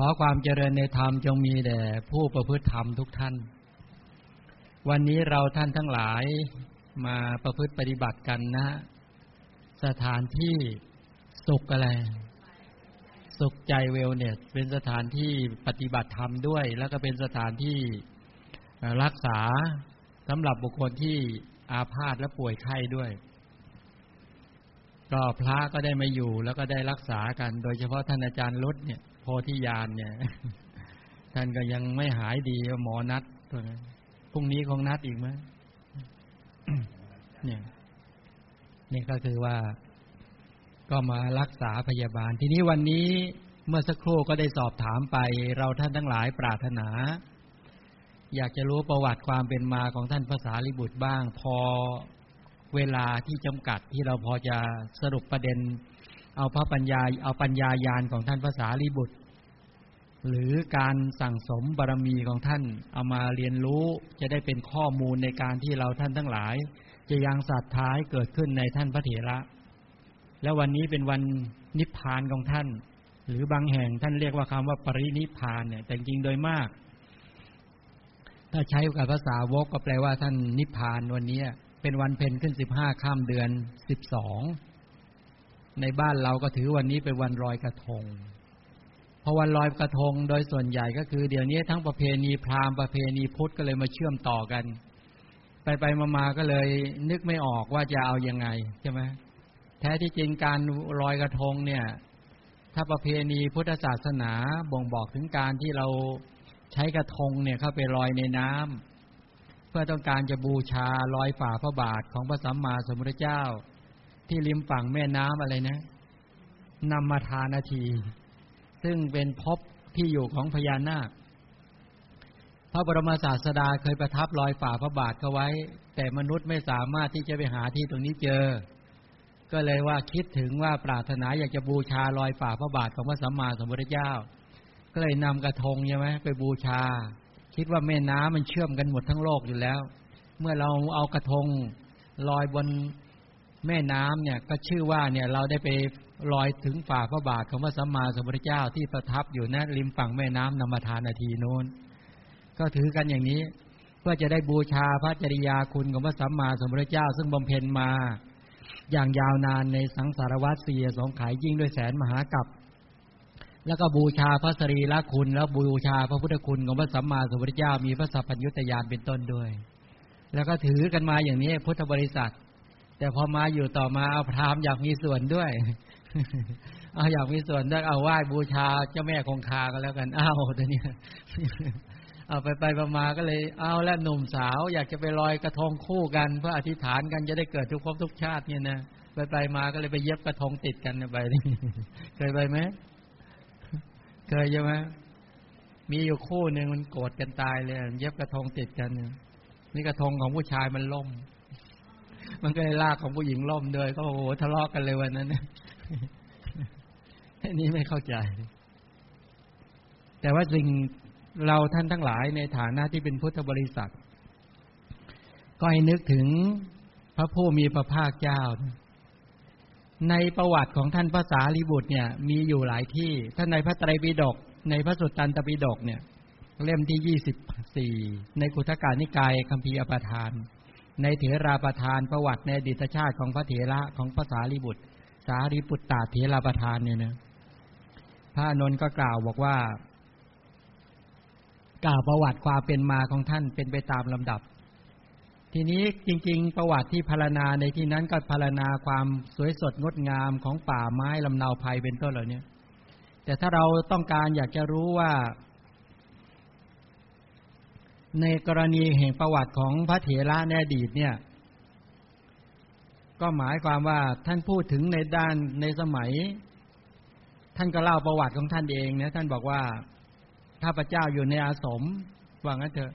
ขอความเจริญในธรรมจงมีแด่ผู้ประพฤติธรรมทุกท่านวันนี้เราท่านทั้งหลายมาประพฤติปฏิบัติกันนะสถานที่สุขอะไรสุขใจเวลเนสเป็นสถานที่ปฏิบัติธรรมด้วยแล้วก็เป็นสถานที่รักษาสำหรับบุคคลที่อาพาธและป่วยไข้ด้วยก็พระก็ได้มาอยู่แล้วก็ได้รักษากันโดยเฉพาะท่านอาจารย์ลดเนี่ยโพธิญาณเนี่ยท่านก็ยังไม่หายดีหมอนัดตัวนั้นพรุ่งนี้คงนัดอีกมั้ย นี่ก็คือว่าก็มารักษาพยาบาลทีนี้วันนี้เมื่อสักครู่ก็ได้สอบถามไปเราท่านทั้งหลายปรารถนาอยากจะรู้ประวัติความเป็นมาของท่านพระสารีบุตรบ้างพอเวลาที่จำกัดที่เราพอจะสรุปประเด็นเอาปัญญายาณของท่านพระสารีบุตรหรือการสั่งสมบารมีของท่านเอามาเรียนรู้จะได้เป็นข้อมูลในการที่เราท่านทั้งหลายจะยังศรัทธาให้เกิดขึ้นในท่านพระเถระและวันนี้เป็นวันนิพพานของท่านหรือบางแห่งท่านเรียกว่าคำว่าปรินิพพานเนี่ยแต่จริงโดยมากถ้าใช้กับภาษาวกก็แปลว่าท่านนิพพานวันนี้เป็นวันเพ็ญขึ้น15ค่ำเดือน12ในบ้านเราก็ถือวันนี้เป็นวันลอยกระทงพอวันลอยกระทงโดยส่วนใหญ่ก็คือเดี๋ยวนี้ทั้งประเพณีพราหมณ์ประเพณีพุทธก็เลยมาเชื่อมต่อกันไปมาก็เลยนึกไม่ออกว่าจะเอายังไงใช่ไหมแท้ที่จริงการลอยกระทงเนี่ยถ้าประเพณีพุทธศาสนาบ่งบอกถึงการที่เราใช้กระทงเนี่ยเข้าไปลอยในน้ำเพื่อต้องการจะบูชาลอยฝ่าพระบาทของพระสัมมาสัมพุทธเจ้าที่ริมฝั่งแม่น้ำอะไรนะนัมมาธานาทีซึ่งเป็นภพที่อยู่ของพญานาคพระบรมศาสดาเคยประทับลอยฝ่าพระบาทเขาไว้แต่มนุษย์ไม่สามารถที่จะไปหาที่ตรงนี้เจอก็เลยว่าคิดถึงว่าปรารถนาอยากจะบูชาลอยฝ่าพระบาทของพระสัมมาสัมพุทธเจ้าก็เลยนำกระทงใช่ไหมไปบูชาคิดว่าแม่น้ำมันเชื่อมกันหมดทั้งโลกอยู่แล้วเมื่อเราเอากระทงลอยบนแม่น้ำเนี่ยก็ชื่อว่าเนี่ยเราได้ไปลอยถึงฝ่าพระบาทของพระสัมมาสัมพุทธเจ้าที่ประทับอยู่ณริมฝั่งแม่น้ำนัมมาธานาทีโน้นก็ถือกันอย่างนี้เพื่อจะได้บูชาพระจริยาคุณของพระสัมมาสัมพุทธเจ้าซึ่งบำเพ็ญมาอย่างยาวนานในสังสารวัฏสี่สองขายยิ่งด้วยแสนมหากัปแล้วก็บูชาพระสรีระคุณแล้วบูชาพระพุทธคุณของพระสัมมาสัมพุทธเจ้ามีพระสัพพัญญุตญาณเป็นต้นด้วยแล้วก็ถือกันมาอย่างนี้พุทธบริษัทแต่พอมาอยู่ต่อมาเอาพราหมณ์อยากมีส่วนด้วย เอาอยากมีส่วนด้วยเอาไหว้บูชาเจ้าแม่คงคาก็แล้วกันอ้าวตัวเนี้ย เอาไปมาก็เลยเอาและหนุ่มสาวอยากจะไปลอยกระทงคู่กันเพื่ออธิษฐานกันจะได้เกิดทุกภพทุกชาติเนี่ยนะไปมาก็เลยไปเย็บกระทงติดกันไป เคยไปไหมเคยใช่ไหมมีอยู่คู่หนึ่งมันโกรธกันตายเลยเย็บกระทงติดกันนี่กระทงของผู้ชายมันล่มมันก็เลยลากของผู้หญิงล่มเลยก็โอ้โหทะเลาะกันเลยวันนั้นอันนี้ไม่เข้าใจแต่ว่าจริงเราท่านทั้งหลายในฐานะที่เป็นพุทธบริษัทก็ให้นึกถึงพระผู้มีพระภาคเจ้าในประวัติของท่านพระสารีบุตรเนี่ยมีอยู่หลายที่ท่านในพระไตรปิฎกในพระสุตตันตปิฎกเนี่ยเล่มที่24ในคุถกนิกายคัมภีร์อปทานในเถราปทานประวัติในอดีตชาติของพระเถระของพระสารีบุตรสารีปุตตะเถราปทานเนี่ยนะพระอานนท์ก็กล่าวบอกว่ากล่าวประวัติความเป็นมาของท่านเป็นไปตามลำดับทีนี้จริงๆประวัติที่พรรณนาในที่นั้นก็พรรณนาความสวยสดงดงามของป่าไม้ลำเนาไพรเป็นต้นเหล่านี้แต่ถ้าเราต้องการอยากจะรู้ว่าในกรณีแห่งประวัติของพระเถระในอดีตเนี่ยก็หมายความว่าท่านพูดถึงในด้านในสมัยท่านก็เล่าประวัติของท่านเองนะท่านบอกว่าข้าพเจ้าอยู่ในอาสมว่างั้นเถอะ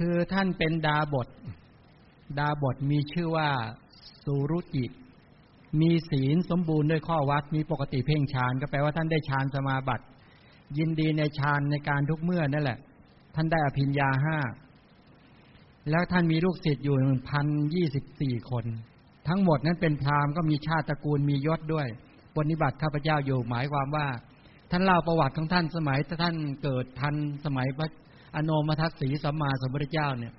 คือท่านเป็นดาบทมีชื่อว่าสุรุจิมีศีลสมบูรณ์ด้วยข้อวัดมีปกติเพ่งฌานก็แปลว่าท่านได้ฌานสมาบัติยินดีในฌานในการทุกเมื่อนั่นแหละท่านได้อภิญญา5แล้วท่านมีลูกศิษย์อยู่ 1,024 คนทั้งหมดนั้นเป็นพราหมณ์ก็มีชาติตระกูลมียศด้วยปฏิบัติข้าพเจ้าอยู่หมายความว่า ท่านเล่าประวัติของท่านสมัยท่านเกิดทันสมัยพระอโนมทักษีสัมมาสัมพุทธเจ้าเนี่ย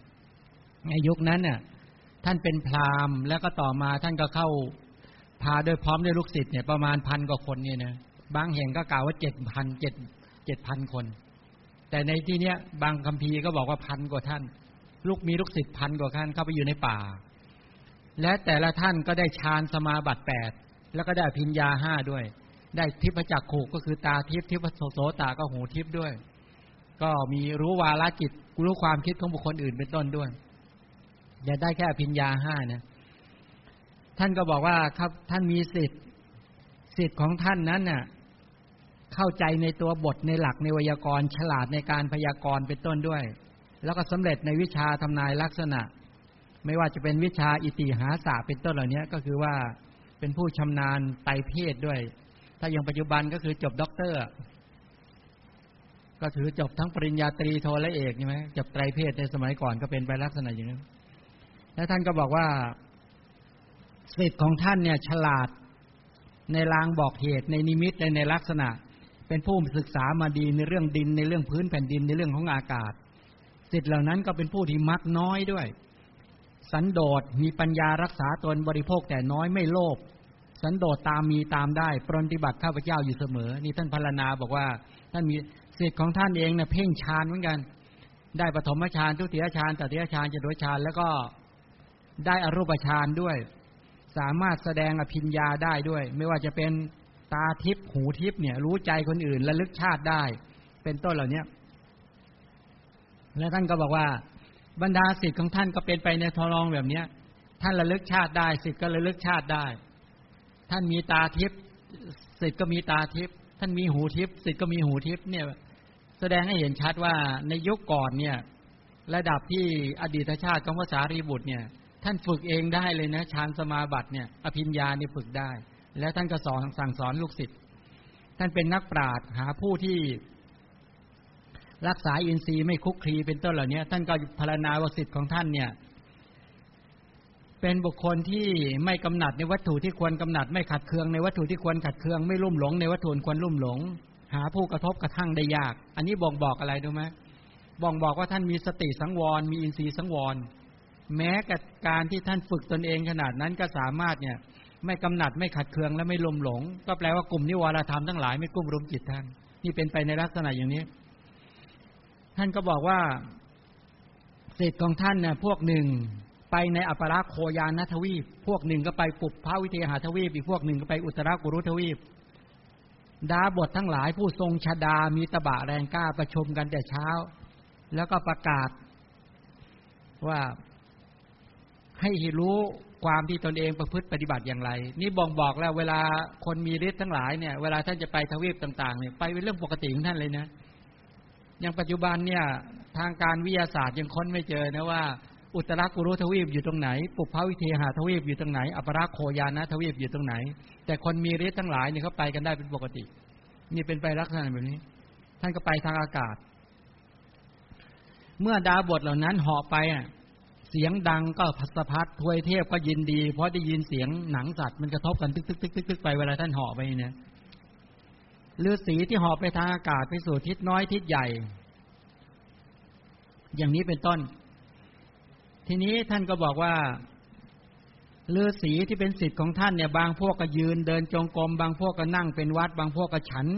ในยุคนั้นเนี่ยท่านเป็นพราหมณ์แล้วก็ต่อมาท่านก็เข้าพาด้วยพร้อมด้วยลูกศิษย์เนี่ยประมาณพันกว่าคนเนี่ยนะบางแห่งก็กล่าวว่า 7,000 คนแต่ในที่เนี้ยบางคัมภีร์ก็บอกว่าพันกว่าท่านลูกศิษย์พันกว่าท่านเข้าไปอยู่ในป่าและแต่ละท่านก็ได้ฌานสมาบัติ8แล้วก็ได้อภิญญา5ด้วยได้ทิพจักขุก็คือตาทิพทิพโสตาก็หูทิพด้วยก็มีรู้วาลจิตรู้ความคิดของบุคคลอื่นเป็นต้นด้วยอย่าได้แค่อภิญญา5นะท่านก็บอกว่าครับท่านมีสิทธิ์ของท่านนั้นน่ะเข้าใจในตัวบทในหลักในไวยากรณ์ฉลาดในการพยากรณ์เป็นต้นด้วยแล้วก็สำเร็จในวิชาทำนายลักษณะไม่ว่าจะเป็นวิชาอิติหาสะเป็นต้นเหล่านี้ก็คือว่าเป็นผู้ชำนาญไตรเพศด้วยถ้าอย่างปัจจุบันก็คือจบด็อกเตอร์ก็ถือจบทั้งปริญญาตรีโทและเอกใช่ไหมจบไตรเพศในสมัยก่อนก็เป็นไปลักษณะอย่างนั้นแล้วท่านก็บอกว่าสิทธิ์ของท่านเนี่ยฉลาดในลางบอกเหตุในนิมิตในลักษณะเป็นผู้ศึกษามาดีในเรื่องดินในเรื่องพื้นแผ่นดินในเรื่องของอากาศสิทธิ์เหล่านั้นก็เป็นผู้ที่มักน้อยด้วยสันโดษมีปัญญารักษาตนบริโภคแต่น้อยไม่โลภสันโดษตามมีตามได้ปรนติบัติข้าพเจ้าอยู่เสมอนี่ท่านพรรณนาบอกว่าท่านมีสิทธิ์ของท่านเองเนี่ยเพ่งฌานเหมือนกันได้ปฐมฌานทุติยฌานตติยฌานจตุตฌานแล้วก็ได้อรูปฌานด้วยสามารถแสดงอภิญญาได้ด้วยไม่ว่าจะเป็นตาทิพย์หูทิพย์เนี่ยรู้ใจคนอื่นระลึกชาติได้เป็นต้นเหล่านี้และท่านก็บอกว่าบรรดาสิทธิ์ของท่านก็เป็นไปในทรองแบบนี้ท่านระลึกชาติได้สิทธิ์ก็ระลึกชาติได้ท่านมีตาทิพย์สิทธิ์ก็มีตาทิพย์ท่านมีหูทิพย์สิทธิ์ก็มีหูทิพย์เนี่ยแสดงให้เห็นชัดว่าในยุคก่อนเนี่ยระดับที่อดีตชาติของพระสารีบุตรเนี่ยท่านฝึกเองได้เลยนะฌานสมาบัติเนี่ยอภิญญานี่ฝึกได้และท่านก็สอนสั่งสอนลูกศิษย์ท่านเป็นนักปราชญ์หาผู้ที่รักษาอินทรีย์ไม่คุกคลีเป็นต้นเหล่านี้ท่านก็พรรณนาว่าสิทธิ์ของท่านเนี่ยเป็นบุคคลที่ไม่กำหนัดในวัตถุที่ควรกำหนัดไม่ขัดเคืองในวัตถุที่ควรขัดเคืองไม่ลุ่มหลงในวัตถุควรลุ่มหลงหาผู้กระทบกระทั่งได้ยากอันนี้บ่งบอกอะไรรู้ไหมบ่งบอกว่าท่านมีสติสังวรมีอินทรีย์สังวรแม้กับการที่ท่านฝึกตนเองขนาดนั้นก็สามารถเนี่ยไม่กำหนัดไม่ขัดเคืองและไม่ลุ่มหลงก็แปลว่ากลุ่มนิวรธรรมทั้งหลายไม่กุ้มรุมจิตท่านนี่เป็นไปในลักษณะอย่างนี้ท่านก็บอกว่าสิทธิ์ของท่านเนี่ยพวกหนึ่งไปในอัปปราโคยานทวีปพวกหนึ่งก็ไปปุพพวิเทหทวีปอีกพวกหนึ่งก็ไปอุตรากุรุทวีปดาบททั้งหลายผู้ทรงชฎามีตบะแรงกล้าประชุมกันแต่เช้าแล้วก็ประกาศว่าให้รู้ความที่ตนเองประพฤติปฏิบัติอย่างไรนี่บอกแล้วเวลาคนมีฤทธิ์ทั้งหลายเนี่ยเวลาท่านจะไปทวีปต่างๆเนี่ยไปเป็นเรื่องปกติของท่านเลยนะอย่างปัจจุบันเนี่ยทางการวิทยาศาสตร์ยังค้นไม่เจอนะว่าอุตรากุรุทวีปอยู่ตรงไหนปุพพวิเทหทวีปอยู่ตรงไหนอัปปราโคยานทวีปอยู่ตรงไหนแต่คนมีฤทธิ์ทั้งหลายเนี่ยเขาไปกันได้เป็นปกตินี่เป็นไปลักษณะแบบนี้ท่านก็ไปทางอากาศเมื่อดาบทเหล่านั้นเหาะไปอ่ะเสียงดังก็พัสพัดทวยเทพก็ยินดีเพราะได้ยินเสียงหนังสัตว์มันกระทบกันตึกๆๆๆไปเวลาท่านเหาะไปเนี่ยฤาษีที่เหาะไปทางอากาศไปสู่ทิศน้อยทิศใหญ่อย่างนี้เป็นต้นทีนี้ท่านก็บอกว่าฤาษีที่เป็นศิษย์ของท่านเนี่ยบางพวกก็ยืนเดินจงกรมบางพวกก็นั่งเป็นวัดบางพวกก็ฉัน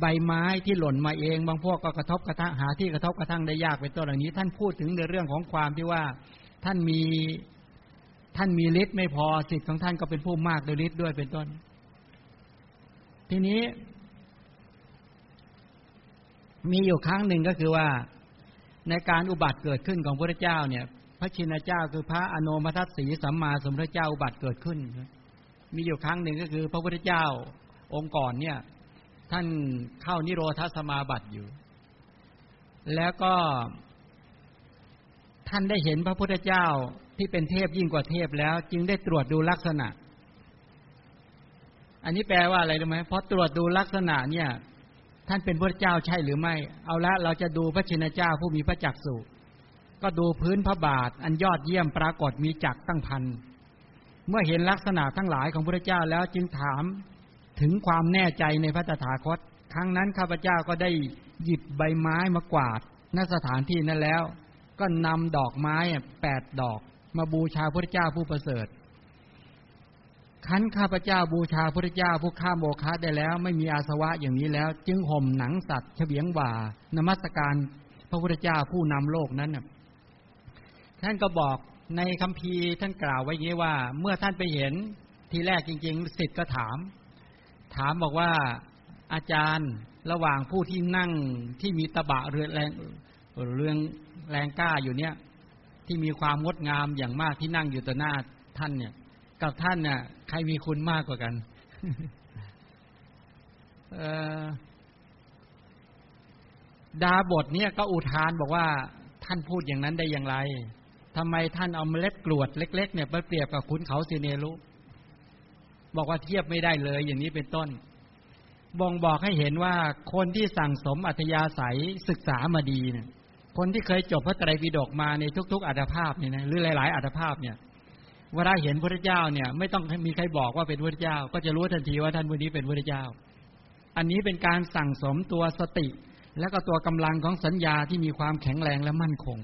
ใบไม้ที่หล่นมาเองบางพวกก็กระทบกระทั่งหาที่กระทบกระทั่งได้ยากเป็นต้นอย่างนี้ท่านพูดถึงในเรื่องของความที่ว่าท่านมีฤทธิ์ไม่พอสิทธิ์ของท่านก็เป็นผู้มากด้วยฤทธิ์ด้วยเป็นต้นทีนี้มีอยู่ครั้งหนึ่งก็คือว่าในการอุบัติเกิดขึ้นของพระเจ้าเนี่ยพระชินเจ้าคือพระอโนมทัศสีสัมมาสัมพุทธเจ้าอุบัติเกิดขึ้นมีอยู่ครั้งหนึ่งก็คือพระพุทธเจ้าองค์ก่อนเนี่ยท่านเข้านิโรธสมาบัติอยู่แล้วก็ท่านได้เห็นพระพุทธเจ้าที่เป็นเทพยิ่งกว่าเทพแล้วจึงได้ตรวจดูลักษณะอันนี้แปลว่าอะไรรู้ไหมเพราะตรวจดูลักษณะเนี่ยท่านเป็นพระเจ้าใช่หรือไม่เอาละเราจะดูพระชินเจ้าผู้มีพระจักษุก็ดูพื้นพระบาทอันยอดเยี่ยมปรากฏมีจักรตั้งพันเมื่อเห็นลักษณะทั้งหลายของพระเจ้าแล้วจึงถามถึงความแน่ใจในพระตถาคต ครั้งนั้นข้าพเจ้าก็ได้หยิบใบไม้มากวาดณสถานที่นั้นแล้วก็นำดอกไม้8ดอกมาบูชาพระเจ้าผู้ประเสริฐคันข้าพเจ้าบูชาพระเจ้าผู้ข้ามโมฆะได้แล้วไม่มีอาสวะอย่างนี้แล้วจึงห่มหนังสัตว์เฉวียงบ่านมัสการพระพุทธเจ้าผู้นำโลกนั้นท่านก็บอกในคัมภีร์ท่านกล่าวไว้อย่างนี้ว่าเมื่อท่านไปเห็นทีแรกจริงๆศิษย์ก็ถามบอกว่าอาจารย์ระหว่างผู้ที่นั่งที่มีตบะเรืองแรงกล้าอยู่เนี่ยที่มีความงดงามอย่างมากที่นั่งอยู่ต่อหน้าท่านเนี่ยกับท่านน่ะใครมีคุณมากกว่ากันดาบทเนี่ยก็อุทานบอกว่าท่านพูดอย่างนั้นได้อย่างไรทำไมท่านเอาเมล็ดกรวดเล็กๆเนี่ยไปเปรียบกับขุนเขาสิเนรุบอกว่าเทียบไม่ได้เลยอย่างนี้เป็นต้นบ่งบอกให้เห็นว่าคนที่สั่งสมอัธยาศัยศึกษามาดีเนี่ยคนที่เคยจบพระไตรปิฎกมาในทุกๆอัตภาพเนี่ยนะหรือหลายๆอัตภาพเนี่ยเวลาเห็นพระเจ้าเนี่ยไม่ต้องมีใครบอกว่าเป็นพระเจ้าก็จะรู้ทันทีว่าท่านผู้นี้เป็นพระเจ้าอันนี้เป็นการสั่งสมตัวสติและก็ตัวกำลังของสัญญาที่มีความแข็งแรงและมั่นคง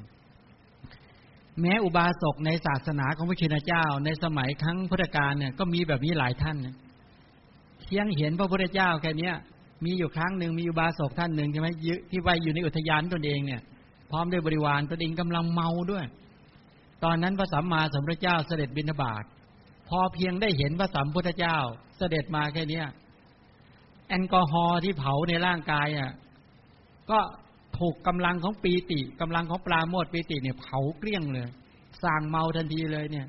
แม้อุบาสกในศาสนาของพระชินเจ้าในสมัยครั้งพุทธกาลเนี่ยก็มีแบบนี้หลายท่านเที่ยงเห็นพระพุทธเจ้าแค่นี้มีอยู่ครั้งหนึ่งมีอุบาสกท่านหนึ่งใช่ไหมที่ไปอยู่ในอุทยานตนเองเนี่ยพร้อมด้วยบริวารตนเองกำลังเมาด้วยตอนนั้นพระสัมมาสัมพุทธเจ้าเสด็จบิณฑบาตพอเพียงได้เห็นพระสัมพุทธเจ้าเสด็จมาแค่นี้แอลกอฮอล์ที่เผาในร่างกายอ่ะก็ถูกกำลังของปีติกำลังของปราโมทย์ปีติเนี่ยเผาเกลี้ยงเลยสร้างเมาทันทีเลยเนี่ย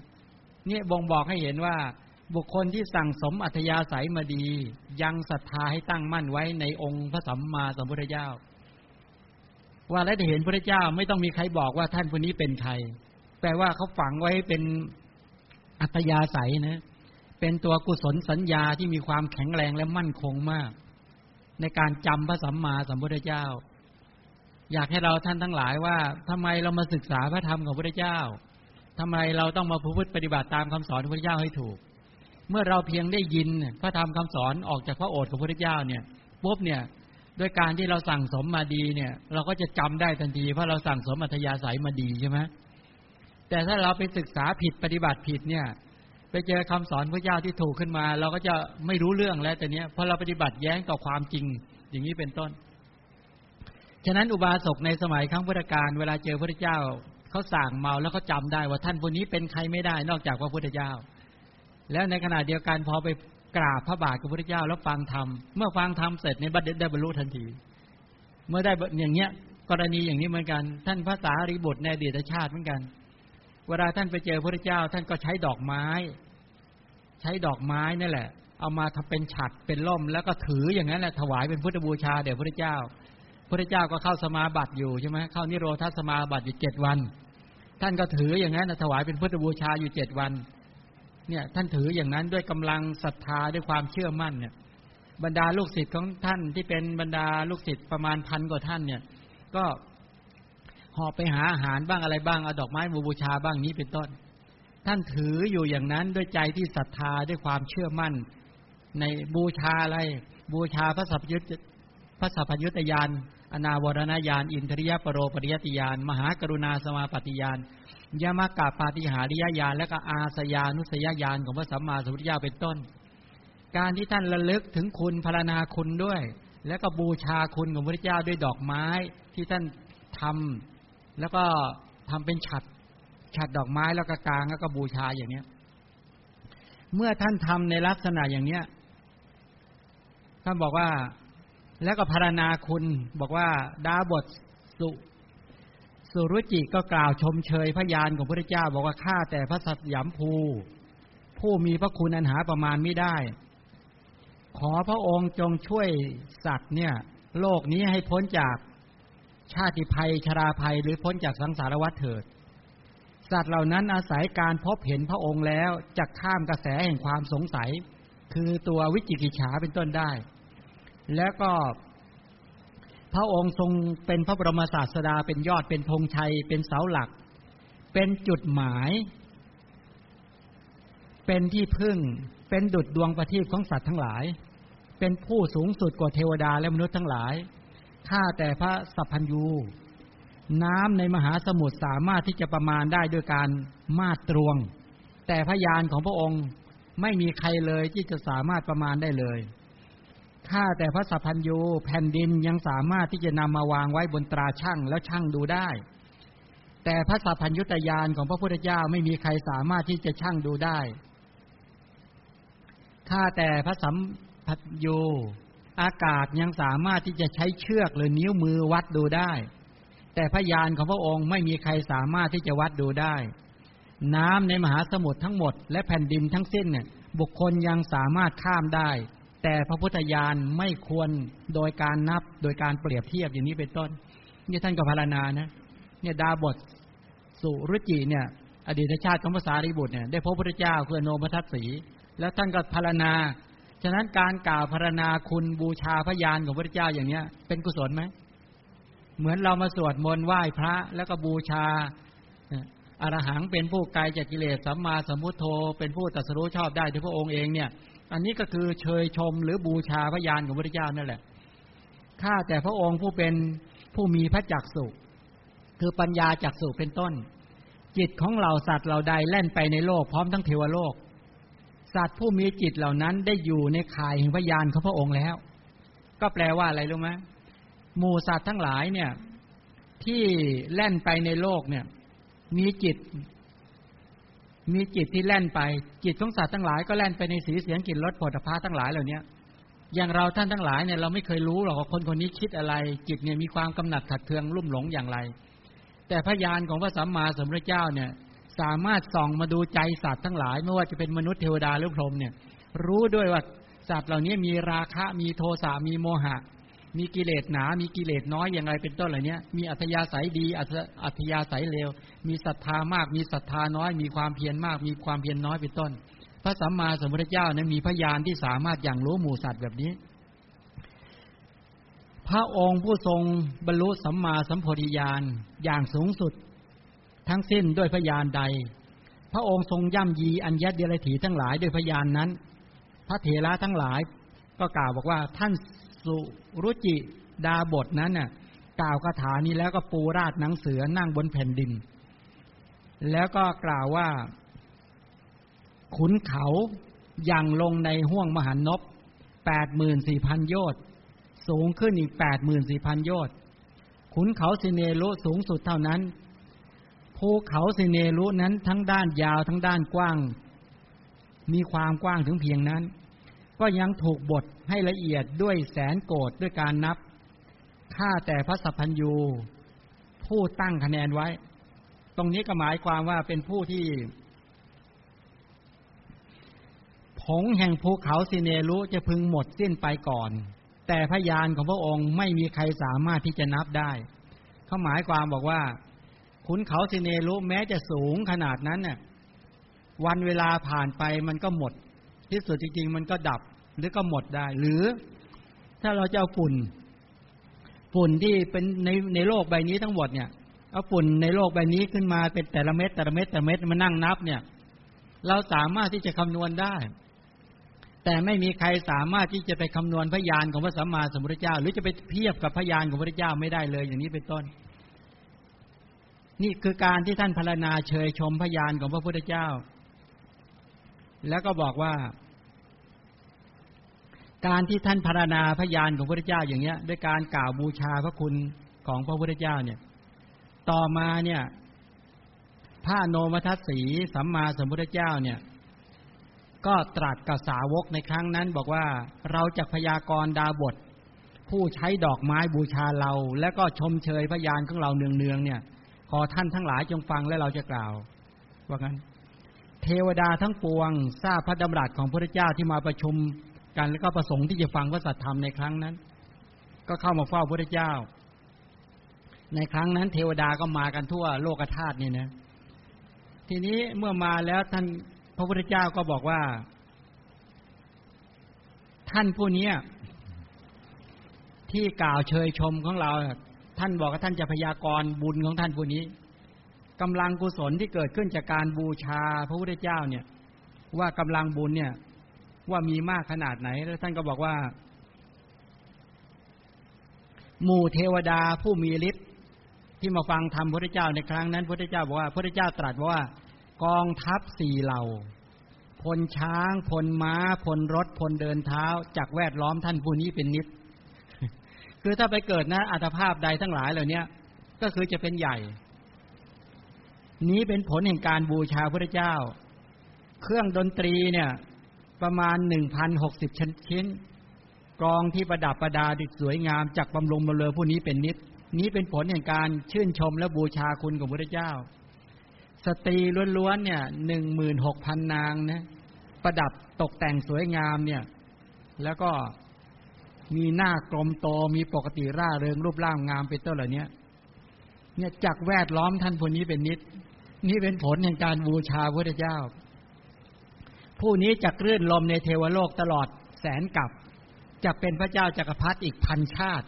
บ่งบอกให้เห็นว่าบุคคลที่สั่งสมอัธยาศัยมาดียังศรัทธาให้ตั้งมั่นไว้ในองค์พระสัมมาสัมพุทธเจ้าว่าแล้วจะเห็นพระเจ้าไม่ต้องมีใครบอกว่าท่านผู้นี้เป็นใครแปลว่าเขาฝังไว้เป็นอัตยาศัยนะเป็นตัวกุศลสัญญาที่มีความแข็งแรงและมั่นคงมากในการจำพระสัมมาสัมพุทธเจ้าอยากให้เราท่านทั้งหลายว่าทำไมเรามาศึกษาพระธรรมของพระเจ้าทำไมเราต้องมาประพฤติปฏิบัติตามคำสอนของพระเจ้าให้ถูกเมื่อเราเพียงได้ยินพระธรรมคำสอนออกจากพระโอษฐ์ของพระเจ้าเนี่ยปุ๊บเนี่ยด้วยการที่เราสั่งสมมาดีเนี่ยเราก็จะจำได้ทันทีเพราะเราสั่งสมอัตยาศัยมาดีใช่ไหมแต่ถ้าเราไปศึกษาผิดปฏิบัติผิดเนี่ยไปเจอคำสอนพระเจ้าที่ถูกขึ้นมาเราก็จะไม่รู้เรื่องแล้วแต่เนี้ยพอเราปฏิบัติแย้งต่อความจริงอย่างนี้เป็นต้นฉะนั้นอุบาสกในสมัยครั้งพุทธกาลเวลาเจอพระเจ้าเขาสั่งเมาแล้วก็จำได้ว่าท่านผู้นี้เป็นใครไม่ได้นอกจากพระพุทธเจ้าแล้วในขณะเดียวกันพอไปกราบพระบาทของพระพุทธเจ้าแล้วฟังธรรมเมื่อฟังธรรมเสร็จในบัดเด็ดได้บรรลุทันทีเมื่อได้อย่างเงี้ยกรณีอย่างนี้เหมือนกันท่านพระสารีบุตรในอดีตชาติเหมือนกันเวลาท่านไปเจอพระเจ้าท่านก็ใช้ดอกไม้นั่นแหละเอามาทำเป็นฉัตรเป็นล่มแล้วก็ถืออย่างนั้นแหละถวายเป็นพุทธบูชาแด่พระเจ้าพระเจ้าก็เข้าสมาบัติอยู่ใช่ไหมเข้านิโรธสมาบัติอยู่7วันท่านก็ถืออย่างนั้นถวายเป็นพุทธบูชาอยู่7วันเนี่ยท่านถืออย่างนั้นด้วยกำลังศรัทธาด้วยความเชื่อมั่นเนี่ยบรรดาลูกศิษย์ของท่านที่เป็นบรรดาลูกศิษย์ประมาณพันกว่าท่านเนี่ยก็หอบไปหาอาหารบ้างอะไรบ้างเอาดอกไม้บูชาบ้างนี้เป็นต้นท่านถืออยู่อย่างนั้นด้วยใจที่ศรัทธาด้วยความเชื่อมั่นในบูชาอะไรบูชาพระสัพพยุตญาณอนาวรณญาณอินทริยปโรปริยติญาณมหากรุณาสมาปฏิญาณยมกะปาฏิหาริยญาณและก็อาสยานุสยญาณของพระสัมมาสัมพุทธเจ้าเป็นต้นการที่ท่านระลึกถึงคุณพรรณนาคุณด้วยและก็บูชาคุณของพระพุทธเจ้าด้วยดอกไม้ที่ท่านทำแล้วก็ทำเป็นฉัตรดอกไม้แล้วก็กางแล้วก็บูชาอย่างนี้เมื่อท่านทำในลักษณะอย่างนี้ท่านบอกว่าแล้วก็พรรณนาคุณบอกว่าดาบทสุรุจิก็กล่าวชมเชยพยานของพระพุทธเจ้าบอกว่าข้าแต่พระสัตยามภูผู้มีพระคุณอันหาประมาณไม่ได้ขอพระองค์จงช่วยสัตว์เนี่ยโลกนี้ให้พ้นจากชาติภัยชราภัยหรือพ้นจากสังสารวัฏเถิดสัตว์เหล่านั้นอาศัยการพบเห็นพระองค์แล้วจะข้ามกระแสแห่งความสงสัยคือตัววิจิกิจฉาเป็นต้นได้แล้วก็พระองค์ทรงเป็นพระบรมศาสดาเป็นยอดเป็นธงชัยเป็นเสาหลักเป็นจุดหมายเป็นที่พึ่งเป็นดุจดวงประทีปของสัตว์ทั้งหลาย เป็นผู้สูงสุดกว่าเทวดาและมนุษย์ทั้งหลายข้าแต่พระสัพพัญญูน้ำในมหาสมุทรสามารถที่จะประมาณได้ด้วยการมาตรวงแต่พยานของพระองค์ไม่มีใครเลยที่จะสามารถประมาณได้เลยข้าแต่พระสัพพัญญูแผ่นดินยังสามารถที่จะนำมาวางไว้บนตราชั่งแล้วชั่งดูได้แต่พระสัพพัญญุตญาณของพระพุทธเจ้าไม่มีใครสามารถที่จะชั่งดูได้ข้าแต่พระสัมพัญญูอากาศยังสามารถที่จะใช้เชือกหรือนิ้วมือวัดดูได้แต่พยานของพระองค์ไม่มีใครสามารถที่จะวัดดูได้น้ำในมหาสมุทรทั้งหมดและแผ่นดินทั้งสิ้นเนี่ยบุคคลยังสามารถข้ามได้แต่พระพุทธญาณไม่ควรโดยการนับโดยการเปรียบเทียบอย่างนี้เป็นต้นนี่ท่านก็พรรณนานะเนี่ยดาบทสุรุจิเนี่ยอดีตชาติของพระสารีบุตรเนี่ยได้พบพระพุทธเจ้าคือโนมทัสสีแล้วท่านก็พรรณนาฉะนั้นการกล่าวพรรณนาคุณบูชาพยานของพระพุทธเจ้าอย่างเนี้ยเป็นกุศลมั้ยเหมือนเรามาสวดมนต์ไหว้พระแล้วก็บูชาอรหังเป็นผู้ไกลจากกิเลสสัมมาสัมพุทโธเป็นผู้ตรัสรู้ชอบได้ด้วยพระองค์เองเนี่ยอันนี้ก็คือเชยชมหรือบูชาพยานของพระพุทธเจ้านั่นแหละข้าแต่พระองค์ผู้เป็นผู้มีพระจักษุคือปัญญาจักษุเป็นต้นจิตของเหล่าสัตว์เหล่าใดแล่นไปในโลกพร้อมทั้งเทวโลกสัตว์ผู้มีจิตเหล่านั้นได้อยู่ในข่ายแห่งพยานของพระองค์แล้วก็แปลว่าอะไรรู้มั้ยหมู่สัตว์ทั้งหลายเนี่ยที่แล่นไปในโลกเนี่ยมีจิตที่แล่นไปจิตของสัตว์ทั้งหลายก็แล่นไปในสีเสียงกลิ่นรสโผฏฐัพพะทั้งหลายเหล่านี้อย่างเราท่านทั้งหลายเนี่ยเราไม่เคยรู้หรอกว่าคนคนนี้คิดอะไรจิตเนี่ยมีความกำหนัดขัดเคืองลุ่มหลงอย่างไรแต่พยานของพระสัมมาสัมพุทธเจ้าเนี่ยสามารถส่องมาดูใจสัตว์ทั้งหลายไม่ว่าจะเป็นมนุษย์เทวดาหรือพรหมเนี่ยรู้ด้วยว่าสัตว์เหล่านี้มีราคะมีโทสะมีโมหะมีกิเลสหนามีกิเลสน้อยอย่างไรเป็นต้นเหล่านี้มีอัธยาศัยดีอัธยาศัยเลวมีศรัทธามากมีศรัทธาน้อยมีความเพียรมากมีความเพียรน้อยเป็นต้นพระสัมมาสัมพุทธเจ้านั้นมีพยานที่สามารถอย่างรู้หมู่สัตว์แบบนี้พระองค์ผู้ทรงบรรลุสัมมาสัมโพธิญาณอย่างสูงสุดทั้งสิ้นด้วยพยานใดพระองค์ทรงย่ำยีอัญญเดรัจฉีทั้งหลายด้วยพยานนั้นพระเถระทั้งหลายก็กล่าวบอกว่าท่านสุรุจิดาบทนั้นน่ะกล่าวคาถานี้แล้วก็ปูราดหนังเสือนั่งบนแผ่นดินแล้วก็กล่าวว่าขุนเขายังลงในห้วงมหานพ 84,000 โยชน์สูงขึ้นอีก 84,000 โยชน์ขุนเขาสิเนรุสูงสุดเท่านั้นภูเขาสิเนรุนั้นทั้งด้านยาวทั้งด้านกว้างมีความกว้างถึงเพียงนั้นก็ยังถูกบดให้ละเอียดด้วยแสนโกฏด้วยการนับข้าแต่พระสัพพัญญูผู้ตั้งคะแนนไว้ตรงนี้ก็หมายความว่าเป็นผู้ที่ผงแห่งภูเขาสิเนรุจะพึงหมดสิ้นไปก่อนแต่พยานของพระองค์ไม่มีใครสามารถที่จะนับได้เขาหมายความบอกว่าขุนเขาสิเนรุแม้จะสูงขนาดนั้นน่ะวันเวลาผ่านไปมันก็หมดที่สุดจริงๆมันก็ดับหรือก็หมดได้หรือถ้าเราจะเอาฝุ่นที่เป็นในโลกใบนี้ทั้งหมดเนี่ยเอาฝุ่นในโลกใบนี้ขึ้นมาเป็นแต่ละเม็ดแต่ละเม็ดแต่ละเม็ดมานั่งนับเนี่ยเราสามารถที่จะคำนวณได้แต่ไม่มีใครสามารถที่จะไปคำนวณพยานของพระสัมมาสัมพุทธเจ้าหรือจะไปเทียบกับพยานของพระพุทธเจ้าไม่ได้เลยอย่างนี้เป็นต้นนี่คือการที่ท่านพรรณนาเชยชมพยานของพระพุทธเจ้าแล้วก็บอกว่าการที่ท่านพรรณนาพยานของพระพุทธเจ้าอย่างเนี้ยด้วยการกล่าวบูชาพระคุณของพระพุทธเจ้าเนี่ยต่อมาเนี่ยพระโนมทัสสีสัมมาสัมพุทธเจ้าเนี่ยก็ตรัสกับสาวกในครั้งนั้นบอกว่าเราจะพยากรณ์ดาบทผู้ใช้ดอกไม้บูชาเราและก็ชมเชยพยานของเราเนืองๆเนี่ยขอท่านทั้งหลายจงฟังและเราจะกล่าวว่างั้นเทวดาทั้งปวงทราบพระดำรัสของพระพุทธเจ้าที่มาประชุมกันและก็ประสงค์ที่จะฟังพระสัทธรรมในครั้งนั้นก็เข้ามาเฝ้าพระพุทธเจ้าในครั้งนั้นเทวดาก็มากันทั่วโลกธาตุนี่นะทีนี้เมื่อมาแล้วท่านพระพุทธเจ้าก็บอกว่าท่านผู้นี้ที่กล่าวเชยชมของเราท่านบอกว่าท่านจะพยากรณ์บุญของท่านผู้นี้กำลังกุศลที่เกิดขึ้นจากการบูชาพระพุทธเจ้าเนี่ยว่ากำลังบุญเนี่ยว่ามีมากขนาดไหนแล้วท่านก็บอกว่า หมู่เทวดาผู้มีฤทธิ์ที่มาฟังธรรมพระพุทธเจ้าในครั้งนั้นพระพุทธเจ้าบอกว่าพระพุทธเจ้าตรัสว่ากองทัพสี่เหล่าพลช้างพลม้าพลรถพลเดินเท้าจากแวดล้อมท่านผู้นี้เป็นนิด คือถ้าไปเกิดนะอัตภาพใดทั้งหลายเหล่านี้ก็คือจะเป็นใหญ่นี้เป็นผลแห่งการบูชาพระเจ้าเครื่องดนตรีเนี่ยประมาณ 1,060 ชิ้นกลองที่ประดับประดาดิสวยงามจากบำรุงบำเรอผู้นี้เป็นนิดนี้เป็นผลแห่งการชื่นชมและบูชาคุณของพระเจ้าสตรีล้วนๆเนี่ย 16,000 นางนะประดับตกแต่งสวยงามเนี่ยแล้วก็มีหน้ากลมโตมีปกติร่าเริงรูปร่างงามเป็นต้นเหล่านี้เนี่ยจักแวดล้อมท่านผู้นี้เป็นนิดนี่เป็นผลแห่งการบูชาพระเจ้าผู้นี้จักรื่นลมในเทวโลกตลอดแสนกับจักเป็นพระเจ้าจักรพรรดิอีกพันชาติ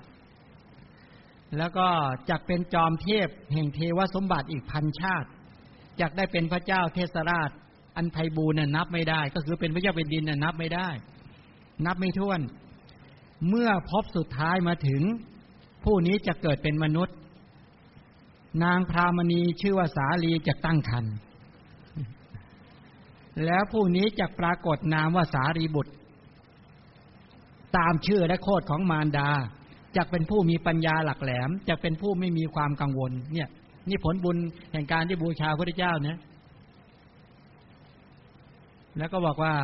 แล้วก็จักเป็นจอมเทพแห่งเทวสมบัติอีกพันชาติจักได้เป็นพระเจ้าเทศราชอันไพบูลย์นับไม่ได้ก็คือเป็นพระเจ้าแผ่นดินนับไม่ได้นับไม่ถ้วนเมื่อพบสุดท้ายมาถึงผู้นี้จะเกิดเป็นมนุษย์นางพรามณีชื่อว่าสาลีจะตั้งครรภ์แล้วผู้นี้จะปรากฏนามว่าสารีบุตรตามชื่อและโคตรของมารดาจะเป็นผู้มีปัญญาหลักแหลมจะเป็นผู้ไม่มีความกังวลเนี่ยนี่ผลบุญแห่งการที่บูชาพระพุทธเจ้านะแล้วก็บอกว่า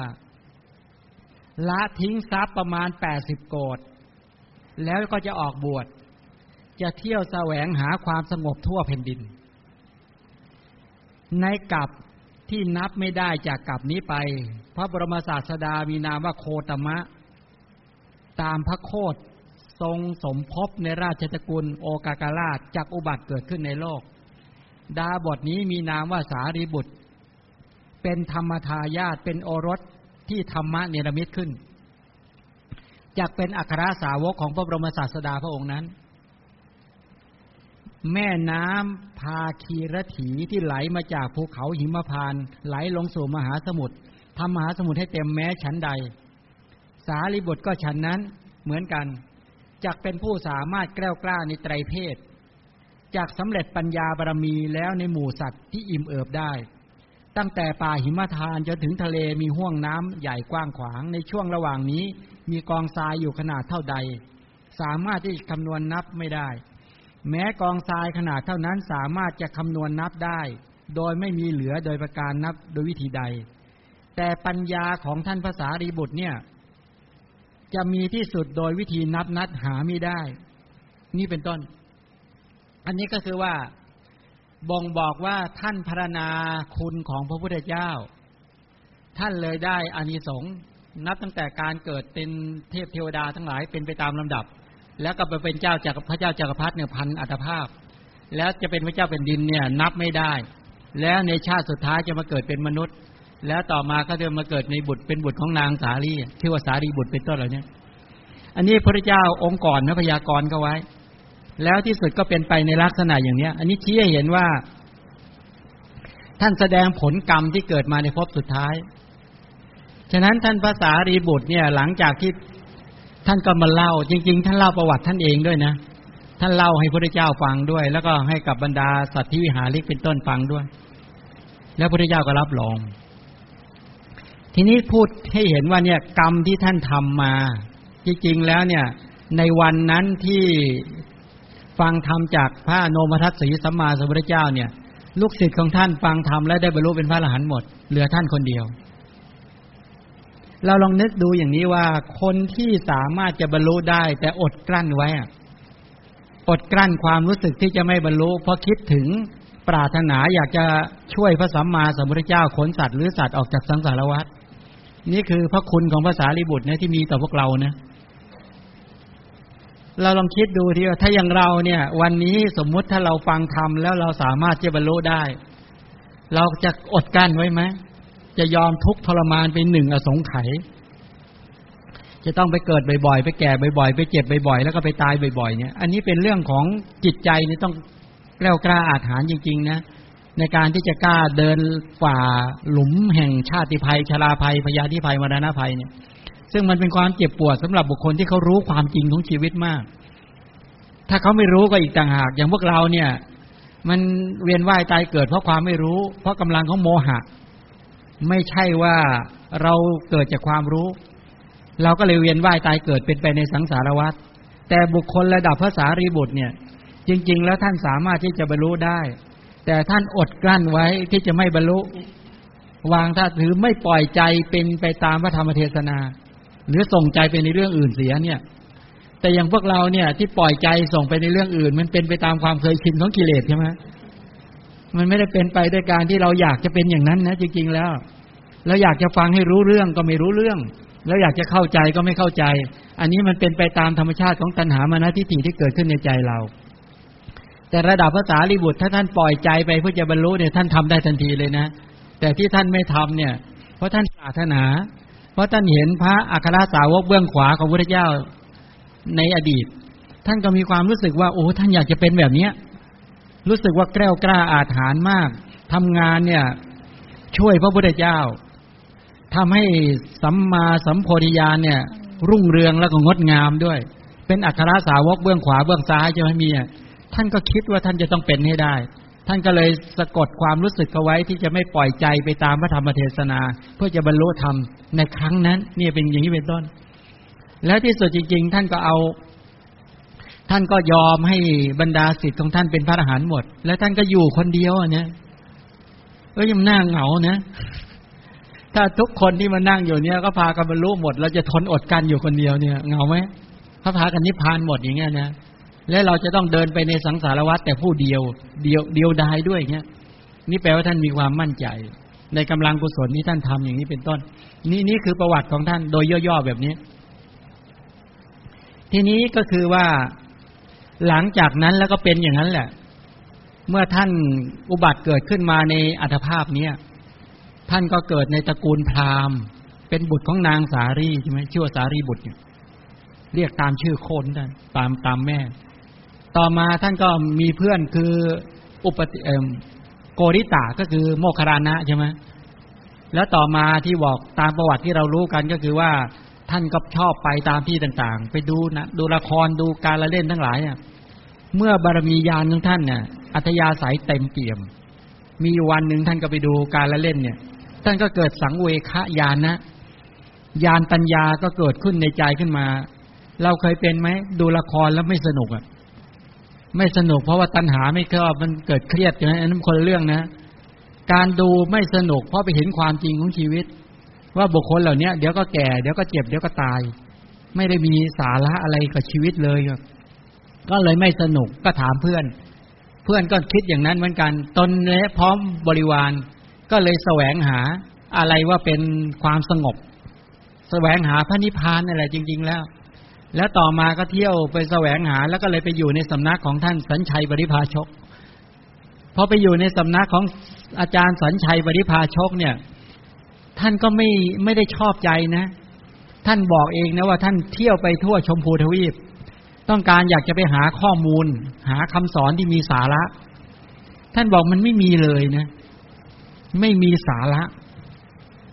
ละทิ้งทรัพย์ประมาณ80โกฏแล้วก็จะออกบวชจะเที่ยวแสวงหาความสงบทั่วแผ่นดินในกลับที่นับไม่ได้จากกลับนี้ไปพระบรมศาสดามีนามว่าโคตมะตามพระโคตทรงสมภพในราชตระกูลโอกากราชจากอุบัติเกิดขึ้นในโลกดาบทนี้มีนามว่าสารีบุตรเป็นธรรมทายาทเป็นโอรสที่ธรรมะเนรมิตขึ้นจากเป็นอัครสาวกของพระบรมศาสดาพระองค์นั้นแม่น้ำพาคีรถีที่ไหลมาจากภูเขาหิมพานต์ไหลลงสู่มหาสมุทรทำมหาสมุทรให้เต็มแม้ชั้นใดสารีบุตรก็ชั้นนั้นเหมือนกันจักเป็นผู้สามารถแกล้วกล้าในไตรเพศจักสำเร็จปัญญาบารมีแล้วในหมู่สัตว์ที่อิ่มเอิบได้ตั้งแต่ป่าหิมพานต์จนถึงทะเลมีห้วงน้ำใหญ่กว้างขวางในช่วงระหว่างนี้มีกองทรายอยู่ขนาดเท่าใดสามารถที่จะคำนวณนับไม่ได้แม้กองทรายขนาดเท่านั้นสามารถจะคำนวณนับได้โดยไม่มีเหลือโดยประการนับโดยวิธีใดแต่ปัญญาของท่านพระสารีบุตรเนี่ยจะมีที่สุดโดยวิธีนับนัดหาไม่ได้นี่เป็นต้นอันนี้ก็คือว่าบ่งบอกว่าท่านพรรณนาคุณของพระพุทธเจ้าท่านเลยได้อานิสงส์นับตั้งแต่การเกิดเป็นเทพเทวดาทั้งหลายเป็นไปตามลำดับแล้วก็ไปเป็นเจ้าจากพระเจ้าจักรพรรดิเนี่ยพันอัตภาพแล้วจะเป็นพระเจ้าเป็นดินเนี่ยนับไม่ได้แล้วในชาติสุดท้ายจะมาเกิดเป็นมนุษย์แล้วต่อมาก็จะมาเกิดในบุตรเป็นบุตรของนางสาลีชื่อว่าสารีบุตรเป็นต้นเหล่านี้อันนี้พระเจ้าองค์ก่อนนะพยากรณ์เขาไว้แล้วที่สุดก็เป็นไปในลักษณะอย่างนี้อันนี้ชี้ให้เห็นว่าท่านแสดงผลกรรมที่เกิดมาในภพสุดท้ายฉะนั้นท่านพระสารีบุตรเนี่ยหลังจากที่ท่านก็มาเล่าจริงๆท่านเล่าประวัติท่านเองด้วยนะท่านเล่าให้พระเจ้าฟังด้วยแล้วก็ให้กับบรรดาสัตว์ที่วิหาริกเป็นต้นฟังด้วยแล้วพระเจ้าก็รับรองทีนี้พูดให้เห็นว่าเนี่ยกรรมที่ท่านทำมาจริงๆแล้วเนี่ยในวันนั้นที่ฟังธรรมจากพระโนมทัสสีสัมมาสัมพุทธเจ้าเนี่ยลูกศิษย์ของท่านฟังธรรมและได้บรรลุเป็นพระอรหันต์หมดเหลือท่านคนเดียวเราลองนึกดูอย่างนี้ว่าคนที่สามารถจะบรรลุได้แต่อดกลั้นไว้อดกลั้นความรู้สึกที่จะไม่บรรลุเพราะคิดถึงปรารถนาอยากจะช่วยพระสัมมาสัมพุทธเจ้าขนสัตว์หรือสัตว์ออกจากสังสารวัฏนี่คือพระคุณของพระสารีบุตรนะที่มีต่อพวกเรานะเราลองคิดดูทีว่าถ้าอย่างเราเนี่ยวันนี้สมมุติถ้าเราฟังธรรมแล้วเราสามารถจะบรรลุได้เราจะอดกั้นไว้ไหมจะยอมทุกข์ทรมานไปหนึ่งอสงไขยจะต้องไปเกิดบ่อยๆไปแก่บ่อยๆไปเจ็บบ่อยๆแล้วก็ไปตายบ่อยๆเนี่ยอันนี้เป็นเรื่องของจิตใจนี่ต้องแกล้วกล้าอาถรรพ์จริงๆนะในการที่จะกล้าเดินฝ่าหลุมแห่งชาติภัยชราภัยพยาธิภัยมรณะภัยเนี่ยซึ่งมันเป็นความเจ็บปวดสำหรับบุคคลที่เขารู้ความจริงของชีวิตมาก ถ้าเขาไม่รู้ก็อีกต่างหากอย่างพวกเราเนี่ยมันเวียนว่ายตายเกิดเพราะความไม่รู้เพราะกำลังของโมหะไม่ใช่ว่าเราเกิดจากความรู้เราก็เลยเวียนว่ายตายเกิดเป็นไปในสังสารวัฏแต่บุคคลระดับพระสารีบุตรเนี่ยจริงๆแล้วท่านสามารถที่จะบรรลุได้แต่ท่านอดกลั้นไว้ที่จะไม่บรรลุวางท่าถือไม่ปล่อยใจเป็นไปตามพระธรรมเทศนาหรือส่งใจไปในเรื่องอื่นเสียเนี่ยแต่อย่างพวกเราเนี่ยที่ปล่อยใจส่งไปในเรื่องอื่นมันเป็นไปตามความเคยชินของกิเลสใช่ไหมมันไม่ได้เป็นไปด้วยการที่เราอยากจะเป็นอย่างนั้นนะจริงๆแล้วเราอยากจะฟังให้รู้เรื่องก็ไม่รู้เรื่องแล้วอยากจะเข้าใจก็ไม่เข้าใจอันนี้มันเป็นไปตามธรรมชาติของตัณหามานะทิฏฐิที่เกิดขึ้นในใจเราแต่ระดับพระสารีบุตรถ้าท่านปล่อยใจไปเพื่อจะบรรลุเนี่ยท่านทำได้ทันทีเลยนะแต่ที่ท่านไม่ทำเนี่ยเพราะท่านปรารถนาเพราะท่านเห็นพระอัครสาวกเบื้องขวาของพระพุทธเจ้าในอดีตท่านก็มีความรู้สึกว่าโอ้ท่านอยากจะเป็นแบบนี้รู้สึกว่าแกล้วกล้าอาถรรพ์มากทำงานเนี่ยช่วยพระพุทธเจ้าทำให้สัมมาสัมโพธิญาณเนี่ยรุ่งเรืองแล้วก็งดงามด้วยเป็นอัครสาวกเบื้องขวาเบื้องซ้ายใช่ไหมมีท่านก็คิดว่าท่านจะต้องเป็นให้ได้ท่านก็เลยสะกดความรู้สึกเอาไว้ที่จะไม่ปล่อยใจไปตามพระธรรมเทศนาเพื่อจะบรรลุธรรมในครั้งนั้นนี่เป็นอย่างนี้เป็นต้นแล้วที่สุดจริงๆท่านก็ยอมให้บรรดาศิษย์ของท่านเป็นพระอรหันต์หมดแล้วท่านก็อยู่คนเดียวเนี่ยก็ยังน่าเหงานะถ้าทุกคนที่มานั่งอยู่เนี่ยก็พากันบรรลุหมดเราจะทนอดกันอยู่คนเดียวเนี่ยเหงาไหมถ้าพากันนิพพานหมดอย่างเงี้ยนะและเราจะต้องเดินไปในสังสารวัฏแต่ผู้เดียวดายด้วยเงี้ยนี่แปลว่าท่านมีความมั่นใจในกำลังกุศลที่ท่านทำอย่างนี้เป็นต้นนี่คือประวัติของท่านโดยย่อๆแบบนี้ทีนี้ก็คือว่าหลังจากนั้นแล้วก็เป็นอย่างนั้นแหละเมื่อท่านอุบัติเกิดขึ้นมาในอัตภาพนี้ท่านก็เกิดในตระกูลพราหมณ์เป็นบุตรของนางสารีใช่ไหมชื่อว่าสารีบุตรเรียกตามชื่อโคนนั่นตามแม่ต่อมาท่านก็มีเพื่อนคือโกริตะก็คือโมคคารนะใช่ไหมแล้วต่อมาที่บอกตามประวัติที่เรารู้กันก็คือว่าท่านก็ชอบไปตามที่ต่างๆไปดูนะดูละครดูการละเล่นทั้งหลายเนี่ยเมื่อบารมีญาณของท่านเนี่ยอัธยาศัยเต็มเปี่ยมมีวันหนึ่งท่านก็ไปดูการละเล่นเนี่ยท่านก็เกิดสังเวคญาณนะญาณปัญญาก็เกิดขึ้นในใจขึ้นมาเราเคยเป็นไหมดูละครแล้วไม่สนุกอ่ะไม่สนุกเพราะว่าตัณหาไม่ชอบมันเกิดเครียดใช่ไหมอันนั้นคนเรื่องนะการดูไม่สนุกเพราะไปเห็นความจริงของชีวิตว่าบุคคลเหล่านี้เดี๋ยวก็แก่เดี๋ยวก็เจ็บเดี๋ยวก็ตายไม่ได้มีสาระอะไรกับชีวิตเลยก็เลยไม่สนุกก็ถามเพื่อนก็คิดอย่างนั้นเหมือนกันตนและพร้อมบริวารก็เลยแสวงหาอะไรว่าเป็นความสงบแสวงหาพระนิพพานอะไรจริงๆแล้วต่อมาก็เที่ยวไปแสวงหาแล้วก็เลยไปอยู่ในสำนักของท่านสัญชัยปริภาชกพอไปอยู่ในสำนักของอาจารย์สัญชัยปริภาชกเนี่ยท่านก็ไม่ได้ชอบใจนะท่านบอกเองนะว่าท่านเที่ยวไปทั่วชมพูทวีปต้องการอยากจะไปหาข้อมูลหาคำสอนที่มีสาระท่านบอกมันไม่มีเลยนะไม่มีสาระ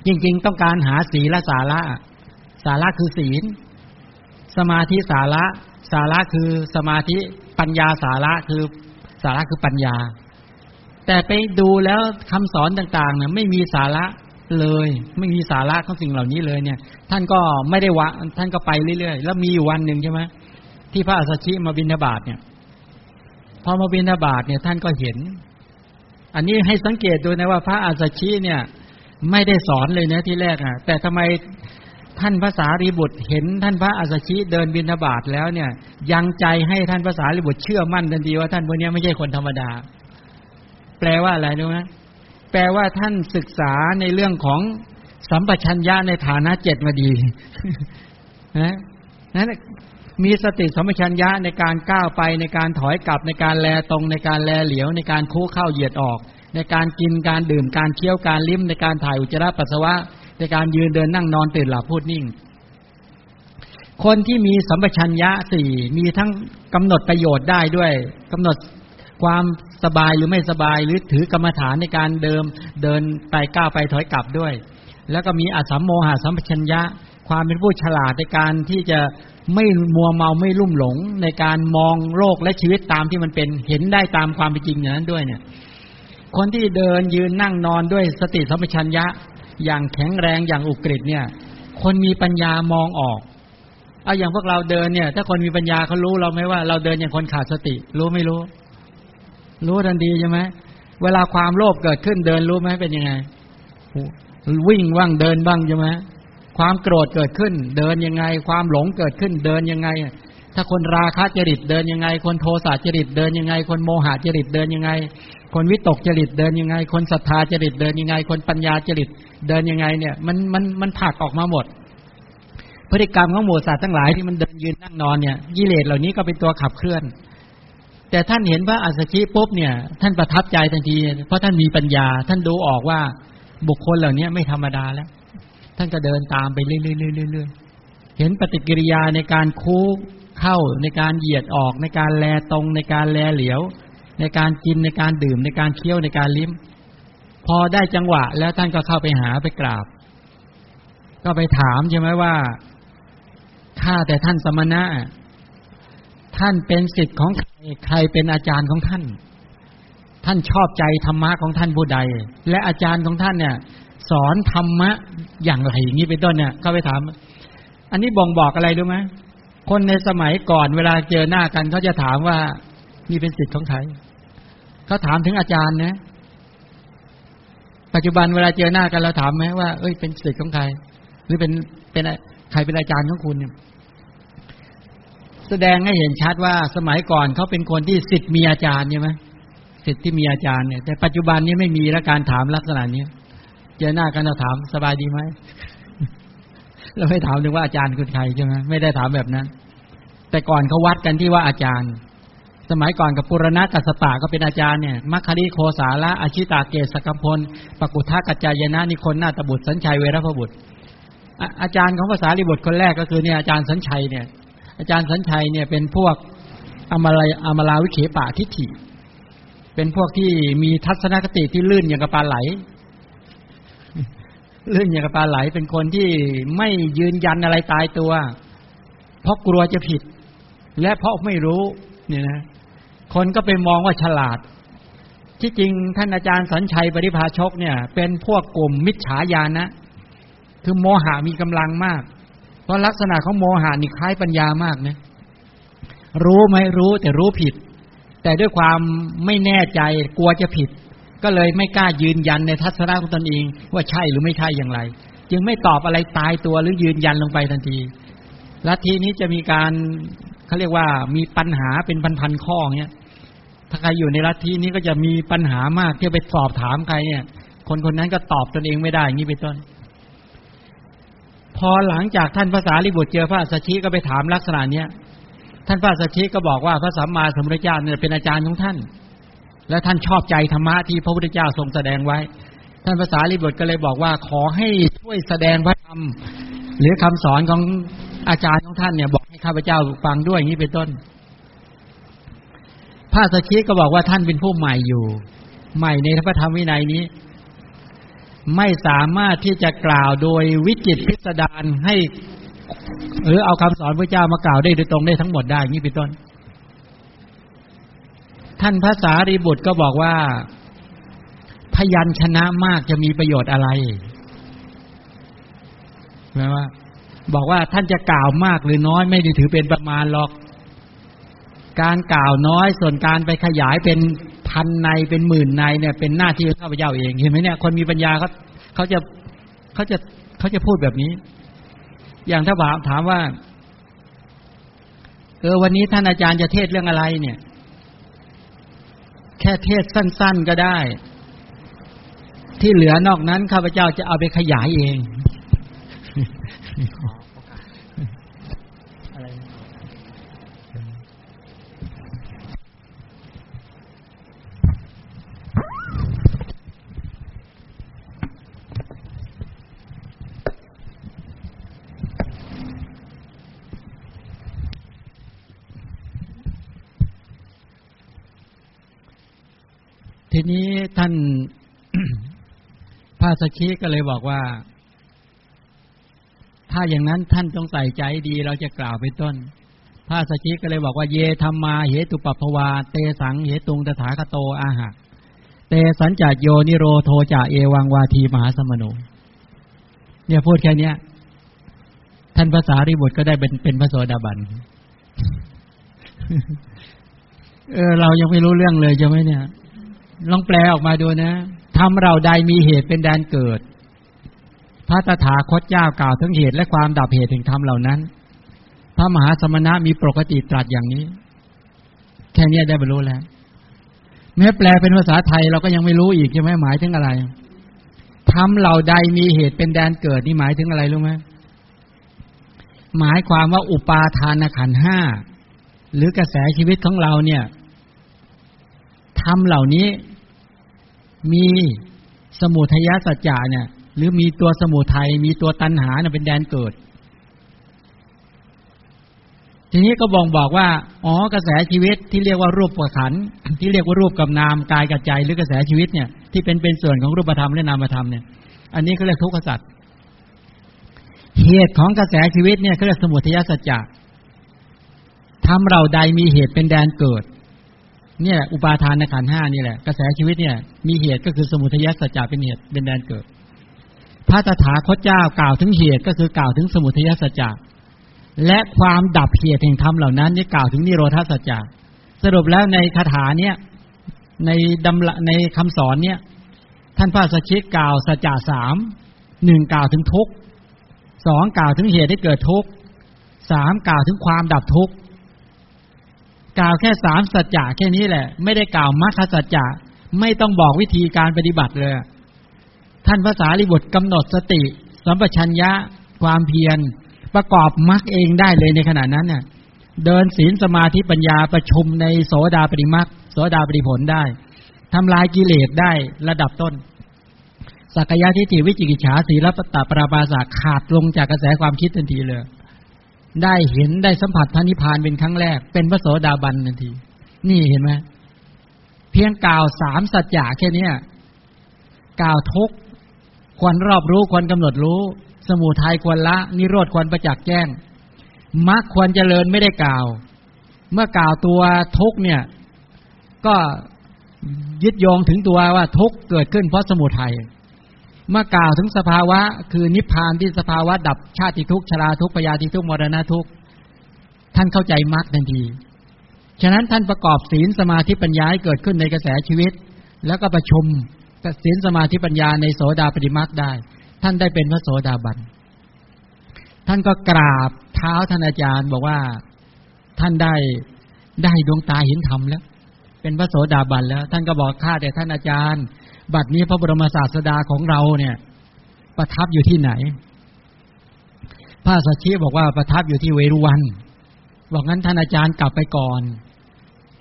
จริงๆต้องการหาศีลสาระสาระคือศีลสมาธิสาระสาระคือสมาธิปัญญาสาระคือปัญญาแต่ไปดูแล้วคำสอนต่างๆเนี่ยไม่มีสาระเลยไม่มีสาระของสิ่งเหล่านี้เลยเนี่ยท่านก็ไม่ได้วะท่านก็ไปเรื่อยๆแล้วมีอยู่วันหนึ่งใช่ไหมที่พระอัสสชิมาบิณฑบาตเนี่ยพอมาบิณฑบาตเนี่ยท่านก็เห็นอันนี้ให้สังเกตดูนะว่าพระอัสสชิเนี่ยไม่ได้สอนเลยนะที่แรกอ่ะแต่ทำไมท่านพระสารีบุตรเห็นท่านพระอัสสชิเดินบิณฑบาตแล้วเนี่ยยังใจให้ท่านพระสารีบุตรเชื่อมั่นทันทีว่าท่านพวกนี้ไม่ใช่คนธรรมดาแปลว่าอะไรรู้ไหมแปลว่าท่านศึกษาในเรื่องของสัมปชัญญะในฐานะเจ็ดมาดีนะนั้นมีสติสัมปชัญญะในการก้าวไปในการถอยกลับในการแลตรงในการแลเหลียวในการคู่เข้าเหยียดออกในการกินการดื่มการเคี้ยวการลิ้มในการถ่ายอุจจาระปัสสาวะในการยืนเดินนั่งนอนตื่นหลับพูดนิ่งคนที่มีสัมปชัญญะสี่มีทั้งกำหนดประโยชน์ได้ด้วยกำหนดความสบายหรือไม่สบายหรือถือกรรมฐานในการเดินไปก้าวไปถอยกลับด้วยแล้วก็มีอสัมโมหะสัมปชัญญะความเป็นผู้ฉลาดในการที่จะ ไม่มัวเมาไม่ลุ่มหลงในการมองโลกและชีวิตตามที่มันเป็นเห็นได้ตามความเป็นจริงอย่างนั้นด้วยเนี่ยคนที่เดินยืนนั่งนอนด้วยสติสัมปชัญญะอย่างแข็งแรงอย่างอุกฤษเนี่ยคนมีปัญญามองออกเอาอย่างพวกเราเดินเนี่ยถ้าคนมีปัญญาเขารู้เราไหมว่าเราเดินอย่างคนขาดสติรู้ไม่รู้รู้ทันทีใช่ไหมเวลาความโลภเกิดขึ้นเดินรู้ไหมเป็นยังไงวิ่งว่างเดินบ้างใช่ไหมความโกรธเกิดขึ้นเดินยังไงความหลงเกิดขึ้นเดินยังไงถ้าคนราคะจริตเดินยังไงคนโทสะจริตเดินยังไงคนโมหะจริตเดินยังไงคนวิตกจริตเดินยังไงคนศรัทธาจริตเดินยังไงคนปัญญาจริตเดินยังไงเนี่ยมันผลักออกมาหมดพฤติกรรมของหมู่สัตว์ทั้งหลายที่มันเดินยืนนั่งนอนเนี่ยกิเลสเหล่านี้ก็เป็นตัวขับเคลื่อนแต่ท่านเห็นว่าอัสสชิปุ๊บเนี่ยท่านประทับใจทันทีเพราะท่านมีปัญญาท่านดูออกว่าบุคคลเหล่านี้ไม่ธรรมดาแล้วท่านก็เดินตามไปเรื่อยๆเห็นปฏิกิริยาในการคู่เข้าในการเหยียดออกในการแลตรงในการแลเหลียวในการกินในการดื่มในการเคี้ยวในการลิ้มพอได้จังหวะแล้วท่านก็เข้าไปหาไปกราบก็ไปถามใช่ไหมว่าข้าแต่ท่านสมณะท่านเป็นศิษย์ของใครใครเป็นอาจารย์ของท่านท่านชอบใจธรรมะของท่านผู้ใดและอาจารย์ของท่านเนี่ยสอนธรรมะอย่างไรอย่างนี้เป็นต้นเนี่ยเข้าไปถามอันนี้บ่งบอกอะไรรู้ไหมคนในสมัยก่อนเวลาเจอหน้ากันเขาจะถามว่านี่เป็นศิษย์ของใครเขาถามถึงอาจารย์นะปัจจุบันเวลาเจอหน้ากันเราถามไหมว่าเอ้ยเป็นศิษย์ของใครหรือเป็นใครเป็นอาจารย์ของคุณเนี่ยแสดงให้เห็นชัดว่าสมัยก่อนเขาเป็นคนที่ศิษย์มีอาจารย์ใช่ไหมศิษย์ที่มีอาจารย์เนี่ยแต่ปัจจุบันนี้ไม่มีแล้วการถามลักษณะนี้เจอหน้ากันเราถามสบายดีไหมเราไม่ถามถึงว่าอาจารย์คือใครใช่ไหมไม่ได้ถามแบบนั้นแต่ก่อนเขาวัดกันที่ว่าอาจารย์สมัยก่อนกับปุรณะกัสสปะก็เป็นอาจารย์เนี่ยมัคคริโคสาละอชิตาเกศกัมพลปกุฏฐกัจจายนะนิคนนาตบุตรสัญชัยเวรพบุตรอาจารย์ของพระสารีบุตรคนแรกก็คือเนี่ยอาจารย์สัญชัยเนี่ยอาจารย์สัญชัยเนี่ยเป็นพวกอมลาวิเขปะทิฏฐิเป็นพวกที่มีทัศนคติที่ลื่นอย่างกับปลาไหลลื่นอย่างกับปลาไหลเป็นคนที่ไม่ยืนยันอะไรตายตัวเพราะกลัวจะผิดและเพราะไม่รู้เนี่ยนะคนก็ไปมองว่าฉลาดที่จริงท่านอาจารย์สัญชัยปริภาชกเนี่ยเป็นพวกกลุ่มมิจฉาญาณะคือโมหะมีกำลังมากเพราะลักษณะของโมหะนี่คล้ายปัญญามากนะรู้ไหมรู้แต่รู้ผิดแต่ด้วยความไม่แน่ใจกลัวจะผิดก็เลยไม่กล้ายืนยันในทัศนะของตนเองว่าใช่หรือไม่ใช่อย่างไรจึงไม่ตอบอะไรตายตัวหรือยืนยันลงไปทันทีลัทธินี้จะมีการเขาเรียกว่ามีปัญหาเป็นพันๆข้อเงี้ยถ้าใครอยู่ในลัทธินี้ก็จะมีปัญหามากที่ไปสอบถามใครเนี่ยคนคนนั้นก็ตอบตนเองไม่ได้อย่างนี้เป็นต้นพอหลังจากท่านพระสารีบุตรเจอพระอัสสชิก็ไปถามลักษณะเนี้ยท่านพระอัสสชิก็บอกว่าพระสัมมาสัมพุทธเจ้าเนี่ยเป็นอาจารย์ของท่านและท่านชอบใจธรรมะที่พระพุทธเจ้าทรงแสดงไว้ท่านพระสารีบุตรก็เลยบอกว่าขอให้ช่วยแสดงพระธรรมหรือคำสอนของอาจารย์ของท่านเนี่ยบอกให้ข้าพเจ้าฟังด้วยอย่างนี้เป็นต้นพระอัสสชิก็บอกว่าท่านเป็นผู้ใหม่อยู่ใหม่ในพระธรรมวินัยนี้ไม่สามารถที่จะกล่าวโดยวิจิตพิสดารให้หรือเอาคำสอนพระเจ้ามากล่าวได้โดยตรงได้ทั้งหมดได้อย่างนี้เป็นต้นท่านพระสารีบุตรก็บอกว่าพยัญชนะมากจะมีประโยชน์อะไรแปลว่าบอกว่าท่านจะกล่าวมากหรือน้อยไม่ได้ถือเป็นประมาณหรอกการกล่าวน้อยส่วนการไปขยายเป็นพันในเป็นหมื่นในเนี่ยเป็นหน้าที่ของข้าพเจ้าเองเห็นไหมเนี่ยคนมีปัญญาเขาจะพูดแบบนี้อย่างถ้าถามว่าวันนี้ท่านอาจารย์จะเทศเรื่องอะไรเนี่ยแค่เทศสั้นๆก็ได้ที่เหลือนอกนั้นข้าพเจ้าจะเอาไปขยายเองทีนี้ท่านพระอัสสชิก็เลยบอกว่า ถ้าอย่างนั้นท่านจงใส่ใจดีเราจะกล่าวไปต้นพระสัจฉิก็เลยบอกว่าเยธรรมาเหตุปัพพวาเตสังเหตุงตถาคโตอาหะเตสัญจโยนิโรโทจาเอวังวาทีมหาสมโนเนี่ยพูดแค่เนี้ยท่านพระสารีบุตรก็ได้เป็นพระโสดาบันเรายังไม่รู้เรื่องเลยใช่ไหมเนี่ยลองแปลออกมาดูนะทำเราใดมีเหตุเป็นแดนเกิดพระตถาคตเจ้ากล่าวถึงเหตุและความดับเหตุถึงธรรมเหล่านั้นพระมหาสมณะมีปกติตรัสอย่างนี้แค่นี้ได้บรรลุแล้วแม้แปลเป็นภาษาไทยเราก็ยังไม่รู้อีกใช่ไหมหมายถึงอะไรธรรมเหล่าใดมีเหตุเป็นแดนเกิดนี่หมายถึงอะไรรู้ไหมหมายความว่าอุปาทานขันธ์ห้าหรือกระแสชีวิตของเราเนี่ยธรรมเหล่านี้มีสมุทัยสัจจะเนี่ยหรือมีตัวสมุทัยมีตัวตัณหาเนี่ยเป็นแดนเกิดทีนี้ก็บอกว่าอ๋อกระแสชีวิตที่เรียกว่ารูปประขันธ์ที่เรียกว่ารูปกับนามกายกับใจหรือกระแสชีวิตเนี่ยที่เป็นส่วนของรูปธรรมและนามธรรมเนี่ยอันนี้เขาเรียกทุกขสัจเหตุของกระแสชีวิตเนี่ยเขาเรียกสมุทัยสัจจะทำเราใดมีเหตุเป็นแดนเกิดเนี่ยอุปาทานขันธ์ห้านี่แหละกระแสชีวิตเนี่ยมีเหตุก็คือสมุทัยสัจจะเป็นเหตุเป็นแดนเกิดพระตถาคตเจ้ากล่าวถึงเหตุก็คือกล่าวถึงสมุทัยสัจจะและความดับเหตุแห่งธรรมเหล่านั้นนี่กล่าวถึงนิโรธสัจจะสรุปแล้วในคาถาเนี่ยในคำสอนเนี่ยท่านพระสัจฉิกล่าวสัจจะ3 1กล่าวถึงทุกข์2กล่าวถึงเหตุให้เกิดทุกข์3กล่าวถึงความดับทุกข์กล่าวแค่3สัจจะแค่นี้แหละไม่ได้กล่าวมรรคสัจจะไม่ต้องบอกวิธีการปฏิบัติเลยท่านพระสารีบุตรกำหนดสติสัมปชัญญะความเพียรประกอบมรรคเองได้เลยในขณะนั้นเนี่ยเดินศีลสมาธิปัญญาประชุมในโสดาปฏิมรรคโสดาปฏิผลได้ทำลายกิเลสได้ระดับต้นสักกายทิฏฐิวิจิกิจฉาสีลัพพตปรามาสาขาดลงจากกระแสความคิดทันทีเลยได้เห็นได้สัมผัสพระนิพพานเป็นครั้งแรกเป็นพระโสดาบันทันทีนี่เห็นไหมเพียงกล่าวสามสัจจะแค่นี้กล่าวทุกข์ควรรอบรู้ควรกำหนดรู้สมุทัยควรละนิโรธควรประจักษ์แจ้งมรรคควรเจริญไม่ได้กล่าวเมื่อกล่าวตัวทุกข์เนี่ยก็ยึดโยงถึงตัวว่าทุกข์เกิดขึ้นเพราะสมุทัยเมื่อกล่าวถึงสภาวะคือนิพพานที่สภาวะดับชาติทุกข์ชราทุกข์พยาธิทุกข์มรณะทุกข์ท่านเข้าใจมรรคทันทีฉะนั้นท่านประกอบศีลสมาธิปัญญาให้เกิดขึ้นในกระแสชีวิตแล้วก็ประชุมศีลสมาธิปัญญาในโสดาปฏิมรรคได้ท่านได้เป็นพระโสดาบันท่านก็กราบเท้าท่านอาจารย์บอกว่าท่านได้ดวงตาเห็นธรรมแล้วเป็นพระโสดาบันแล้วท่านก็บอกข้าแต่ท่านอาจารย์บัดนี้พระบรมศาสดาของเราเนี่ยประทับอยู่ที่ไหนพระสัชชีบอกว่าประทับอยู่ที่เวรุวันบอกงั้นท่านอาจารย์กลับไปก่อน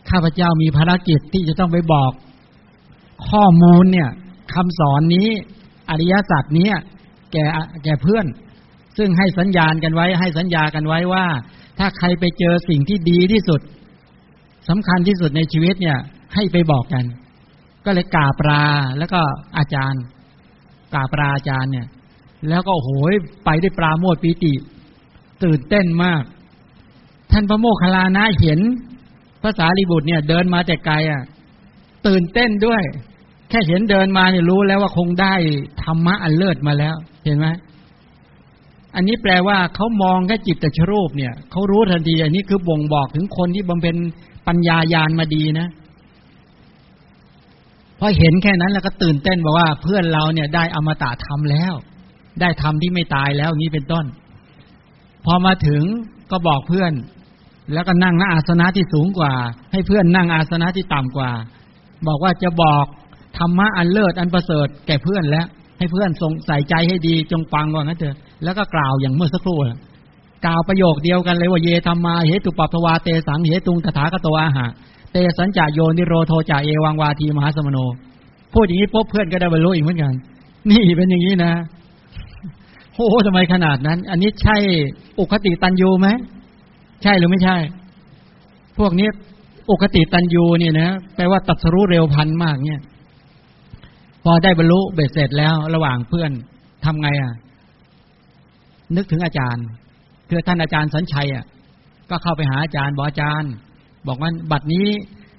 ข้าพเจ้ามีภารกิจที่จะต้องไปบอกข้อมูลเนี่ยคำสอนนี้อริยสัจนี้แก่เพื่อนซึ่งให้สัญญากันไว้ว่าถ้าใครไปเจอสิ่งที่ดีที่สุดสำคัญที่สุดในชีวิตเนี่ยให้ไปบอกกันก็เลยกราบลาแล้วก็อาจารย์กราบลาอาจารย์เนี่ยแล้วก็โหยไปด้วยปราโมทย์ปีติตื่นเต้นมากท่านพระโมคคัลลานะเห็นพระสารีบุตรเนี่ยเดินมาแต่ไกลอ่ะตื่นเต้นด้วยแค่เห็นเดินมาเนี่ยรู้แล้วว่าคงได้ธรรมะอันเลิศมาแล้วเห็นไหมอันนี้แปลว่าเขามองแค่จิตตชรูปเนี่ยเขารู้ทันทีอันนี้คือบ่งบอกถึงคนที่บำเพ็ญปัญญาญาณมาดีนะพอเห็นแค่นั้นแล้วก็ตื่นเต้นบอกว่าเพื่อนเราเนี่ยได้อมตะธรรมแล้วได้ธรรมที่ไม่ตายแล้วนี้เป็นต้นพอมาถึงก็บอกเพื่อนแล้วก็นั่งณอาสนะที่สูงกว่าให้เพื่อนนั่งอาสนะที่ต่ำกว่าบอกว่าจะบอกธรรมะอันเลิศอันประเสริฐแก่เพื่อนแล้วให้เพื่อนทรงใส่ใจให้ดีจงฟังว่างั้นเถอะแล้วก็กล่าวอย่างเมื่อสักครู่กล่าวประโยคเดียวกันเลยว่าเยธรรมาเหตุปัพพวาเตสังเหตุงตถาคโตอาหะเตสัญจโยนิโรโทจาเอวังวาทีมหาสมโนพูดอย่างนี้พบเพื่อนก็ได้บรรลุอีกเหมือนกันนี่เป็นอย่างนี้นะโอ้โหทำไมขนาดนั้นอันนี้ใช่อุคติตัญญูไหมใช่หรือไม่ใช่พวกนี้อุคติตัญญูเนี่ยนะแปลว่าตรัสรู้เร็วพันมากเนี่ยพอได้บรรลุเบ็ดเสร็จแล้วระหว่างเพื่อนทำไงอ่ะ นึกถึงอาจารย์คือท่านอาจารย์สัญชัยอ่ะก็เข้าไปหาอาจารย์บอกอาจารย์บอกว่าบัดนี้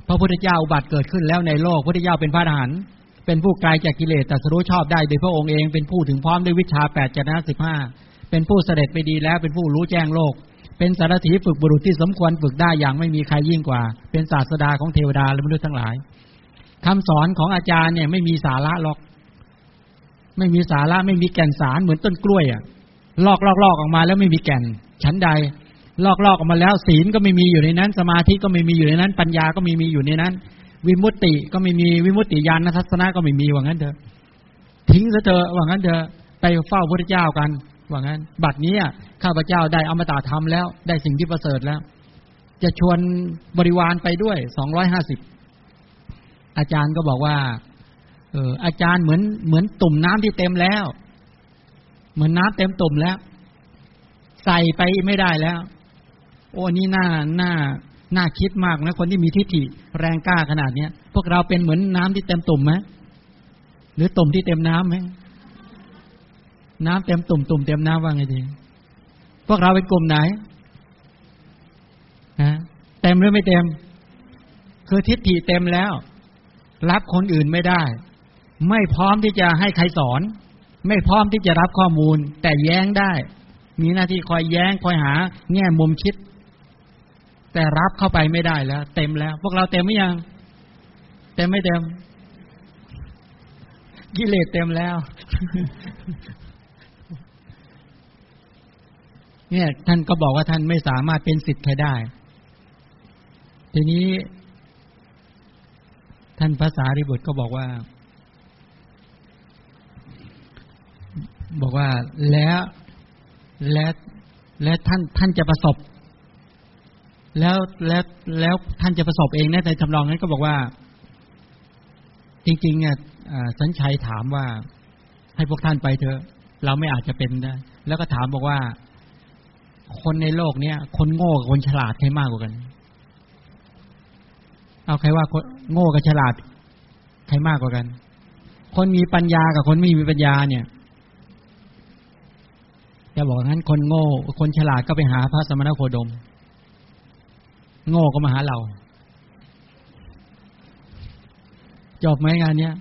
พระพุทธเจ้าอุบัติเกิดขึ้นแล้วในโลกพระพุทธเจ้าเป็นพระอรหันต์เป็นผู้ไกลจากกิเลสตรัสรู้ชอบได้โดยพระองค์เองเป็นผู้ถึงพร้อมด้วยวิชา8จรณะ15เป็นผู้เสด็จไปดีแล้วเป็นผู้รู้แจ้งโลกเป็นสารถีฝึกบุรุษที่สมควรฝึกได้อย่างไม่มีใครยิ่งกว่าเป็นศาสดาของเทวดาและมนุษย์ทั้งหลายคำสอนของอาจารย์เนี่ยไม่มีสาระหรอกไม่มีสาระไม่มีแก่นสารเหมือนต้นกล้วยอ่ะลอกๆๆออกมาแล้วไม่มีแก่นชั้นใดลอกๆออกมาแล้วศีลก็ไม่มีอยู่ในนั้นสมาธิก็ไม่มีอยู่ในนั้นปัญญาก็ไม่มีอยู่ในนั้นวิมุตติก็ไม่มีวิมุตติญาณทัศนะก็ไม่มีว่างั้นเถอะทิ้งซะเถอะว่างั้นเถอะไปเฝ้าพระพุทธเจ้ากันว่างั้นบัดนี้ข้าพเจ้าได้อมตะธรรมแล้วได้สิ่งที่ประเสริฐแล้วจะชวนบริวารไปด้วย250อาจารย์ก็บอกว่าอาจารย์เหมือนตุ่มน้ำที่เต็มแล้วเหมือนน้ำเต็มตุ่มแล้วใส่ไปไม่ได้แล้วโอ้นี่น่าคิดมากนะคนที่มีทิฏฐิแรงกล้าขนาดนี้พวกเราเป็นเหมือนน้ำที่เต็มตุ่มไหมหรือตุ่มที่เต็มน้ำไหมน้ำเต็มตุ่มตุ่มเต็มน้ำว่าไงดีพวกเราเป็นกลุ่มไหนฮะเต็มหรือไม่เต็มคือทิฏฐิเต็มแล้วรับคนอื่นไม่ได้ไม่พร้อมที่จะให้ใครสอนไม่พร้อมที่จะรับข้อมูลแต่แย้งได้มีหน้าที่คอยแย้งคอยหาแง่มุมคิดแต่รับเข้าไปไม่ได้แล้วเต็มแล้วพวกเราเต็มหรือยังเต็มไม่เต็มกิเลสเต็มแล้วเนี่ยท่านก็บอกว่าท่านไม่สามารถเป็นศิษย์ใครได้ทีนี้ท่านพระสารีบุตรก็บอกว่าและท่านจะประสบแล้วท่านจะประสบเองนะในทำนองนั้นก็บอกว่าจริงๆเนี่ยสัญชัยถามว่าให้พวกท่านไปเถอะเราไม่อาจจะเป็นได้แล้วก็ถามบอกว่าคนในโลกเนี้ยคนโง่กับคนฉลาดใครมากกว่ากันเอาใครว่าคนโง่กับฉลาดใครมากกว่ากันคนมีปัญญากับคนไม่มีปัญญาเนี่ยจะบอกงั้นคนโง่คนฉลาดก็ไปหาพระสมณโคดมโง่ก็มาหาเราจบไหมงานเนี้ย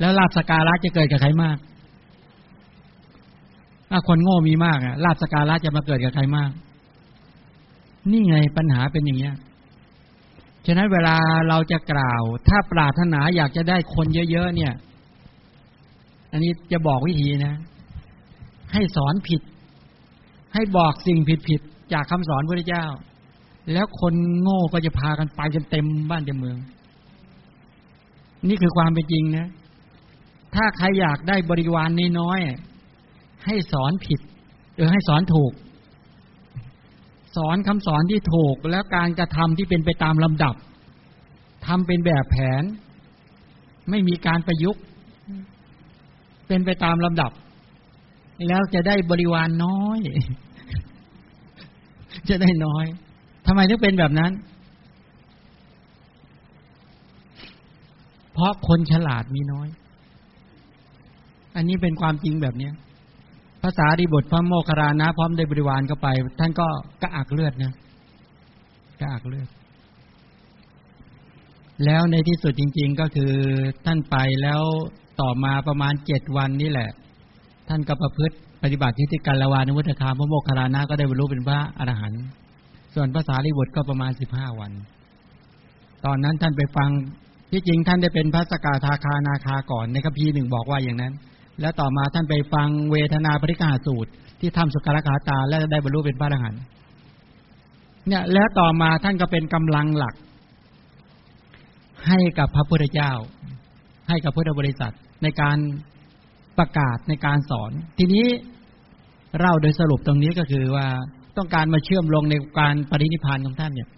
แล้วลาภสักการะจะเกิดกับใครมากถ้าคนโง่มีมากอ่ะลาภสักการะจะมาเกิดกับใครมากนี่ไงปัญหาเป็นอย่างเนี้ยฉะนั้นเวลาเราจะกล่าวถ้าปรารถนาอยากจะได้คนเยอะๆเนี่ยอันนี้จะบอกวิธีนะให้สอนผิดให้บอกสิ่งผิดๆจากคำสอนพระพุทธเจ้าแล้วคนโง่ก็จะพากันไปจนเต็มบ้านเต็มเมืองนี่คือความเป็นจริงนะถ้าใครอยากได้บริวารน้อยๆให้สอนผิดหรือให้สอนถูกสอนคำสอนที่ถูกแล้วการกระทำที่เป็นไปตามลำดับทำเป็นแบบแผนไม่มีการประยุกต์เป็นไปตามลำดับแล้วจะได้บริวารน้อยจะได้น้อยทำไมถึงเป็นแบบนั้นเพราะคนฉลาดมีน้อยอันนี้เป็นความจริงแบบนี้พระสารีบุตรพระโมคคัลลานะพร้อมด้วยบริวารก็ไปท่านก็กระอักเลือดนะกระอักเลือดแล้วในที่สุดจริงๆก็คือท่านไปแล้วต่อมาประมาณ7วันนี่แหละท่านก็ประพฤติปฏิบัตินิติการละวานุวัตธรรมพระโมคคัลลานะก็ได้บรรลุเป็นพระอรหันต์ส่วนพระสารีบุตรก็ประมาณ15วันตอนนั้นท่านไปฟังที่จริงท่านได้เป็นพระสกทาคานาคาก่อนในคัมภีร์1บอกว่าอย่างนั้นแล้วต่อมาท่านไปฟังเวทนาปริฆาสูตรที่ทำสุขลักขาตาและได้บรรลุเป็นพระอรหันต์เนี่ยแล้วต่อมาท่านก็เป็นกำลังหลักให้กับพระพุทธเจ้าให้กับพุทธบริษัทในการประกาศในการสอนทีนี้เราโดยสรุปตรงนี้ก็คือว่าต้องการมาเชื่อมลงในการปรินิพพานของท่านเนี่ย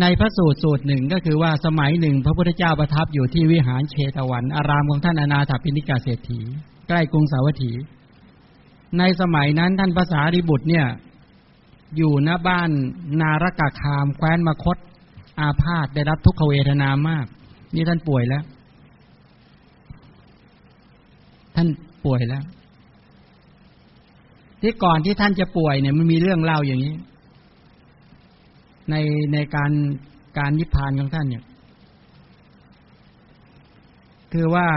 ในพระสูตรสูตรหนึ่งก็คือว่าสมัยหนึ่งพระพุทธเจ้าประทับอยู่ที่วิหารเชตวันอารามของท่านอนาถปิณฑิกเศรษฐีใกล้กรุงสาวัตถีในสมัยนั้นท่านพระสารีบุตรเนี่ยอยู่ณบ้านนารกคามแคว้นมคธอาพาธได้รับทุกขเวทนามากนี่ท่านป่วยแล้วท่าน ป่วยแล้วที่ก่อนที่ท่านจะป่วยเนี่ยมันมีเรื่องเล่าอย่างนี้ในการนิพพานของท่านเนี่ยคือว่า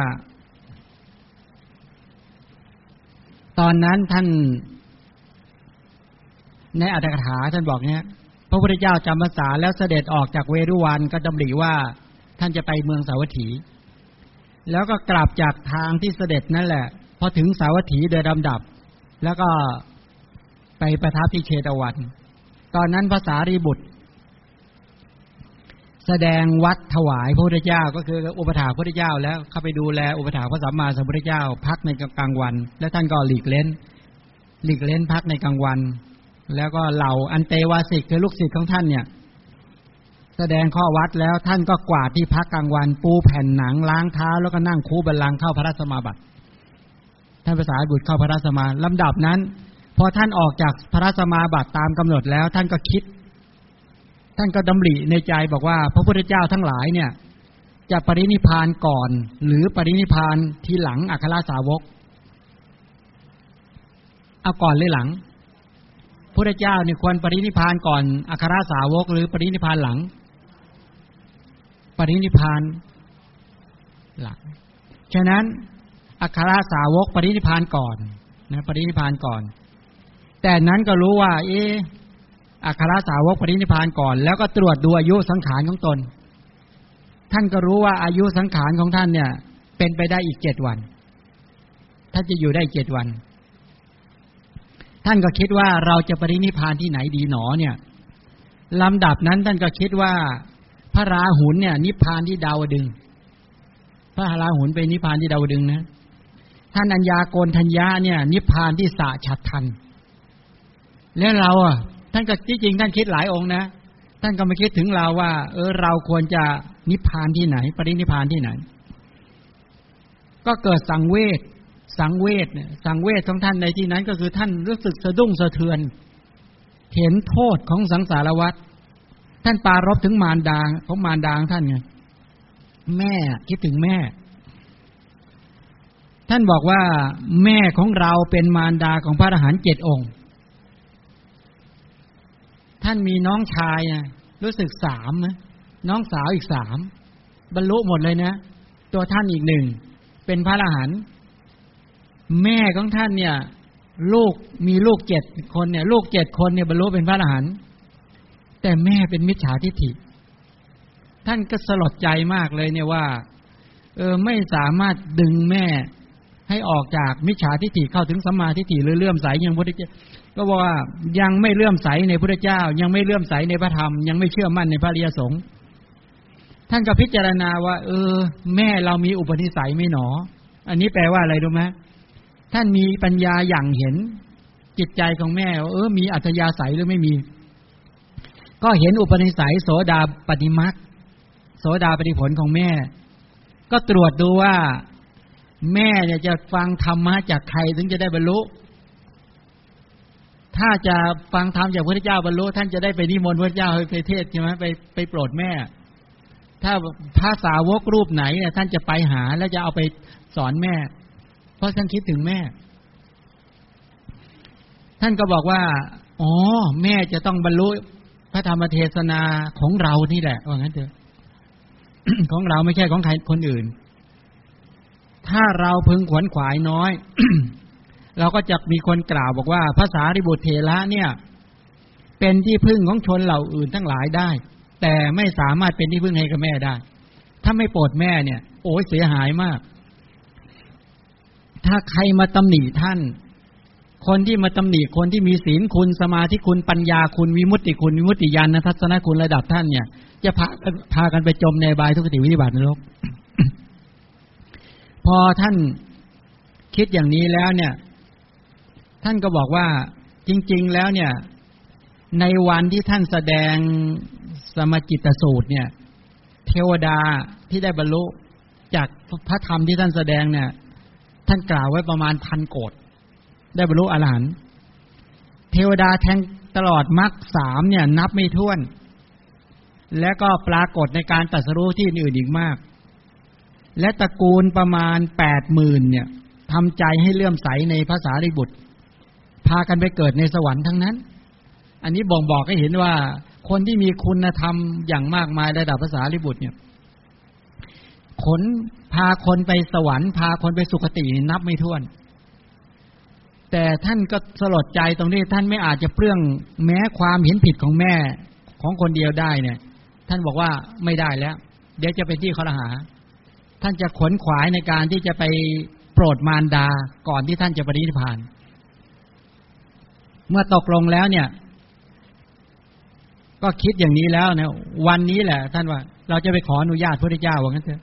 ตอนนั้นท่านในอัตถกถาท่านบอกเนี่ยพระพุทธเจ้าจำพรรษาแล้วเสด็จออกจากเวรุวันก็ดำริว่าท่านจะไปเมืองสาวัตถีแล้วก็กลับจากทางที่เสด็จนั่นแหละพอถึงสาวัตถีโดยลำดับแล้วก็ไปประทับที่เชตวันตอนนั้นพระสารีบุตรแสดงวัดถวายพระพุทธเจ้าก็คืออุปถากพระพุทธเจ้าแล้วเข้าไปดูแลอุปถากพระสัมมาสัมพุทธเจ้าพักในกลางวันและท่านก็หลีกเล่นพักในกลางวันแล้วก็เหล่าอันเตวาสิกคือลูกศิษย์ของท่านเนี่ยแสดงข้อวัดแล้วท่านก็กวาดที่พักกลางวันปูแผ่นหนังล้างเท้าแล้วก็นั่งคูบัลลังก์เข้าพระสมาบัติท่านพระสารีบุตรเข้าพระสมาลำดับนั้นพอท่านออกจากพระสมาบัติตามกำหนดแล้วท่านก็คิดท่านก็ดำริในใจบอกว่าพระพุทธเจ้าทั้งหลายเนี่ยจะปรินิพพานก่อนหรือปรินิพพานทีหลังอัครสาวกเอาก่อนหรือหลังพระพุทธเจ้าเนี่ยควรปรินิพพานก่อนอัครสาวกหรือปรินิพพานหลังปรินิพพานหลังฉะนั้นอัครสาวกปรินิพพานก่อนนะปรินิพพานก่อนแต่นั้นก็รู้ว่าอัครสาวกปรินิพพานก่อนแล้วก็ตรวจดูอายุสังขารของตนท่านก็รู้ว่าอายุสังขารของท่านเนี่ยเป็นไปได้อีก7วันท่านจะอยู่ได้7วันท่านก็คิดว่าเราจะปรินิพพานที่ไหนดีหนอเนี่ยลำดับนั้นท่านก็คิดว่าพระราหุลเนี่ยนิพพานที่ดาวดึงส์พระราหุลไปนิพพานที่ดาวดึงส์นะท่านอัญญาโกณฑัญญะเนี่ยนิพพานที่สะฉัฏฐันแล้วเราอ่ะท่านก็ที่จริงท่านคิดหลายองค์นะท่านก็มาคิดถึงเราว่าเราควรจะนิพพานที่ไหนปรินิพพานที่ไหนก็เกิดสังเวชเนี่ยสังเวชของท่านในที่นั้นก็คือท่านรู้สึกสะดุ้งสะเทือนเห็นโทษของสังสารวัฏท่านปรารภถึงมารดาของมารดาท่านไงแม่คิดถึงแม่ท่านบอกว่าแม่ของเราเป็นมารดาของพระอรหันต์7องค์ท่านมีน้องชายนะรู้สึก3นะน้องสาวอีก3บรรลุหมดเลยนะตัวท่านอีก1เป็นพระอรหันต์แม่ของท่านเนี่ยลูกมีลูก7คนเนี่ยลูก7คนเนี่ยบรรลุเป็นพระอรหันต์แต่แม่เป็นมิจฉาทิฏฐิท่านก็สลดใจมากเลยเนี่ยว่าไม่สามารถดึงแม่ให้ออกจากมิจฉาทิฏฐิเข้าถึงสัมมาทิฏฐิหรือเลื่อมใสยังพระพุทธเจ้าก็บอกว่ายังไม่เลื่อมใสในพระพุทธเจ้ายังไม่เลื่อมใสในพระธรรมยังไม่เชื่อมั่นในพระอริยสงฆ์ท่านก็พิจารณาว่าแม่เรามีอุปนิสัยไม่หนออันนี้แปลว่าอะไรรู้ไหมท่านมีปัญญาอย่างเห็นจิตใจของแม่ว่ามีอัธยาศัยหรือไม่มีก็เห็นอุปนิสัยโสดาปฏิมรรคโสดาปฏิผลของแม่ก็ตรวจดูว่าแม่เนี่ยจะฟังธรรมะจากใครถึงจะได้บรรลุถ้าจะฟังธรรมจากพระพุทธเจ้าบรรลุท่านจะได้ไปนิมนต์พระเจ้าไปเทศใช่ไหมไปโปรดแม่ถ้าพระสาวกรูปไหนเนี่ยท่านจะไปหาแล้วจะเอาไปสอนแม่เพราะท่านคิดถึงแม่ท่านก็บอกว่าแม่จะต้องบรรลุพระธรรมเทศนาของเรานี่แหละว่างั้นเถอะ ของเราไม่ใช่ของใครคนอื่นถ้าเราพึงขวนขวายน้อย เราก็จะมีคนกล่าวบอกว่าพระสารีบุตรเถระเนี่ยเป็นที่พึ่งของชนเหล่าอื่นทั้งหลายได้แต่ไม่สามารถเป็นที่พึ่งให้กับแม่ได้ถ้าไม่โปรดแม่เนี่ยเสียหายมากถ้าใครมาตำหนิท่านคนที่มาตำหนิคนที่มีศีลคุณสมาธิคุณปัญญาคุณวิมุตติคุณวิมุตติญาณทัศนคุณระดับท่านเนี่ยจะพากันไปจมในบายทุกขติวิบัตินรก พอท่านคิดอย่างนี้แล้วเนี่ยท่านก็บอกว่าจริงๆแล้วเนี่ยในวันที่ท่านแสดงสมจิตสูตรเนี่ยเทวดาที่ได้บรรลุจากพระธรรมที่ท่านแสดงเนี่ยท่านกล่าวไว้ประมาณ 1,000 โกฏได้บรรลุอรหันต์เทวดาแทงตลอดมรรค3เนี่ยนับไม่ถ้วนแล้วก็ปรากฏในการตรัสรู้ที่อื่นอีกมากและตระกูลประมาณ 80,000 เนี่ยท ทำใจให้เลื่อมใสในพระสารีบุตรพากันไปเกิดในสวรรค์ทั้งนั้นอันนี้บ่งบอกให้เห็นว่าคนที่มีคุณธรรมอย่างมากมายระดับพระสารีบุตรเนี่ยคนพาคนไปสวรรค์พาคนไปสุคตินับไม่ถ้วนแต่ท่านก็สลดใจตรงที่ท่านไม่อาจจะเปลื้องแม้ความเห็นผิดของแม่ของคนเดียวได้เนี่ยท่านบอกว่าไม่ได้แล้วเดี๋ยวจะเป็นที่ครหาท่านจะขนขวายในการที่จะไปโปรดมารดาก่อนที่ท่านจะปรินิพพานเมื่อตกลงแล้วเนี่ยก็คิดอย่างนี้แล้วนะวันนี้แหละท่านว่าเราจะไปขออนุญาตพระพุทธเจ้าว่างั้นเถอะ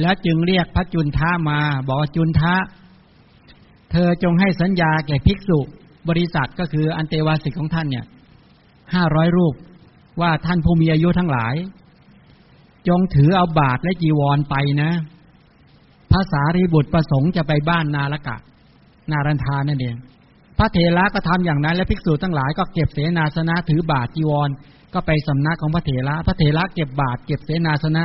แล้วจึงเรียกพระจุนทะมาบอกว่าจุนทะเธอจงให้สัญญาแก่ภิกษุบริษัทก็คืออันเตวาสิกของท่านเนี่ย500รูปว่าท่านผู้มีอายุทั้งหลายจงถือเอาบาตรและจีวรไปนะพระสารีบุตรประสงค์จะไปบ้านนาลกะนารันทานั่นเองพระเถระก็ทำอย่างนั้นและภิกษุทั้งหลายก็เก็บเสนาสนะถือบาตรจีวรก็ไปสำนักของพระเถระพระเถระเก็บบาตรเก็บเสนาสนะ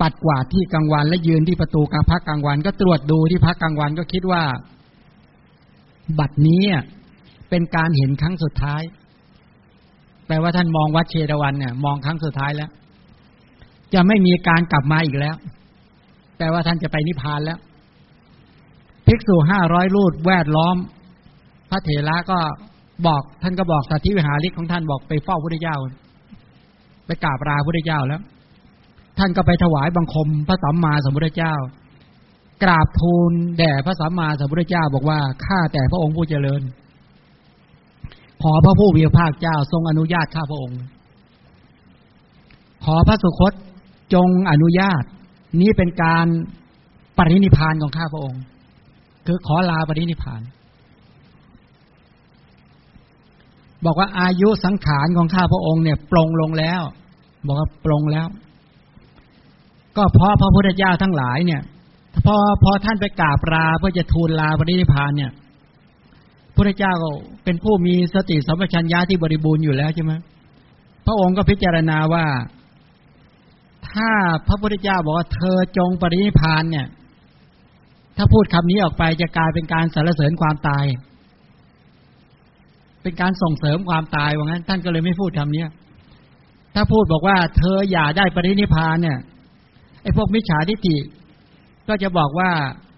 ปัดกวาดที่กลางวันและยืนที่ประตูการพักกลางวันก็ตรวจดูที่พักกลางวันก็คิดว่าบัดนี้เป็นการเห็นครั้งสุดท้ายแปลว่าท่านมองวัดเชตวันเนี่ยมองครั้งสุดท้ายแล้วจะไม่มีการกลับมาอีกแล้วแปลว่าท่านจะไปนิพพานแล้วภิกษุ500รูปแวดล้อมพระเถระก็บอกท่านก็บอกสัตธิวิหาริกของท่านบอกไปเฝ้าพระพุทธเจ้าไปกราบลาพระพุทธเจ้าแล้วท่านก็ไปถวายบังคมพระสัมมาสัมพุทธเจ้ากราบทูลแด่พระสัมมาสัมพุทธเจ้าบอกว่าข้าแต่พระองค์ผู้เจริญขอพระผู้มีพระภาคเจ้าทรงอนุญาตข้าพระองค์ขอพระสุคตจงอนุญาตนี้เป็นการปรินิพพานของข้าพระองค์คือขอลาปรินิพพานบอกว่าอายุสังขารของข้าพระองค์เนี่ยปลงลงแล้วบอกว่าปลงแล้วก็เพราะพระพุทธเจ้าทั้งหลายเนี่ยพอท่านไปกราบลาเพื่อจะทูลลาปรินิพพานเนี่ยพระเจ้าก็เป็นผู้มีสติสัมปชัญญะที่บริบูรณ์อยู่แล้วใช่ไหมพระองค์ก็พิจารณาว่าถ้าพระพุทธเจ้าบอกว่าเธอจงปรินิพพานเนี่ยถ้าพูดคำนี้ออกไปจะกลายเป็นการสรรเสริญความตายเป็นการส่งเสริมความตายว่างั้นท่านก็เลยไม่พูดคำนี้ถ้าพูดบอกว่าเธออย่าได้ปรินิพพานเนี่ยไอ้พวกมิจฉาทิฏฐิก็จะบอกว่า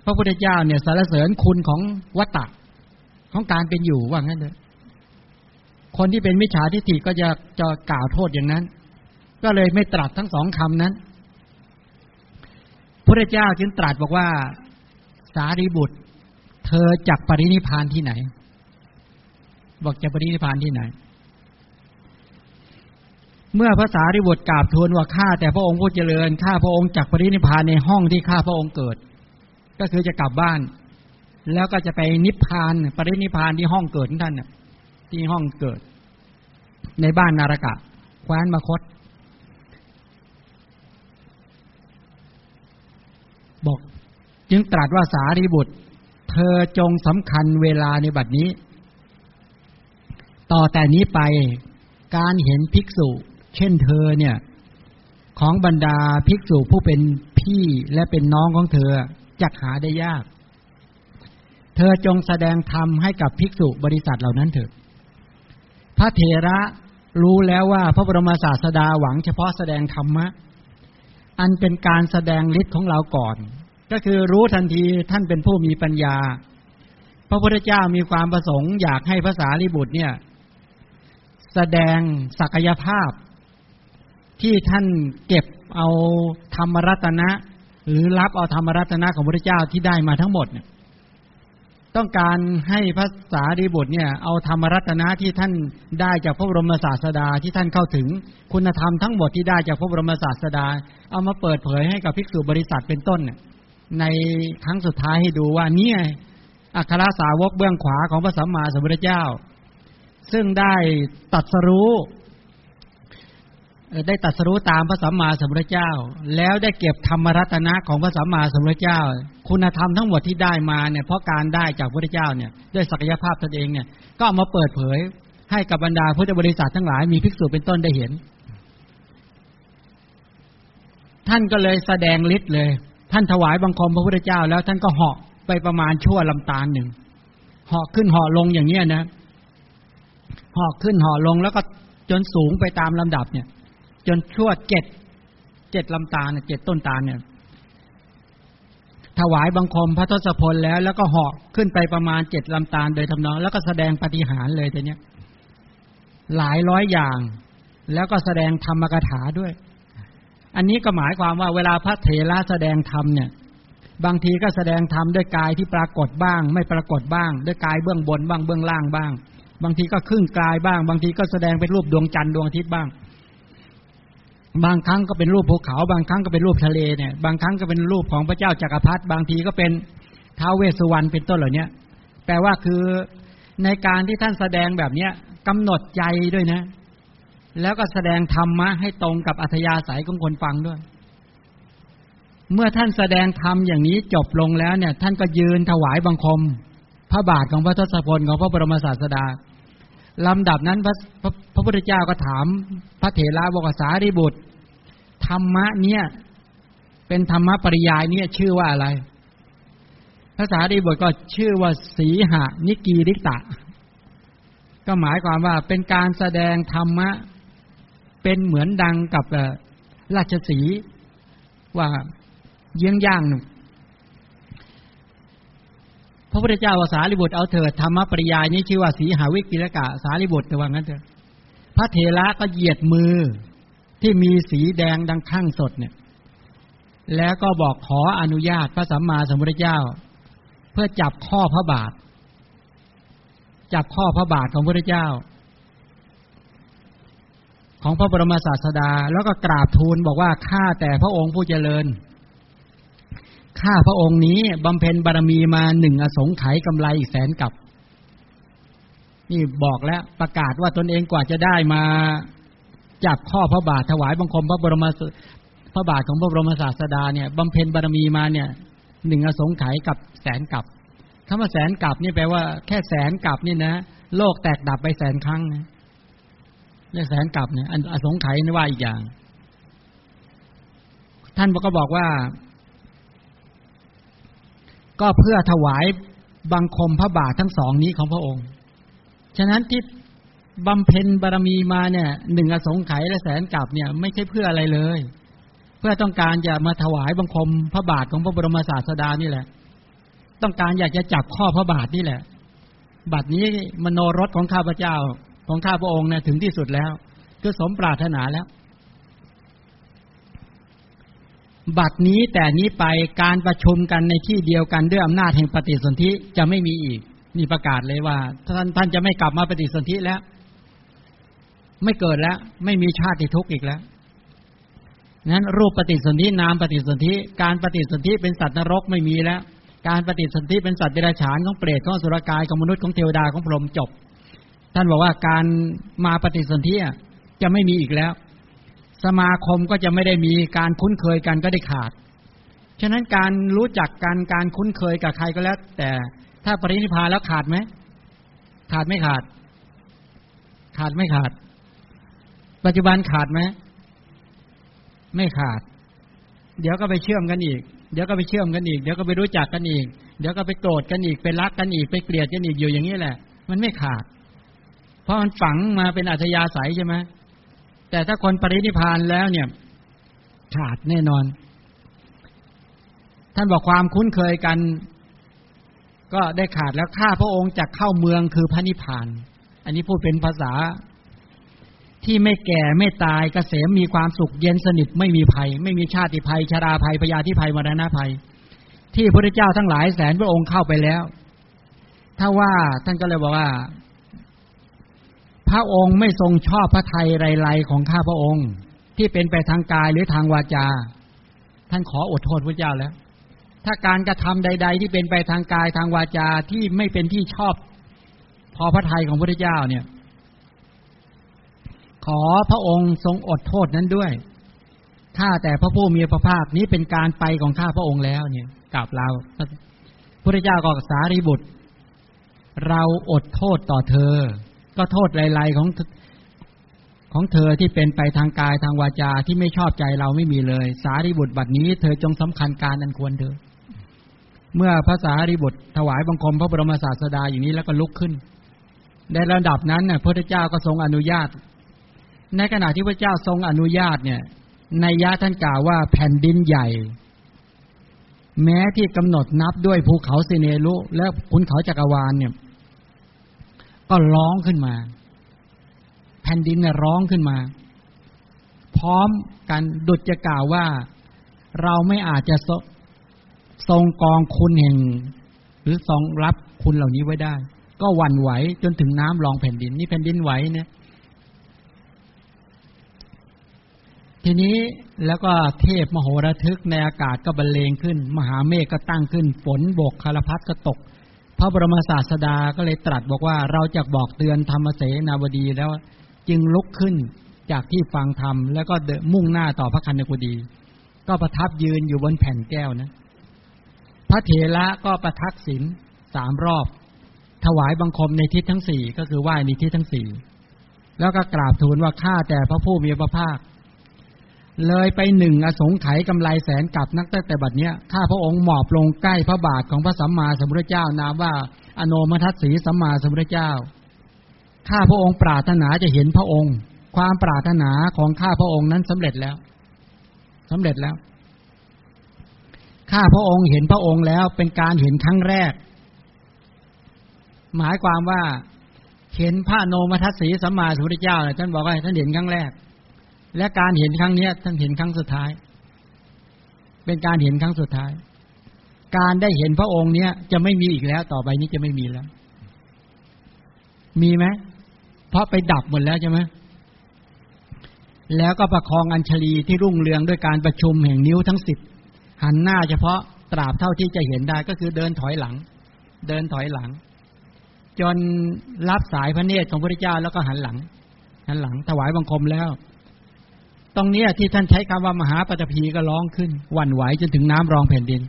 พระพุทธเจ้าเนี่ยสรรเสริญคุณของวัตตะของการเป็นอยู่ว่างั้นเลยคนที่เป็นมิจฉาทิฏฐิก็จะกล่าวโทษอย่างนั้นก็เลยไม่ตรัสทั้งสองคำนั้นพระเจ้าจึงตรัสบอกว่าสารีบุตรเธอจักปรินิพพานที่ไหนบอกจะปรินิพพานที่ไหนเมื่อพระสารีบุตรกราบทูลว่าข้าแต่พระองค์ผู้เจริญข้าพระองค์จักปรินิพพานในห้องที่ข้าพระองค์เกิดก็คือจะกลับบ้านแล้วก็จะไปนิพพานปรินิพพานที่ห้องเกิดของท่านน่ะที่ห้องเกิดในบ้านนารกะแคว้นมคธบอกจึงตรัสว่าสารีบุตรเธอจงสำคัญเวลาในบัดนี้ต่อแต่นี้ไปการเห็นภิกษุเช่นเธอเนี่ยของบรรดาภิกษุผู้เป็นพี่และเป็นน้องของเธอจักหาได้ยากเธอจงแสดงธรรมให้กับภิกษุบริษัทเหล่านั้นเถิดพระเถระรู้แล้วว่าพระบรมศาสดาหวังเฉพาะแสดงธรรมะอันเป็นการแสดงฤทธิ์ของเราก่อนก็คือรู้ทันทีท่านเป็นผู้มีปัญญาพระพุทธเจ้ามีความประสงค์อยากให้พระสารีบุตรเนี่ยแสดงศักยภาพที่ท่านเก็บเอาธรรมรัตนะหรือรับเอาธรรมรัตนะของพระพุทธเจ้าที่ได้มาทั้งหมดเนี่ยต้องการให้พระสารีบุตรเนี่ยเอาธรรมรัตนะที่ท่านได้จากพระบรมศาสดาที่ท่านเข้าถึงคุณธรรมทั้งหมดที่ได้จากพระบรมศาสดาเอามาเปิดเผยให้กับภิกษุบริษัทเป็นต้นในครั้งสุดท้ายให้ดูว่าเนี่ยอัครสาวกเบื้องขวาของพระสัมมาสัมพุทธเจ้าซึ่งได้ตรัสรู้ตามพระสัมมาสัมพุทธเจ้าแล้วได้เก็บธรรมรัตนะของพระสัมมาสัมพุทธเจ้าคุณธรรมทั้งหมดที่ได้มาเนี่ยเพราะการได้จากพระพุทธเจ้าเนี่ยด้วยศักยภาพตนเองเนี่ยก็เอามาเปิดเผยให้กับบรรดาพุทธบริษัททั้งหลายมีภิกษุเป็นต้นได้เห็นท่านก็เลยแสดงฤทธิ์เลยท่านถวายบังคมพระพุทธเจ้าแล้วท่านก็เหาะ ไปประมาณชั่วลำตาลหนึ่งห่อขึ้นห่อลงอย่างเงี้ยนะห่อขึ้นห่อลงแล้วก็จนสูงไปตามลำดับเนี่ยจนชั่วเจ็ดลำตาลเนี่ยเจ็ดต้นตาลเนี่ยถวายบังคมพระทศพลแล้วก็ห่อขึ้นไปประมาณเจ็ดลำตาลโดยทำนองแล้วก็แสดงปาฏิหาริย์เลยแต่เนี้ยหลายร้อยอย่างแล้วก็แสดงธรรมกถาด้วยอันนี้ก็หมายความว่าเวลาพระเถระแสดงธรรมเนี่ยบางทีก็แสดงธรรมด้วยกายที่ปรากฏบ้างไม่ปรากฏบ้างด้วยกายเบื้องบนบ้างเบื้องล่างบ้างบางทีก็ครึ่งกายบ้างบางทีก็แสดงเป็นรูปดวงจันทร์ดวงอาทิตย์บ้างบางครั้งก็เป็นรูปภูเขาบางครั้งก็เป็นรูปทะเลเนี่ยบางครั้งก็เป็นรูปของพระเจ้าจักรพรรดิบางทีก็เป็นท้าวเวสสุวรรณเป็นต้นเหล่านี้แปลว่าคือในการที่ท่านแสดงแบบนี้กำหนดใจด้วยนะแล้วก็แสดงธรรมะให้ตรงกับอัธยาศัยของคนฟังด้วยเมื่อท่านแสดงธรรมอย่างนี้จบลงแล้วเนี่ยท่านก็ยืนถวายบังคมพระบาทของพระทศพลของพระบรมศาสดาลำดับนั้นพระพุทธเจ้าก็ถามพระเถระบอกว่าสารีบุตรธรรมะเนี่ยเป็นธรรมะปริยายเนี่ยชื่อว่าอะไรพระสารีบุตรก็ชื่อว่าสีหะนิกีริตะก็หมายความว่าเป็นการแสดงธรรมะเป็นเหมือนดังกับราชสีห์ว่าเยื้องย่างหนึ่งพระพุทธเจ้าว่าสารีบุตรเอาเถิดธรรมปริยายนี้ชื่อว่าสีหาวิกิรกะสารีบุตรแต่ว่างั้นเถอะพระเถระก็เหยียดมือที่มีสีแดงดังข้างสดเนี่ยแล้วก็บอกขออนุญาตพระสัมมาสัมพุทธเจ้าเพื่อจับข้อพระบาทจับข้อพระบาทของพระพุทธเจ้าของพระบรมศาสดาแล้วก็กราบทูลบอกว่าข้าแต่พระองค์ผู้เจริญข้าพระองค์นี้บำเพ็ญบารมีมาหนึ่งอสงไขยกำไรอีกแสนกับนี่บอกแล้วประกาศว่าตนเองกว่าจะได้มาจับข้อพระบาทถวายบังคมพระบาทของพระบรมศาสดาเนี่ยบำเพ็ญบารมีมาเนี่ยหนึ่งอสงไขยกับแสนกับคำว่าแสนกับนี่แปลว่าแค่แสนกับนี่นะโลกแตกดับไปแสนครั้งนะเนี่ยแสนกับเนี่ยอสงไขยนี่ว่าอีกอย่างท่านก็บอกว่าก็เพื่อถวายบังคมพระบาททั้งสองนี้ของพระองค์ฉะนั้นที่บำเพ็ญบารมีมาเนี่ยหนึ่งอสงไขยและแสนกับเนี่ยไม่ใช่เพื่ออะไรเลยเพื่อต้องการจะมาถวายบังคมพระบาทของพระบรมศาสดานี่แหละต้องการอยากจะจับข้อพระบาทนี่แหละบัดนี้มโนรสของข้าพเจ้าของข้าพระองค์เนี่ยถึงที่สุดแล้วคือสมปรารถนาแล้วบัดนี้แต่นี้ไปการประชุมกันในที่เดียวกันด้วยอำนาจแห่งปฏิสนธิจะไม่มีอีกนี่ประกาศเลยว่าท่านจะไม่กลับมาปฏิสนธิแล้วไม่เกิดแล้วไม่มีชาติทุกข์อีกแล้วนั้นรูปปฏิสนธินามปฏิสนธิการปฏิสนธิเป็นสัตว์นรกไม่มีแล้วการปฏิสนธิเป็นสัตว์เดรัจฉานของเปรตของอสุรกายของมนุษย์ของเทวดาของพรหมจบท่านบอกว่าการมาปฏิสนธิจะไม่มีอีกแล้วสมาคมก็จะไม่ได้มีการคุ้นเคยกันก็ได้ขาดฉะนั้นการรู้จักกันการคุ้นเคยกับใครก็แล้วแต่ถ้าปรินิพพานแล้วขาดไหมขาดไม่ขาดขาดไม่ขาดปัจจุบันขาดไหมไม่ขาดเดี๋ยวก็ไปเชื่อมกันอีกเดี๋ยวก็ไปเชื่อมกันอีกเดี๋ยวก็ไปรู้จักกันอีกเดี๋ยวก็ไปโกรธกันอีกไปรักกันอีกไปเกลียดกันอีกอยู่อย่างนี้แหละมันไม่ขาดเพราะมันฝังมาเป็นอัธยาศัยใช่ไหมแต่ถ้าคนปรินิพพานแล้วเนี่ยขาดแน่นอนท่านบอกความคุ้นเคยกันก็ได้ขาดแล้วข้าพระองค์จะเข้าเมืองคือพระนิพพานอันนี้พูดเป็นภาษาที่ไม่แก่ไม่ตายเกษมมีความสุขเย็นสนิทไม่มีภัยไม่มีชาติภัยชราภัยพยาธิภัยมรณะภัยที่พระพุทธเจ้าทั้งหลายแสนพระองค์เข้าไปแล้วถ้าว่าท่านก็เลยบอกว่าพระองค์ไม่ทรงชอบพระทัยไรไรของข้าพระองค์ที่เป็นไปทางกายหรือทางวาจาท่านขออดโทษพระเจ้าแล้วถ้าการกระทำใดๆที่เป็นไปทางกายทางวาจาที่ไม่เป็นที่ชอบพอพระทัยของพระเจ้าเนี่ยขอพระองค์ทรงอดโทษนั้นด้วยข้าแต่พระผู้มีพระภาคนี้เป็นการไปของข้าพระองค์แล้วเนี่ยกราบลาพระเจ้าก็สารีบุตรเราอดโทษต่อเธอก็โทษไล่ๆของเธอที่เป็นไปทางกายทางวาจาที่ไม่ชอบใจเราไม่มีเลยสารีบุตรบัดนี้เธอจงสำคัญการอันควรเธอ เมื่อพระสารีบุตรถวายบังคมพระบรมศาสดาอย่างนี้แล้วก็ลุกขึ้นในระดับนั้นน่ะพระพุทธเจ้าก็ทรงอนุญาตในขณะที่พระเจ้าทรงอนุญาตเนี่ยนัยยะท่านกล่าวว่าแผ่นดินใหญ่แม้ที่กำหนดนับด้วยภูเขาสิเนรุและภูเขาจักรวาลเนี่ยก็ร้องขึ้นมาแผ่นดินเนี่ยร้องขึ้นมาพร้อมกันดุจจะกล่าวว่าเราไม่อาจจะทรงกองคุณแห่งหรือทรงรับคุณเหล่านี้ไว้ได้ก็หวั่นไหวจนถึงน้ำรองแผ่นดินนี่แผ่นดินไหวเนี่ยทีนี้แล้วก็เทพมโหระทึกในอากาศก็บรรเลงขึ้นมหาเมฆก็ตั้งขึ้นฝนโบกคารพัดก็ตกพระบรมศาสดาก็เลยตรัสบอกว่าเราจะบอกเตือนธรรมเสนาวดีแล้วจึงลุกขึ้นจากที่ฟังธรรมแล้วก็มุ่งหน้าต่อพระคันธกุฎีก็ประทับยืนอยู่บนแผ่นแก้วนะพระเถระก็ประทักษิณ3รอบถวายบังคมในทิศทั้ง4ก็คือไหว้ในทิศทั้ง4แล้วก็กราบทูลว่าข้าแต่พระผู้มีพระภาคเลยไปหนึ่งอสงไขยกำไรแสนกับนักตั้งแต่บัดเนี้ยข้าพระองค์หมอบลงใกล้พระบาทของพระสัมมาสัมพุทธเจ้านามว่าอโนมัทสีสัมมาสัมพุทธเจ้าข้าพระองค์ปรารถนาจะเห็นพระองค์ความปรารถนาของข้าพระองค์นั้นสำเร็จแล้วข้าพระองค์เห็นพระองค์แล้วเป็นการเห็นครั้งแรกหมายความว่าเห็นพระอโนมัทสีสัมมาสัมพุทธเจ้าเนี่ยท่านบอกว่าท่านเห็นครั้งแรกและการเห็นครั้งนี้ท่านเห็นครั้งสุดท้ายเป็นการเห็นครั้งสุดท้ายการได้เห็นพระองค์เนี้ยจะไม่มีอีกแล้วต่อไปนี้จะไม่มีแล้วมีไหมเพราะไปดับหมดแล้วใช่ไหมแล้วก็ประคองอัญชลีที่รุ่งเรืองด้วยการประชุมแห่งนิ้วทั้ง10หันหน้าเฉพาะตราบเท่าที่จะเห็นได้ก็คือเดินถอยหลังจนรับสายพระเนตรของพระเจ้าแล้วก็หันหลังถวายบังคมแล้วตรงนี้ที่ท่านใช้คำว่ามหาปฐพีก็ร้องขึ้นหวั่นไหวจนถึงน้ำรองแผ่นดิน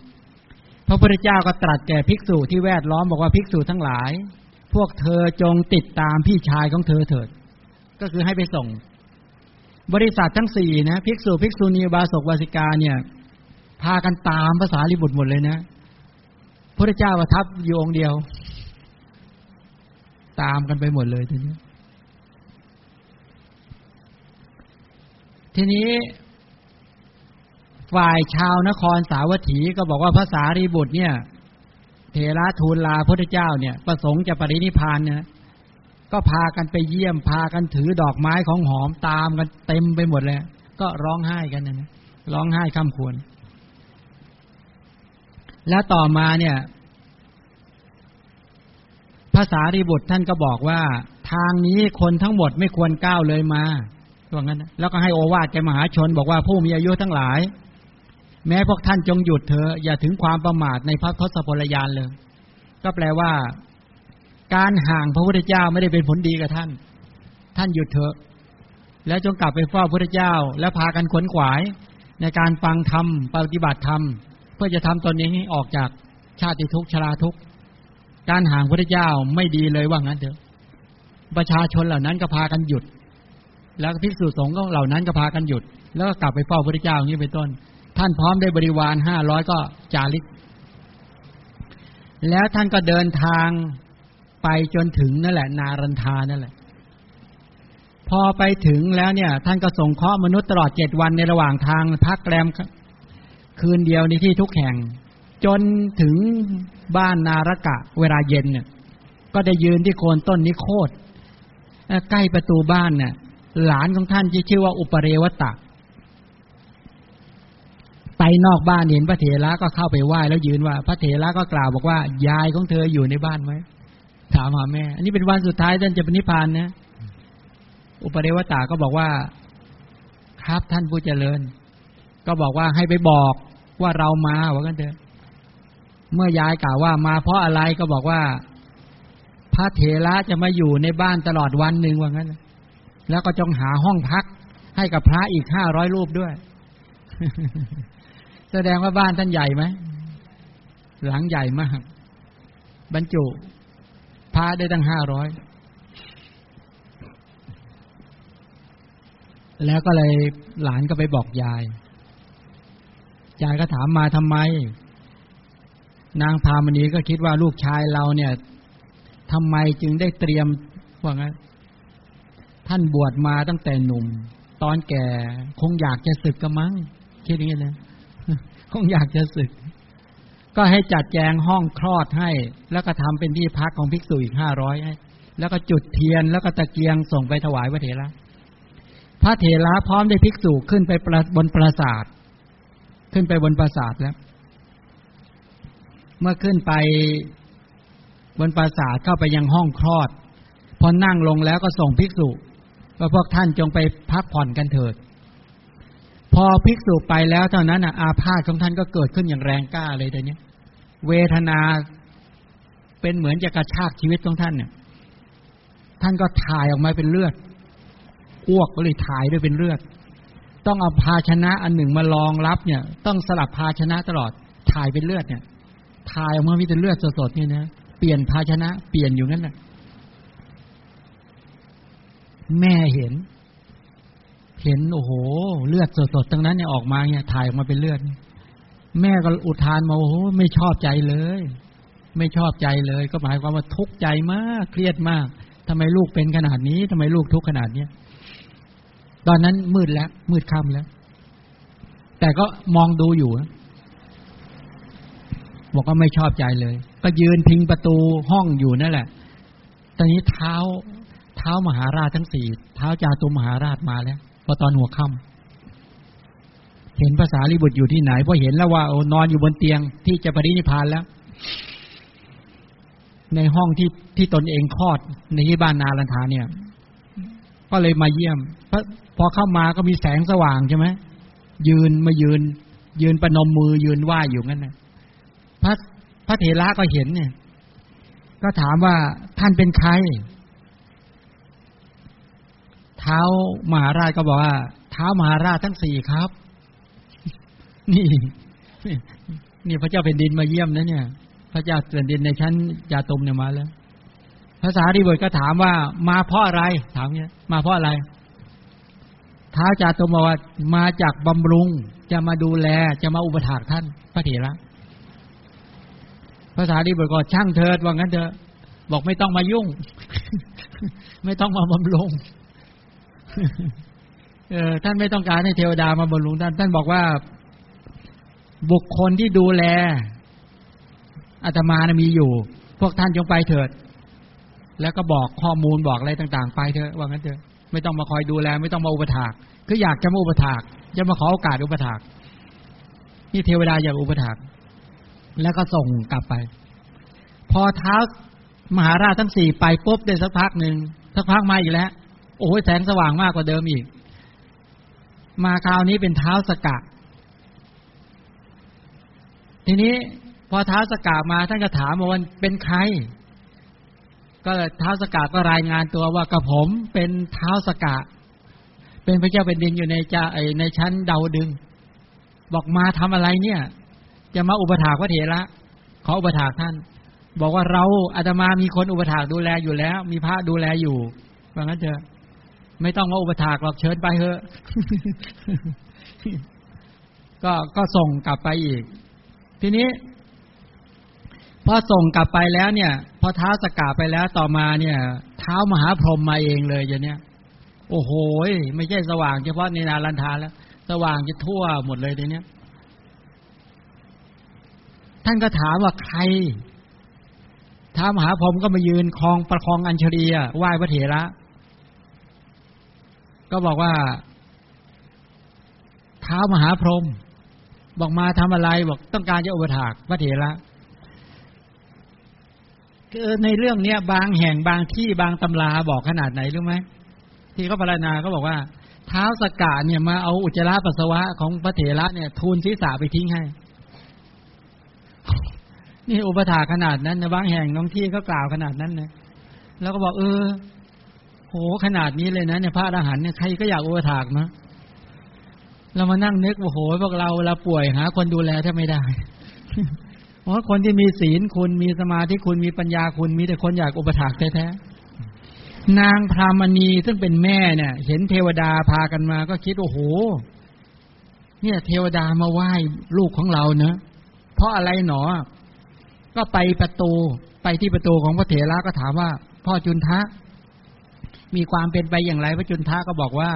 พระพุทธเจ้าก็ตรัสแก่ภิกษุที่แวดล้อมบอกว่าภิกษุทั้งหลายพวกเธอจงติดตามพี่ชายของเธอเถิดก็คือให้ไปส่งบริษัททั้ง4นะภิกษุภิกษุณีบาศกบาสิกาเนี่ยพากันตามพระสารีบุตรหมดเลยนะพระเจ้าประทับอยู่องค์เดียวตามกันไปหมดเลยทีนี้ฝ่ายชาวนครสาวัตถีก็บอกว่าพระสารีบุตรเนี่ยเถระทูลลาพระพุทธเจ้าเนี่ยประสงค์จะปรินิพพานนะก็พากันไปเยี่ยมพากันถือดอกไม้ของหอมตามกันเต็มไปหมดเลยก็ร้องไห้กันนะร้องไห้ค่ำควรแล้วต่อมาเนี่ยพระสารีบุตรท่านก็บอกว่าทางนี้คนทั้งหมดไม่ควรก้าวเลยมาว่างั้นแล้วก็ให้โอวาทแก่มหาชนบอกว่าผู้มีอายุทั้งหลายแม้พวกท่านจงหยุดเถอะอย่าถึงความประมาทในพระทศพลยานเลยก็แปลว่าการห่างพระพุทธเจ้าไม่ได้เป็นผลดีกับท่านหยุดเถอะแล้วจงกลับไปเฝ้าพระพุทธเจ้าและพากันขวนขวายในการฟังธรรมปฏิบัติธรรมเพื่อจะทำตนเองให้ออกจากชาติทุกข์ชราทุกข์การห่างพระพุทธเจ้าไม่ดีเลยว่างั้นเถอะประชาชนเหล่านั้นก็พากันหยุดแล้วภิกษุสงฆ์เหล่านั้นก็พากันหยุดแล้วก็กลับไปเฝ้าพระพุทธเจ้าอย่างนี้เป็นต้นท่านพร้อมได้บริวาร500ก็จาริกแล้วท่านก็เดินทางไปจนถึงนั่นแหละนารันทานั่นแหละพอไปถึงแล้วเนี่ยท่านก็ส่งเคราะห์มนุษย์ตลอด7วันในระหว่างทางพักแรมคืนเดียวในที่ทุกแห่งจนถึงบ้านนารกะเวลาเย็นเนี่ยก็ได้ยืนที่โคนต้นนิโคธใกล้ประตูบ้านเนี่ยหลานของท่านที่ชื่อว่าอุปเรวตะไปนอกบ้านเห็นพระเถระก็เข้าไปไหว้แล้วยืนว่าพระเถระก็กล่าวบอกว่ายายของเธออยู่ในบ้านไหมถามหาแม่อันนี้เป็นวันสุดท้ายท่านจะปนิพพานนะอุปเรวตะก็บอกว่าครับท่านผู้เจริญก็บอกว่าให้ไปบอกว่าเรามาว่ากันเถอะเมื่อยายกล่าวว่ามาเพราะอะไรก็บอกว่าพระเถระจะมาอยู่ในบ้านตลอดวันนึงว่างั้นแล้วก็จงหาห้องพักให้กับพระอีก500รูปด้วย แสดงว่าบ้านท่านใหญ่ไหมหลังใหญ่มากบรรจุพระได้ตั้ง500แล้วก็เลยหลานก็ไปบอกยายก็ถามมาทำไม นางพามณีก็คิดว่าลูกชายเราเนี่ยทำไมจึงได้เตรียมว่างั้นท่านบวชมาตั้งแต่หนุ่มตอนแก่คงอยากจะศึกกระมังคิดอย่างนี้นะคงอยากจะศึกก็ให้จัดแจงห้องคลอดให้แล้วก็ทำเป็นที่พักของภิกษุอีก500ให้แล้วก็จุดเทียนแล้วก็ตะเกียงส่งไปถวายพระเถระพระเถระพร้อมด้วยภิกษุขึ้นไปบนปราสาทขึ้นไปบนปราสาทแล้วเมื่อขึ้นไปบนปราสาทเข้าไปยังห้องคลอดพอนั่งลงแล้วก็ส่งภิกษุว่าพวกท่านจงไปพักผ่อนกันเถิดพอภิกษุไปแล้วเท่านั้นอาพาธของท่านก็เกิดขึ้นอย่างแรงกล้าเลยแต่เนี้ยเวทนาเป็นเหมือนจะกระชากชีวิตของท่านเนี่ยท่านก็ถ่ายออกมาเป็นเลือดอ้วกก็เลยถ่ายด้วยเป็นเลือดต้องเอาภาชนะอันหนึ่งมารองรับเนี่ยต้องสลับภาชนะตลอดถ่ายเป็นเลือดเนี่ยถ่ายออกมามีแต่เลือดสดๆนี่นะเปลี่ยนภาชนะเปลี่ยนอยู่งั้นน่ะแม่เห็นโอ้โหเลือดสดๆทั้งนั้นเนี่ยออกมาเนี่ยถ่ายออกมาเป็นเลือดแม่ก็อุทานมาโอ้โหไม่ชอบใจเลยไม่ชอบใจเลยก็หมายความว่าทุกข์ใจมากเครียดมากทำไมลูกเป็นขนาดนี้ทำไมลูกทุกข์ขนาดนี้ตอนนั้นมืดแล้วมืดค่ำแล้วแต่ก็มองดูอยู่บอกว่าไม่ชอบใจเลยก็ยืนพิงประตูห้องอยู่นั่นแหละตอนนี้เท้ามหาราชทั้งสี่เท้าจาตุมหาราชมาแล้วพอตอนหัวค่ำเห็นพระสารีบุตรอยู่ที่ไหนพอเห็นแล้วว่านอนอยู่บนเตียงที่จะปรินิพพานแล้วในห้องที่ตนเองคลอดในที่บ้านนาลันทาเนี่ยก็เลยมาเยี่ยมพอเข้ามาก็มีแสงสว่างใช่ไหมยืนประนมมือยืนไหว้อยู่งั้นนะพระเถระก็เห็นเนี่ยก็ถามว่าท่านเป็นใครท้าวมหาราชก็บอกว่าท้าวมหาราชทั้ง4ครับนี่พระเจ้าแผ่นดินมาเยี่ยมนะเนี่ยพระเจ้าแผ่นดินในชั้นยาตมเนี่ยมาแล้วพระสารีบุตรก็ถามว่ามาเพราะอะไรถามเนี่ยมาเพราะอะไรท้าวจาตุมบอกว่ามาจากบำรุงจะมาดูแลจะมาอุปถากท่านพระเถระพระสารีบุตรก็ช่างเถิดว่างั้นเถอะบอกไม่ต้องมายุ่งไม่ต้องมาบำรุงท่านไม่ต้องการให้เทวดามาบำรุงท่านบอกว่าบุคคลที่ดูแลอาตมานะมีอยู่พวกท่านจงไปเถิดแล้วก็บอกข้อมูลบอกอะไรต่างๆไปเถอะว่างั้นเถอะไม่ต้องมาคอยดูแลไม่ต้องมาอุปถากคืออยากจะมาอุปถากจะมาขอโอกาสอุปถากนี่เทวดาอยากอุปถากแล้วก็ส่งกลับไปพอท้าวมหาราชทั้ง4ไปปุ๊บได้สักพักนึงสักพักมาอีกแล้วโอ้โหแสงสว่างมากกว่าเดิมอีกมาคราวนี้เป็นเท้าสกะทีนี้พอเท้าสกะมาท่านก็ถามว่าเป็นใครก็เท้าสกะก็รายงานตัวว่ากระผมเป็นเท้าสกะเป็นพระเจ้าแผ่นดินอยู่ในชั้นดาวดึงบอกมาทำอะไรเนี่ยจะมาอุปถากพระเถระขออุปถากท่านบอกว่าเราอาตมามีคนอุปถากดูแลอยู่แล้วมีพระดูแลอยู่ว่างั้นเถอะไม่ต้องมาอุปถากหรอกเชิญไปเถอะก็ส่งกลับไปอีกทีนี้พอส่งกลับไปแล้วเนี่ยพอเท้าสกะไปแล้วต่อมาเนี่ยเท้ามหาพรหมมาเองเลยอย่างเนี้ยโอ้โหไม่ใช่สว่างเฉพาะในนาลันทาแล้วสว่างจะทั่วหมดเลยทีเนี้ยท่านก็ถามว่าใครท้าวมหาพรหมก็มายืนคลองประคองอัญชลีไหว้พระเถระก็บอกว่าท้าวมหาพรหมบอกมาทำอะไรบอกต้องการจะอุปถากพระเถระในเรื่องนี้บางแห่งบางที่บางตำราบอกขนาดไหนรู้ไหมที่เขาพรรณนาก็บอกว่าท้าวสกะเนี่ยมาเอาอุจจาระปัสสาวะของพระเถระเนี่ยทูลศีรษะไปทิ้งให้นี่อุปถาขนาดนั้นนะบางแห่งบางที่ก็กล่าวขนาดนั้นนะแล้วก็บอกโหขนาดนี้เลยนะเนี่ยพระอรหันต์เนี่ยใครก็อยากอุปถากนะเรามานั่งนึกว่าโหพวกเราเวลาป่วยหาคนดูแลแทบไม่ได้เพราะคนที่มีศีลคุณมีสมาธิคุณมีปัญญาคุณมีแต่คนอยากอุปถากแท้ๆนางพรามณีซึ่งเป็นแม่เนี่ยเห็นเทวดาพากันมาก็คิดโอ้โหเนี่ยเทวดามาไหว้ลูกของเรานะเพราะอะไรหนอ ก็ไปประตูไปที่ประตูของพระเถระก็ถามว่าพ่อจุนทะมีความเป็นไปอย่างไรพระจุนทะก็บอกว่า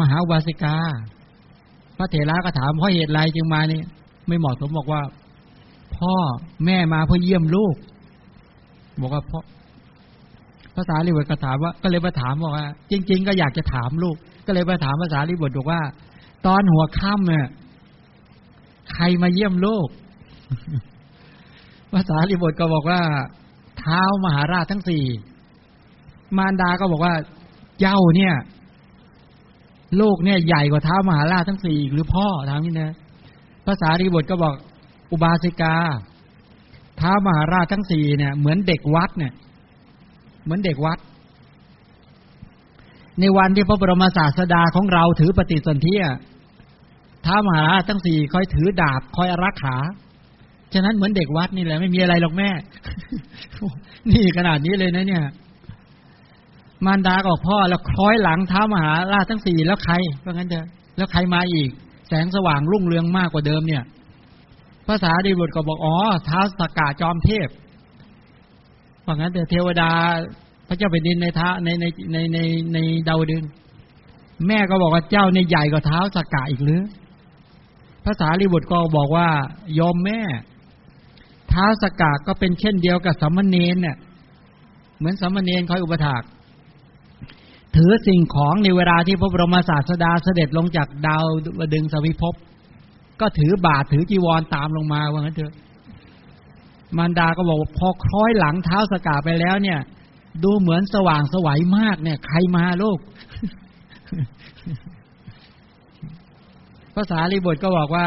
มหาวาสิกาพระเถระก็ถามเพราะเหตุไรจึงมานี่ไม่เหมาะสมบอกว่าพ่อแม่มาเพื่อเยี่ยมลูกบอกว่าพ่อพระสารีบุตรก็ถามว่าก็เลยมาถามบอกว่าจริงๆก็อยากจะถามลูกก็เลยมาถามพระสารีบุตรบอกว่าตอนหัวค่ำเนี่ยใครมาเยี่ยมลูกพระสารีบุตรก็บอกว่าเท้ามหาราชทั้งสี่มารดาก็บอกว่าเจ้าเนี่ยลูกเนี่ยใหญ่กว่าเท้ามหาราชทั้งสี่อีกหรือพ่อถามนี่นะพระสารีบุตรก็บอกอุบาสิกาเท้ามหาราชทั้งสี่เนี่ยเหมือนเด็กวัดเนี่ยเหมือนเด็กวัดในวันที่พระบรมศาสดาของเราถือปฏิสนธิท้ามหาราชทั้งสี่คอยถือดาบคอยอารักขาฉะนั้นเหมือนเด็กวัดนี่แหละไม่มีอะไรหรอกแม่ นี่ขนาดนี้เลยนะเนี่ยมารดากับพ่อแล้วคล้อยหลังท้ามหาราชทั้งสี่แล้วใครว่างั้นเถอะแล้วใครมาอีกแสงสว่างรุ่งเรืองมากกว่าเดิมเนี่ยพระสารีบุตรก็บอกอ๋อท้าวสักกะจอมเทพว่างั้นเถอะเทวดาพระเจ้าแผ่นดินในท้าในดาวดึงแม่ก็บอกว่าเจ้าในใหญ่กว่าท้าวสักกะอีกหรือพระสารีบุตรก็บอกว่ายอมแม่ท้าวสักกะก็เป็นเช่นเดียวกับสัมมเณรเนี่ยเหมือนสัมมเณรคอยอุปถากถือสิ่งของในเวลาที่พระบรมศาสดาเสด็จลงจากดาวดึงสวิภพก็ถือบาตรถือจีวรตามลงมาว่างั้นเถอะมารดาก็บอกพอคล้อยหลังท้าวสักกะไปแล้วเนี่ยดูเหมือนสว่างสวยมากเนี่ยใครมาลูกพระสารีบุตรก็บอกว่า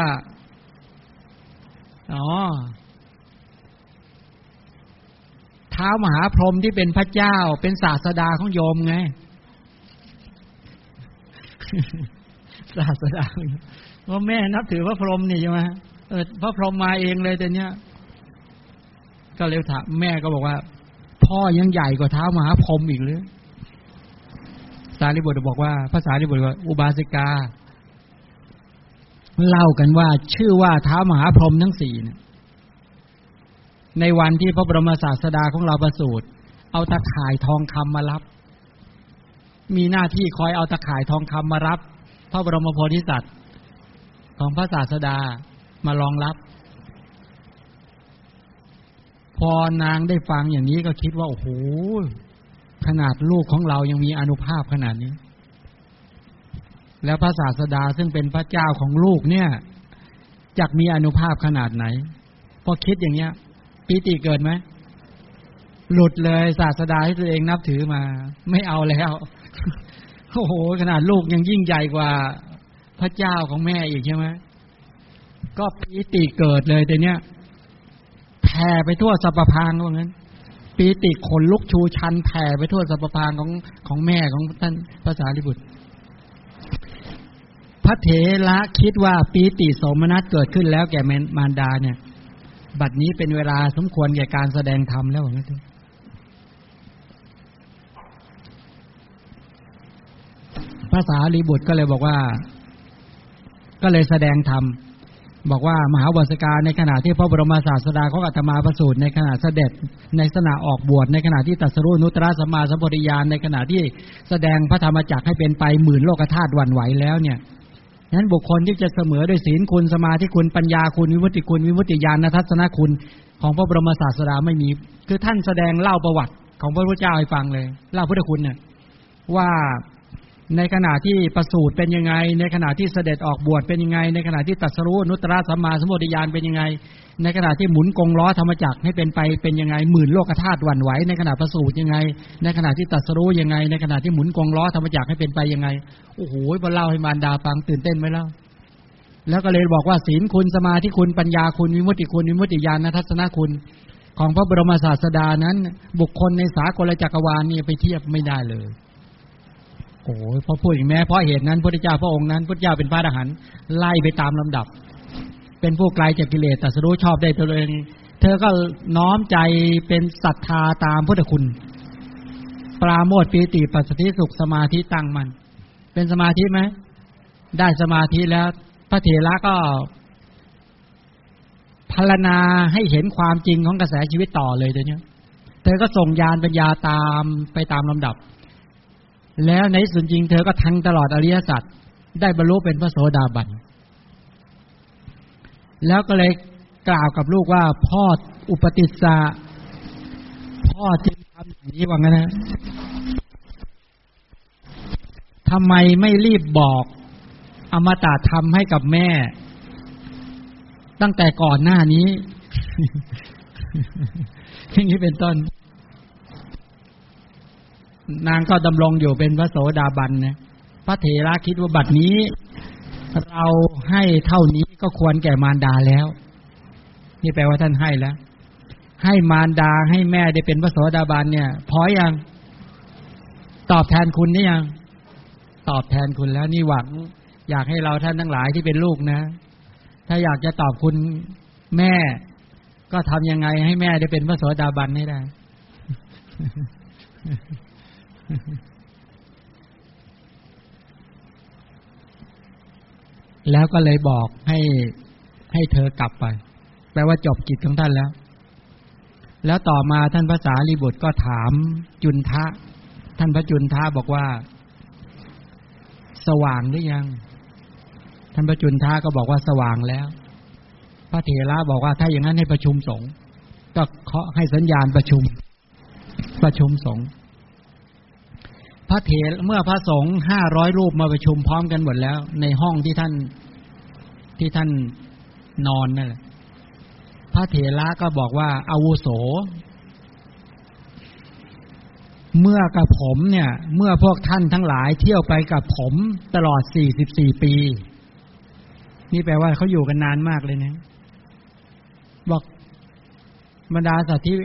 อ๋อท้าวมหาพรหมที่เป็นพระเจ้าเป็นศาสดาของโยมไงศาสดาว่าแม่นับถือพระพรหมนี่ใช่ไหมพระพรหมมาเองเลยแต่เนี้ยก็เลยถามแม่ก็บอกว่าพ่อยังใหญ่กว่าท้าวมหาพรหมอีกหรือสารีบุตรบอกว่าพระสารีบุตรว่าอุบาสิกาเล่ากันว่าชื่อว่าท้าวมหาพรหมทั้งสี่เนี่ยในวันที่พระบรมศาสดาของเราประสูติเอาตะข่ายทองคำมารับมีหน้าที่คอยเอาตะข่ายทองคำมารับพระบรมโพธิสัตว์ของพระศาสดามารองรับพอนางได้ฟังอย่างนี้ก็คิดว่าโอ้โหขนาดลูกของเรายังมีอานุภาพขนาดนี้แล้วพระศาสดาซึ่งเป็นพระเจ้าของลูกเนี่ยจักมีอานุภาพขนาดไหนพอคิดอย่างเนี้ยปีติเกิดไหมหลุดเลยศาสดาที่ตัวเองนับถือมาไม่เอาแล้วโอ้โหขนาดลูกยังยิ่งใหญ่กว่าพระเจ้าของแม่อีกใช่ไหมก็ปีติเกิดเลยแต่เนี้ยแผ่ไปทั่วสัพพางว่างั้นปีติขนลุกชูชันแผ่ไปทั่วสัพพางของแม่ของท่านพระสารีบุตรพระเถระคิดว่าปีติโสมนัสเกิดขึ้นแล้วแก่มารดาเนี่ยบัดนี้เป็นเวลาสมควรแก่การแสดงธรรมแล้วนะท่านพระสารีบุตรก็เลยบอกว่าก็เลยแสดงธรรมบอกว่ามหาวาสิกาในขณะที่พระบรมศาสดาของอาตมาประสูติในขณะเสด็จในสนะออกบวชในขณะที่ตรัสรู้อนุตตรสัมมาสัมโพธิญาณในขณะที่แสดงพระธรรมจักรให้เป็นไปหมื่นโลกธาตุหวั่นไหวแล้วเนี่ยนั้นบุคคลที่จะเสมอด้วยศีลคุณสมาธิคุณปัญญาคุณวิมุตติคุณวิมุตติญาณทัศนคุณของพระบรมศาสดาไม่มีคือท่านแสดงเล่าประวัติของพระพุทธเจ้าให้ฟังเลยเล่าพุทธคุณเนี่ยว่าในขณะที่ประสูติเป็นยังไงในขณะที่เสด็จออกบวชเป็นยังไงในขณะที่ตรัสรู้อนุตตรสัมมาสัมโพธิญาณเป็นยังไงในขณะที่หมุนกงล้อธรรมจักรให้เป็นไปเป็นยังไงหมื่นโลกธาตุหวั่นไหวในขณะประสูติยังไงในขณะที่ตรัสรู้ยังไงในขณะที่หมุนกงล้อธรรมจักรให้เป็นไปยังไงโอ้โหพอเล่าให้มารดาฟังตื่นเต้นไหมเล่าแล้วก็เลยบอกว่าศีลคุณสมาธิคุณปัญญาคุณวิมุตติคุณวิมุตติญาณทัศนคุณของพระบรมศาสดานั้นบุคคลในสากลจักรวาลนี่ไปเทียบไม่ได้เลยโอ้ยพอพูดอย่างแม้เพราะเหตุนั้นพระพุทธเจ้าพระองค์นั้นพระพุทธเจ้าเป็นพระอรหันต์ไล่ไปตามลำดับเป็นผู้ไกลจากกิเลสตรัสรู้ชอบได้ตัวเองเธอก็น้อมใจเป็นศรัทธาตามพุทธคุณปราโมทย์ปีติปัสสัทธิสุขสมาธิตั้งมันเป็นสมาธิไหมได้สมาธิแล้วพระเถระก็ พรรณนาให้เห็นความจริงของกระแสชีวิตต่อเลยเดี๋ยวนี้เธอก็ส่งญาณปัญญาตามไปตามลำดับแล้วในส่วนจริงเธอก็ทั้งตลอดอริยสัจได้บรรลุเป็นพระโสดาบันแล้วก็เลยกล่าวกับลูกว่าพ่ออุปติสสะพ่อจึงทำอย่างนี้ว่างั้นนะทำไมไม่รีบบอกอมตะธรรมให้กับแม่ตั้งแต่ก่อนหน้านี้อย่างนี้เป็นต้นนางก็ดำรงอยู่เป็นพระโสดาบันนะพระเถระคิดว่าบัดนี้เราให้เท่านี้ก็ควรแก่มารดาแล้วนี่แปลว่าท่านให้แล้วให้มารดาให้แม่ได้เป็นพระโสดาบันเนี่ยพอยังตอบแทนคุณนี่ยังตอบแทนคุณแล้วนี่หวังอยากให้เราท่านทั้งหลายที่เป็นลูกนะถ้าอยากจะตอบคุณแม่ก็ทำยังไงให้แม่ได้เป็นพระโสดาบันให้ได้ แล้วก็เลยบอกให้เธอกลับไปแปลว่าจบกิจของท่านแล้วแล้วต่อมาท่านพระสารีบุตรก็ถามจุนทะท่านพระจุนทะบอกว่าสว่างหรือยังท่านพระจุนทะก็บอกว่าสว่างแล้วพระเถระบอกว่าถ้าอย่างนั้นให้ประชุมสงฆ์ก็เคาะให้สัญญาณประชุมสงฆ์พระเถรเมื่อพระสงฆ์500รูปมาประชุมพร้อมกันหมดแล้วในห้องที่ท่านนอนนั่นแหละพระเถระก็บอกว่าอาวุโสเมื่อกับผมเนี่ยเมื่อพวกท่านทั้งหลายเที่ยวไปกับผมตลอด44ปีนี่แปลว่าเขาอยู่กันนานมากเลยนะบอกบรรดาสัตว์ที่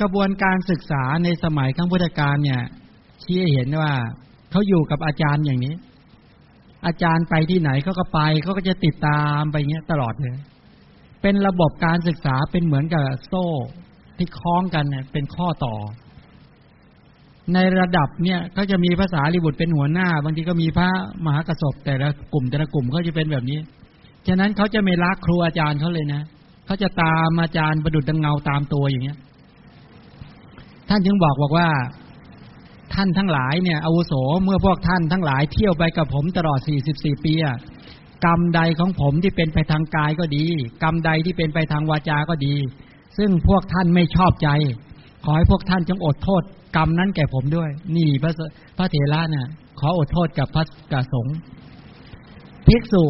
กระบวนการศึกษาในสมัยครั้งพุทธกาลเนี่ยที่เห็นว่าเขาอยู่กับอาจารย์อย่างนี้อาจารย์ไปที่ไหนเขาก็ไปเขาก็จะติดตามไปเงี้ยตลอดเลยเป็นระบบการศึกษาเป็นเหมือนกับโซ่ที่คล้องกันเนี่ยเป็นข้อต่อในระดับเนี่ยเขาจะมีพระสารีบุตรเป็นหัวหน้าบางทีก็มีพระมหากษัตริย์แต่ละกลุ่มเขาจะเป็นแบบนี้ฉะนั้นเขาจะไม่ละครูอาจารย์เขาเลยนะเขาจะตามอาจารย์ประดุจดังเงาตามตัวอย่างเงี้ยท่านจึงบอกว่าท่านทั้งหลายเนี่ยอาวุโสเมื่อพวกท่านทั้งหลายเที่ยวไปกับผมตลอด44ปีกรรมใดของผมที่เป็นไปทางกายก็ดีกรรมใดที่เป็นไปทางวาจาก็ดีซึ่งพวกท่านไม่ชอบใจขอให้พวกท่านจงอดโทษกรรมนั้นแก่ผมด้วยนี่พระเถระน่ะขออดโทษกับพระกสงฆ์ภิกษุ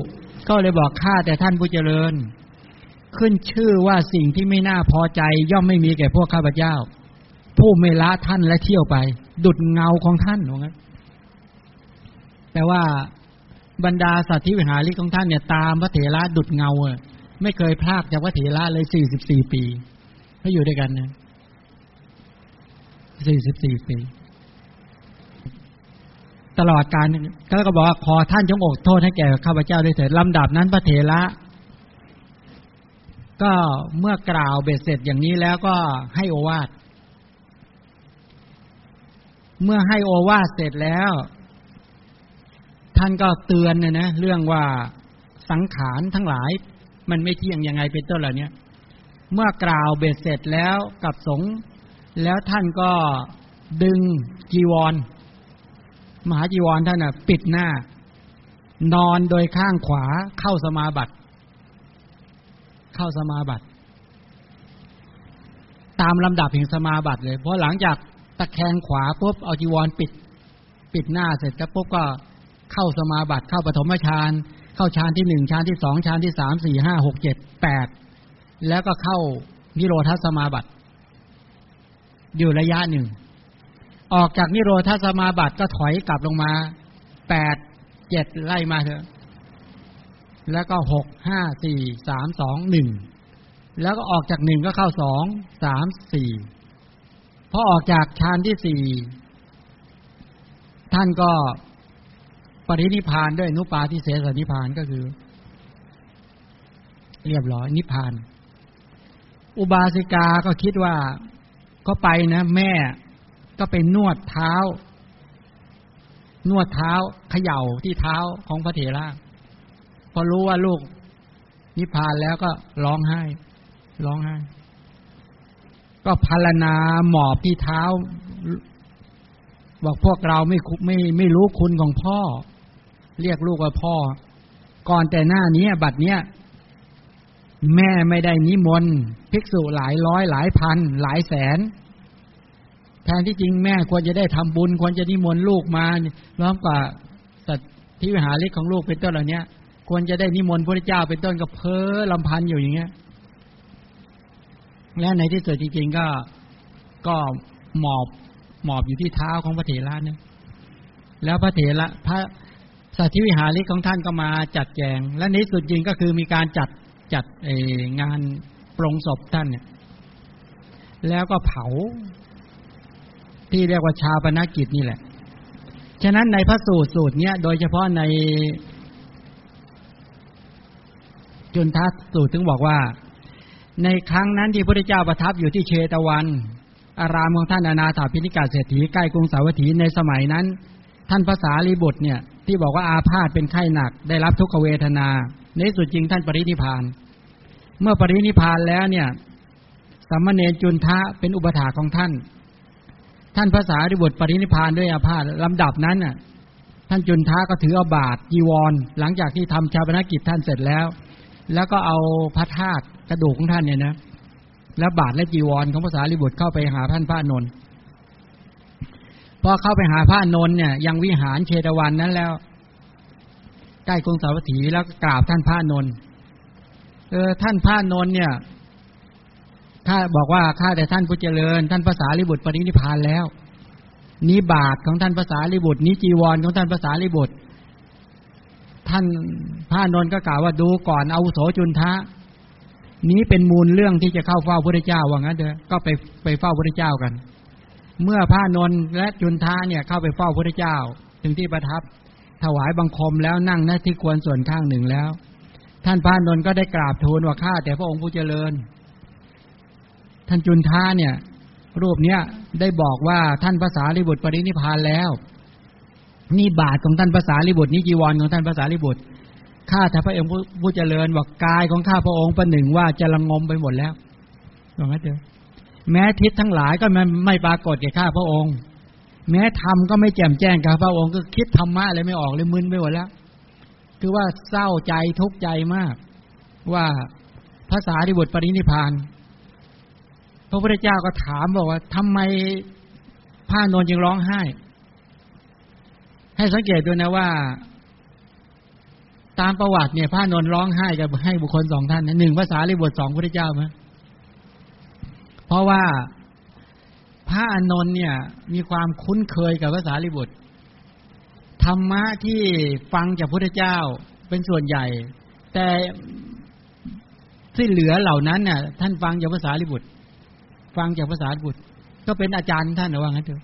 ก็เลยบอกข้าแต่ท่านผู้เจริญขึ้นชื่อว่าสิ่งที่ไม่น่าพอใจย่อมไม่มีแก่พวกข้าพเจ้าผู้ไม่ละท่านและเที่ยวไปดุจเงาของท่านว่างั้นแปลว่าบรรดาสัตว์ที่วิหาริกของท่านเนี่ยตามพระเถระดุจเงาไม่เคยพลากจากพระเถระเลย44ปีเขาอยู่ด้วยกันนะ44ปีตลอดการแล้วก็บอกว่าขอท่านจงอดโทษให้แก่ข้าพเจ้าด้วยเถิดลำดับนั้นพระเถระก็เมื่อกล่าวเบ็ดเสร็จอย่างนี้แล้วก็ให้โอวาทเมื่อให้โอวาทเสร็จแล้วท่านก็เตือนนะเรื่องว่าสังขารทั้งหลายมันไม่เที่ยงยังไงเป็นต้นเหล่านี้เมื่อกล่าวเบ็ดเสร็จแล้วกับสงฆ์แล้วท่านก็ดึงจีวรมหาจีวรท่านปิดหน้านอนโดยข้างขวาเข้าสมาบัติตามลำดับแห่งสมาบัติเลยเพราะหลังจากตะแคงขวาปุ๊บเอาจีวรปิดหน้าเสร็จแล้วปุ๊บก็เข้าสมาบัติเข้าปฐมฌานเข้าฌานที่1ฌานที่2ฌานที่3 4 5 6 7 8แล้วก็เข้านิโรธสมาบัติอยู่ระยะหนึ่งออกจากนิโรธสมาบัติก็ถอยกลับลงมา8 7ไล่มาเถอะแล้วก็6 5 4 3 2 1แล้วก็ออกจาก1ก็เข้า2 3 4พอออกจากฌานที่4ท่านก็ปรินิพพานด้วยอนุปาทิเสสนิพพานก็คือเรียบร้อยนิพพานอุบาสิกาก็คิดว่าก็ไปนะแม่ก็ไปนวดเท้าเขย่าที่เท้าของพระเถระพอรู้ว่าลูก นิพพานแล้วก็ร้องไห้ร้องไห้ก็พรรณนาหมอบที่เท้าบอกพวกเราไม่รู้คุณของพ่อเรียกลูกว่าพ่อก่อนแต่หน้านี้บัดเนี้ยแม่ไม่ได้นิมนต์ภิกษุหลายร้อยหลายพันหลายแสนแทนที่จริงแม่ควรจะได้ทำบุญควรจะนิมนต์ลูกมาล้อมกว่าสัตว์ที่วิหาริกของลูกเป็นต้นเหล่านี้ควรจะได้นิมนต์พระเจ้าเป็นต้นก็เพ้อลำพันอยู่อย่างเงี้ยและในที่สุดจริงๆก็หมอบอยู่ที่เท้าของพระเถระเนี่ยแล้วพระเถระพระสัตว์ที่วิหาริกของท่านก็มาจัดแจงและในที่สุดจริงก็คือมีการจัดงานปลงศพท่านเนี่ยแล้วก็เผาที่เรียกว่าชาปนกิจนี่แหละฉะนั้นในพระสูตรเนี้ยโดยเฉพาะในจุนทัศสูตรถึงบอกว่าในครั้งนั้นที่พระพุทธเจ้าประทับอยู่ที่เชตวันอารามของท่านอนาถปิณฑิกเศรษฐีใกล้กรุงสาวัตถีในสมัยนั้นท่านพระสารีบุตรเนี่ยที่บอกว่าอาพาธเป็นไข้หนักได้รับทุกขเวทนาในสุดจริงท่านปรินิพพานเมื่อปรินิพพานแล้วเนี่ยสามเณรจุนทะเป็นอุปถาของท่านท่านพระสารีบุตรปรินิพพานด้วยอาพาธลำดับนั้นน่ะท่านจุนทะก็ถือเอาบาตรจีวรหลังจากที่ทำชาปนกิจท่านเสร็จแล้วก็เอาพระธาตุกระดูกของท่านเนี่ยนะและบาตรและจีวรของพระสารีบุตรเข้าไปหาท่านพระอานนท์พอเข้าไปหาพระอานนท์เนี่ยยังวิหารเชตวันนั้นแล้วใกล้กรุงสาวัตถีแล้วกราบท่านพระอานนท์ท่านพระอานนท์เนี่ยข้าบอกว่าข้าแต่ท่านผู้เจริญท่านพระสารีบุตรปรินิพพานแล้วนี้บาตรของท่านพระสารีบุตรนี้จีวรของท่านพระสารีบุตรท่านพระอานนท์ก็กล่าวว่าดูก่อนอาวุโสจุนทะนี้เป็นมูลเรื่องที่จะเข้าเฝ้าพระพุทธเจ้าว่างั้นเถอะก็ไปเฝ้าพระพุทธเจ้ากันเมื่อพระอานนท์และจุนทะเนี่ยเข้าไปเฝ้าพระพุทธเจ้าถึงที่ประทับถวายบังคมแล้วนั่งณที่ควรส่วนข้างหนึ่งแล้วท่านพระอานนท์ก็ได้กราบทูลว่าข้าแต่พระองค์ผู้เจริญท่านจุนทะเนี่ยรูปเนี้ยได้บอกว่าท่านพระสารีบุตรปรินิพพานแล้วนี่บาตรของท่านพระสารีบุตรนี่จีวรของท่านพระสารีบุตรข้าแต่พระองค์ผู้เจริญว่ากายของข้าพระองค์ประหนึ่งว่าจะละงมไปหมดแล้วว่างั้นเถอะแม้ทิศทั้งหลายก็ไม่ปรากฏแก่ข้าพระองค์แม้ธรรมก็ไม่แจ่มแจ้งกับพระองค์ก็คิดธรรมะอะไรไม่ออกเลยมึนไปหมดแล้วคือว่าเศร้าใจทุกข์ใจมากว่าพระสารีบุตรปรินิพพานพระพุทธเจ้าก็ถามบอกว่าทำไมพระอานนท์ยังร้องไห้ให้สังเกตด้วยนะว่าตามประวัติเนี่ยพระอานนท์ร้องไห้จะให้บุคคลสองท่านนะหนึ่งพระสารีบุตรสองพระพุทธเจ้ามั้ยเพราะว่าพระอานนท์เนี่ยมีความคุ้นเคยกับพระสารีบุตรธรรมะที่ฟังจากพระพุทธเจ้าเป็นส่วนใหญ่แต่ที่เหลือเหล่านั้นน่ะท่านฟังจากพระสารีบุตรฟังจากพระสารีบุตรก็เป็นอาจารย์ท่านว่างั้นเถอะ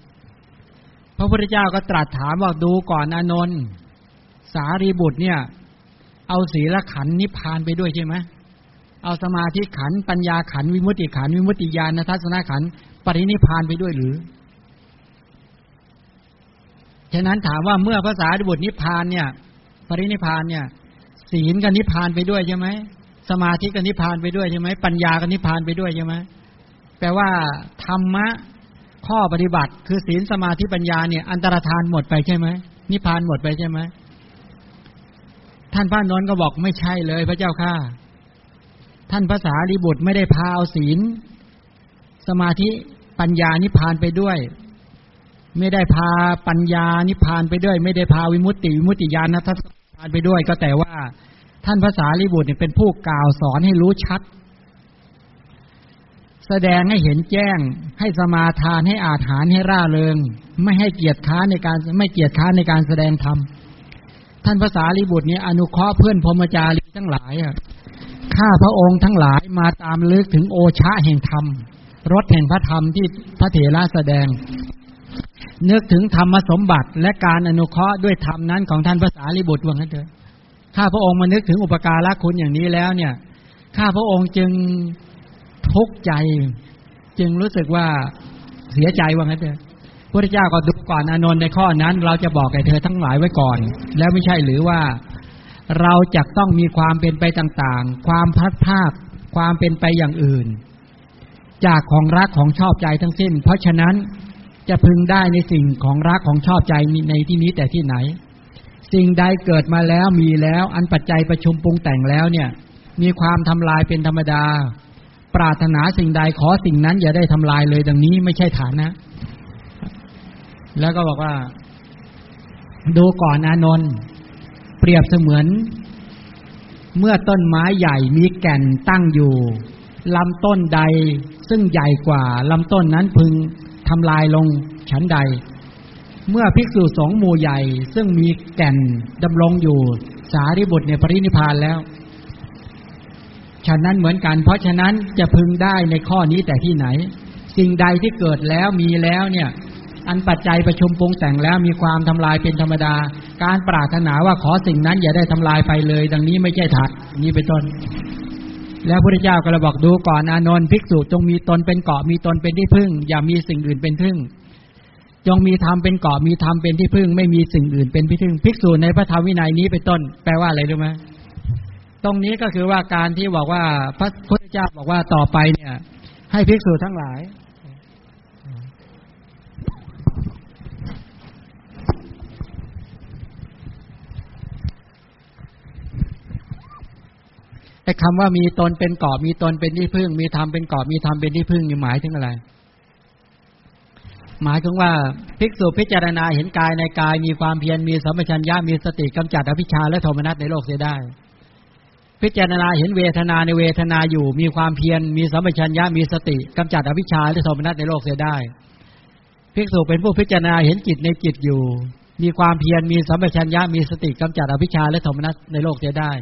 พระพุทธเจ้าก็ตรัสถามว่าดูก่อนอานนท์สารีบุตรเนี่ยเอาศีลขันธ์นิพพานไปด้วยใช่ไหมเอาสมาธิขันธ์ปัญญาขันธ์วิมุตติขันธ์วิมุตติญาณทัศนขันธ์ปรินิพพานไปด้วยหรือฉะนั้นถามว่าเมื่อพระสารีบุตรนิพพานเนี่ยปรินิพพานเนี่ยศีลกับนิพพานไปด้วยใช่ไหมสมาธิกับนิพพานไปด้วยใช่ไหมปัญญากับนิพพานไปด้วยใช่ไหมแปลว่าธรรมะข้อปฏิบัติคือศีลสมาธิปัญญาเนี่ยอันตรธานหมดไปใช่ไหมนิพพานหมดไปใช่ไหมท่านพระนนท์ก็บอกไม่ใช่เลยพระเจ้าข้าท่านพระสารีบุตรไม่ได้พาเอาศีลสมาธิปัญญานิพพานไปด้วยไม่ได้พาปัญญานิพพานไปด้วยไม่ได้พาวิมุตติญาณทัศนนิพพานไปด้วยก็แต่ว่าท่านพระสารีบุตรเนี่ยเป็นผู้กล่าวสอนให้รู้ชัดแสดงให้เห็นแจ้งให้สมาทานให้อาถรรพ์ให้ร่าเริงไม่เกียจค้านในการแสดงธรรมท่านพระสารีบุตรเนี่ยอนุเคราะห์เพื่อนพรหมจารีทั้งหลายข้าพระองค์ทั้งหลายมาตามลึกถึงโอชะแห่งธรรมรสแห่งพระธรรมที่พระเถระแสดงนึกถึงธรรมสมบัติและการอนุเคราะห์ด้วยธรรมนั้นของท่านพระสารีบุตรว่างั้นเถอะข้าพระองค์มานึกถึงอุปการะคุณอย่างนี้แล้วเนี่ยข้าพระองค์จึงทุกข์ใจจึงรู้สึกว่าเสียใจว่างั้นเถอะพระเจ้าก็ดูก่อนอานนท์ในข้อนั้นเราจะบอกแก่เธอทั้งหลายไว้ก่อนแล้วไม่ใช่หรือว่า เราจะต้องมีความเป็นไปต่างๆความพัดภาคความเป็นไปอย่างอื่นจากของรักของชอบใจทั้งสิ้นเพราะฉะนั้นจะพึงได้ในสิ่งของรักของชอบใจในที่นี้แต่ที่ไหนสิ่งใดเกิดมาแล้วมีแล้วอันปัจจัยประชุมปรุงแต่งแล้วเนี่ยมีความทำลายเป็นธรรมดาปรารถนาสิ่งใดขอสิ่งนั้นอย่าได้ทำลายเลยดังนี้ไม่ใช่ฐานะแล้วก็บอกว่าดูก่อนอานนท์เปรียบเสมือนเมื่อต้นไม้ใหญ่มีแก่นตั้งอยู่ลำต้นใดซึ่งใหญ่กว่าลำต้นนั้นพึงทำลายลงฉันใดเมื่อภิกษุสงฆ์หมู่ใหญ่ซึ่งมีแก่นดำรงอยู่สารีบุตรในปรินิพพานแล้วฉะนั้นเหมือนกันเพราะฉะนั้นจะพึงได้ในข้อนี้แต่ที่ไหนสิ่งใดที่เกิดแล้วมีแล้วเนี่ยอันปัจจัยประชุมปรุงแต่งแล้วมีความทำลายเป็นธรรมดาการปรารถนาว่าขอสิ่งนั้นอย่าได้ทำลายไปเลยดังนี้ไม่ใช่ฐานนี้เป็นต้นแล้วพระพุทธเจ้าก็เลยบอกดูก่อนอานนท์ภิกษุจงมีตนเป็นเกาะมีตนเป็นที่พึ่งอย่ามีสิ่งอื่นเป็นที่พึ่งจงมีธรรมเป็นเกาะมีธรรมเป็นที่พึ่งไม่มีสิ่งอื่นเป็นที่พึ่งภิกษุในพระธรรมวินัยนี้เป็นต้นแปลว่าอะไรรู้ไหมตรงนี้ก็คือว่าการที่บอกว่าพระพุทธเจ้าบอกว่าต่อไปเนี่ยให้ภิกษุทั้งหลายไอ้คำว่ามีตนเป็นเกาะมีตนเป็นที่พึ่งมีธรรมเป็นเกาะมีธรรมเป็นที่พึ่งนี่หมายถึงอะไรหมายถึงว่าภิกษุพิจารณาเห็นกายในกายมีความเพียรมีสัมปชัญญะมีสติกำจัดอวิชชาและโทมนัสในโลกเสียได้พิจารณาเห็นเวทนาในเวทนาอยู่มีความเพียรมีสัมปชัญญะมีสติกำจัดอวิชชาและโทมนัสในโลกเสียได้ภิกษุเป็นผู้พิจารณาเห็นจิตในจิตอยู่มีความเพียรมีสัมปชัญญะมีสติกำจัดอวิชชาและโทมนัสในโลกเสียได้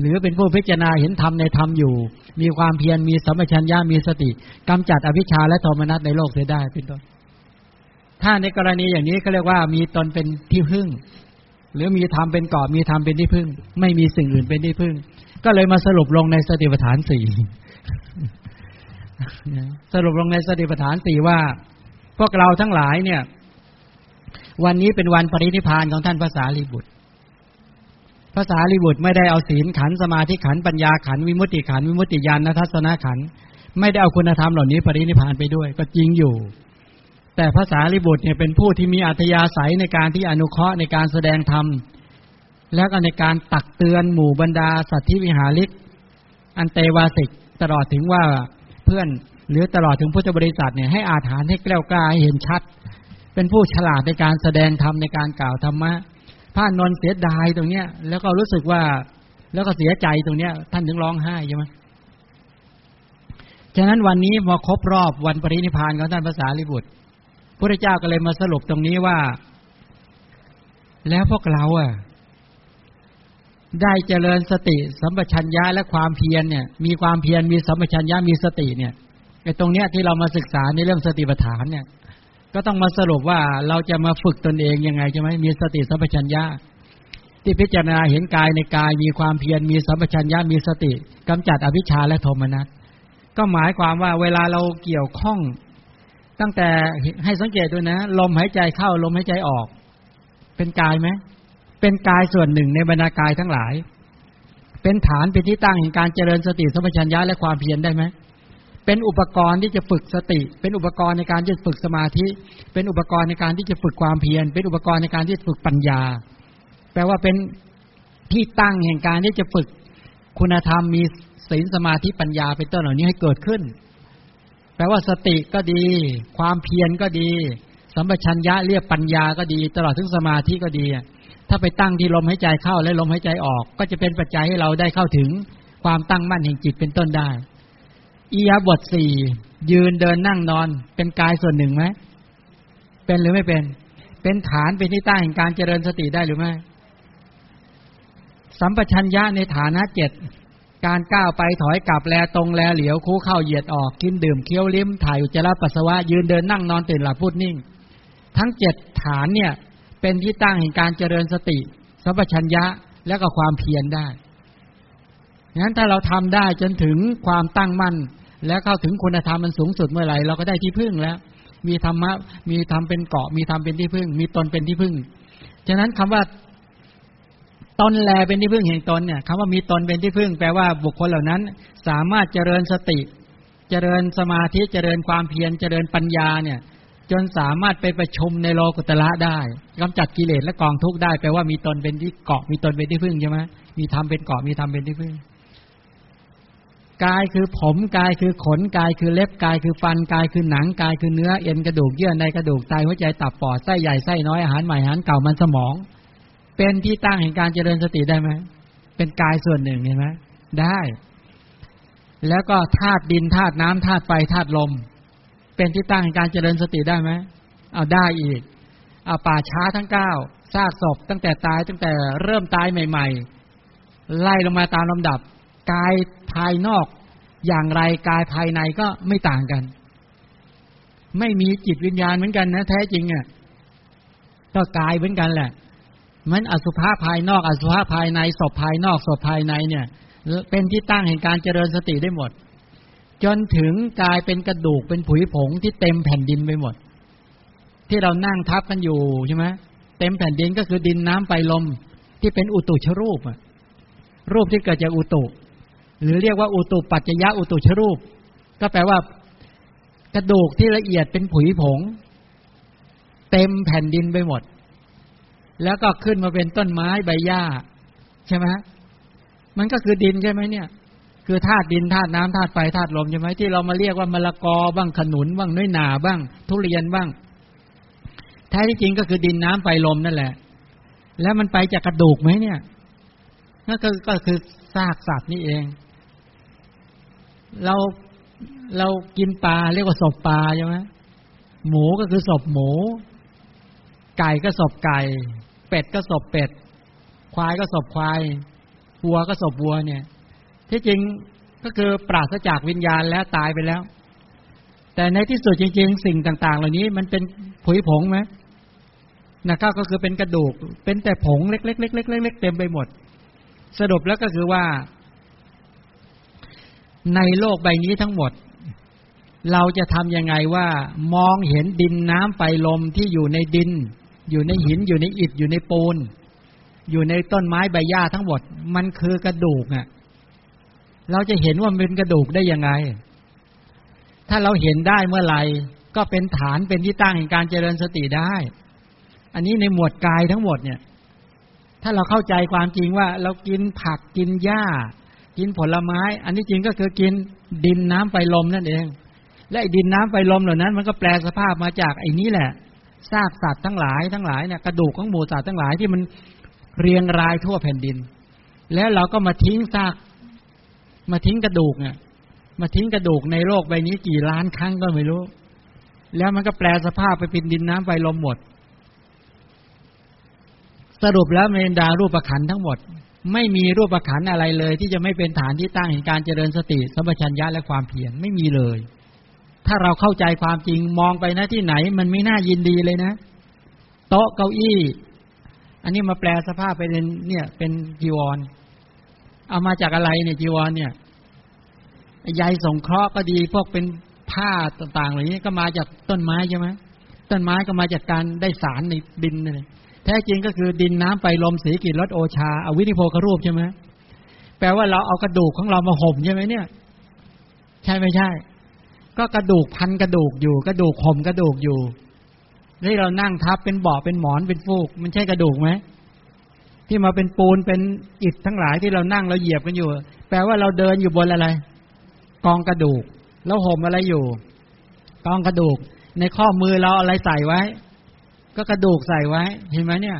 หรือเป็นผู้พิจารณาเห็นธรรมในธรรมอยู่มีความเพียรมีสัมปชัญญะมีสติกำจัดอวิชชาและโทมนัสในโลกเสียได้เป็นต้นถ้าในกรณีอย่างนี้เขาเรียกว่ามีตนเป็นที่พึ่งหรือมีธรรมเป็นเกาะมีธรรมเป็นที่พึ่งไม่มีสิ่งอื่นเป็นที่พึ่งก็เลยมาสรุปลงในสติปัฏฐานสี่สรุปลงในสติปัฏฐานสี่ว่าพวกเราทั้งหลายเนี่ยวันนี้เป็นวันปรินิพพานของท่านพระสารีบุตรพระสารีบุตรไม่ได้เอาศีลขันธ์สมาธิขันธ์ปัญญาขันธ์วิมุตติขันธ์วิมุตติญาณทัศนะขันธ์ไม่ได้เอาคุณธรรมเหล่านี้ปรินิพพานไปด้วยก็จริงอยู่แต่พระสารีบุตรเนี่ยเป็นผู้ที่มีอัธยาศัยในการที่อนุเคราะห์ในการแสดงธรรมและก็ในการตักเตือนหมู่บรรดาสัตธิวิหาริกอันเตวาสิกตลอดถึงว่าเพื่อนหรือตลอดถึงพุทธบริษัทเนี่ยให้อาถรรพ์ให้แกล้วกล้าให้เห็นชัดเป็นผู้ฉลาดในการแสดงธรรมในการกล่าวธรรมะท่านนอนเสียดายตรงเนี้ยแล้วก็รู้สึกว่าแล้วก็เสียใจตรงเนี้ยท่านถึงร้องไห้ใช่ไหมฉะนั้นวันนี้พอครบรอบวันปรินิพพานของท่านพระสารีบุตรพระเจ้าก็เลยมาสรุปตรงนี้ว่าแล้วพวกเราอ่ะได้เจริญสติสัมปชัญญะและความเพียรเนี่ยมีความเพียรมีสัมปชัญญะมีสติเนี่ยไอ้ตรงเนี้ยที่เรามาศึกษาในเรื่องสติปัฏฐานเนี่ยก็ต้องมาสรุปว่าเราจะมาฝึกตนเองยังไงใช่ไหมมีสติสัมปชัญญะที่พิจารณาเห็นกายในกายมีความเพียรมีสัมปชัญญะมีสติกำจัดอวิชชาและโทมนัสก็หมายความว่าเวลาเราเกี่ยวข้องตั้งแต่ให้สังเกตด้วยนะลมหายใจเข้าลมหายใจออกเป็นกายไหมเป็นกายส่วนหนึ่งในบรรดากายทั้งหลายเป็นฐานเป็นที่ตั้งแห่งการเจริญสติสัมปชัญญะและความเพียรได้ไหมเป็นอุปกรณ์ที่จะฝึกสติเป็นอุปกรณ์ในการที่จะฝึกสมาธิเป็นอุปกรณ์ในการที่จะฝึกความเพียรเป็นอุปกรณ์ในการที่จะฝึกปัญญาแปลว่าเป็นที่ตั้งแห่งการที่จะฝึกคุณธรรมมีศีลสมาธิปัญญาเป็นต้นเหล่านี้ให้เกิดขึ้นแปลว่าสติก็ดีความเพียรก็ดีสัมปชัญญะเรียกปัญญาก็ดีตลอดถึงสมาธิก็ดีถ้าไปตั้งที่ลมหายใจเข้าและลมหายใจออกก็จะเป็นปัจจัยให้เราได้เข้าถึงความตั้งมั่นแห่งจิตเป็นต้นได้อิยาบถสี่ยืนเดินนั่งนอนเป็นกายส่วนหนึ่งไหมเป็นหรือไม่เป็นเป็นฐานเป็นที่ตั้งแห่งการเจริญสติได้หรือไม่สัมปชัญญะในฐานะเจ็ดการก้าวไปถอยกลับแลตรงแลเหลียวคู่เข้าเหยียดออกกินดื่มเคี้ยวลิ้มถ่ายอุจจาระปัสสาวะยืนเดินนั่งนอนตื่นหลับพูดนิ่งทั้งเจ็ดฐานเนี่ยเป็นที่ตั้งแห่งการเจริญสติสัมปชัญญะและก็ความเพียรได้งั้นถ้าเราทำได้จนถึงความตั้งมั่นและเข้าถึงคุณธรรมมันสูงสุดเมื่อไหร่เราก็ได้ที่พึ่งแล้วมีธรรมะมีธรรมเป็นเกาะมีธรรมเป็นที่พึ่งมีตนเป็นที่พึ่งฉะนั้นคำว่า ตนแลเป็นที่พึ่งแห่งตนเนี่ยคำว่ามีตนเป็นที่พึ่งแปลว่าบุคคลเหล่านั้นสามารถเจริญสติเจริญสมาธิเจริญความเพียรเจริญปัญญาเนี่ยจนสามารถไปประชุมในโลกุตละได้กำจัดกิเลสและกองทุกข์ได้แปลว่ามีตนเป็นที่เกาะมีตนเป็นที่พึ่งใช่ไหมมีธรรมเป็นเกาะมีธรรมเป็นที่พึ่งกายคือผมกายคือขนกายคือเล็บกายคือฟันกายคือหนังกายคือเนื้อเอ็นกระดูกเยื่อในกระดูกไตหัวใจตับปอดไส้ใหญ่ไส้น้อยอาหารใหม่อาหารเก่ามันสมองเป็นที่ตั้งแห่งการเจริญสติได้ไหมเป็นกายส่วนหนึ่งเห็นไหมได้แล้วก็ธาตุดินธาตุน้ำธาตุไฟธาตุลมเป็นที่ตั้งแห่งการเจริญสติได้ไหมเอาได้อีกเอาป่าช้าทั้งเก้าซากศพตั้งแต่ตายตั้งแต่เริ่มตายใหม่ๆไล่ลงมาตามลำดับกายภายนอกอย่างไรกายภายในก็ไม่ต่างกันไม่มีจิตวิญญาณเหมือนกันนะแท้จริงอ่ะก็กายเหมือนกันแหละมันอสุภะภายนอกอสุภะภายในศพภายนอกศพภายในเนี่ยเป็นที่ตั้งแห่งการเจริญสติได้หมดจนถึงกลายเป็นกระดูกเป็นผุยผงที่เต็มแผ่นดินไปหมดที่เรานั่งทับกันอยู่ใช่ไหมเต็มแผ่นดินก็คือดินน้ำไฟลมที่เป็นอุตุชรูปรูปที่เกิดจากอุตุหรือเรียกว่าอุตุปัจจยะอุตุชรูปก็แปลว่ากระดูกที่ละเอียดเป็นผุยผงเต็มแผ่นดินไปหมดแล้วก็ขึ้นมาเป็นต้นไม้ใบหญ้าใช่ไหมมันก็คือดินใช่ไหมเนี่ยคือธาตุดินธาตุน้ำธาตุไฟธาตุลมใช่ไหมที่เรามาเรียกว่ามะละกอบ้างขนุนบ้างน้อยหนาบ้างทุเรียนบ้างแท้ที่จริงก็คือดินน้ำไฟลมนั่นแหละแล้วมันไปจากกระดูกไหมเนี่ยนั่นก็คือซากสัตว์นี่เองเรากินปลาเรียกว่าศพปลาใช่ไหมหมูก็คือศพหมูไก่ก็ศพไก่เป็ดก็ศพเป็ดควายก็ศพควายวัวก็ศพวัวเนี่ยที่จริงก็คือปราศจากวิญญาณแล้วตายไปแล้วแต่ในที่สุดจริงๆสิ่งต่างๆเหล่านี้มันเป็นผุยผงไหมนะครับก็คือเป็นกระดูกเป็นแต่ผงเล็กๆๆๆๆเต็มไปหมดสรุปแล้วก็คือว่าในโลกใบนี้ทั้งหมดเราจะทำยังไงว่ามองเห็นดินน้ำไฟลมที่อยู่ในดินอยู่ในหินอยู่ในอิฐอยู่ในปูนอยู่ในต้นไม้ใบหญ้าทั้งหมดมันคือกระดูกอ่ะเราจะเห็นว่ามันเป็นกระดูกได้ยังไงถ้าเราเห็นได้เมื่อไหร่ก็เป็นฐานเป็นที่ตั้งแห่งการเจริญสติได้อันนี้ในหมวดกายทั้งหมดเนี่ยถ้าเราเข้าใจความจริงว่าเรากินผักกินหญ้ากินผลไม้อันที่จริงก็คือกินดินน้ำไฟลมนั่นเองและดินน้ำไฟลมเหล่านั้นมันก็แปลสภาพมาจากไอ้นี้แหละซากสัตว์ทั้งหลายเนี่ยกระดูกของหมูสัตว์ทั้งหลายที่มันเรียงรายทั่วแผ่นดินแล้วเราก็มาทิ้งกระดูกในโลกใบนี้กี่ล้านครั้งก็ไม่รู้แล้วมันก็แปลสภาพไปเป็นดินน้ำไฟลมหมดสรุปแล้วเมนดารูปขันธ์ทั้งหมดไม่มีรูปขันธ์อะไรเลยที่จะไม่เป็นฐานที่ตั้งแห่งการเจริญสติสัมปชัญญะและความเพียรไม่มีเลยถ้าเราเข้าใจความจริงมองไปนะที่ไหนมันไม่น่ายินดีเลยนะโต๊ะเก้าอี้อันนี้มาแปลสภาพไปเป็นเนี่ยเป็นจีวรเอามาจากอะไรเนี่ยจีวรเนี่ยใยส่งเคราะห์ก็ดีพวกเป็นผ้าต่างๆเหล่านี้ก็มาจากต้นไม้ใช่ไหมต้นไม้ก็มาจากการได้สารในดินเลยแท้จริงก็คือดินน้ำไฟลมสีกลิ่นรสโอชาอวินิโพครูปใช่ไหมแปลว่าเราเอากระดูกของเรามาห่มใช่ไหมเนี่ยใช่ไม่ใช่ก็กระดูกพันกระดูกอยู่กระดูกห่มกระดูกอยู่นี่เรานั่งทับเป็นเบาะเป็นหมอนเป็นฟูกมันใช่กระดูกไหมที่มาเป็นปูนเป็นอิฐทั้งหลายที่เรานั่งเราเหยียบกันอยู่แปลว่าเราเดินอยู่บนอะไรกองกระดูกแล้วห่มอะไรอยู่กองกระดูกในข้อมือเราอะไรใส่ไว้ก็กระดูกใส่ไว้เห็นไหมเนี่ย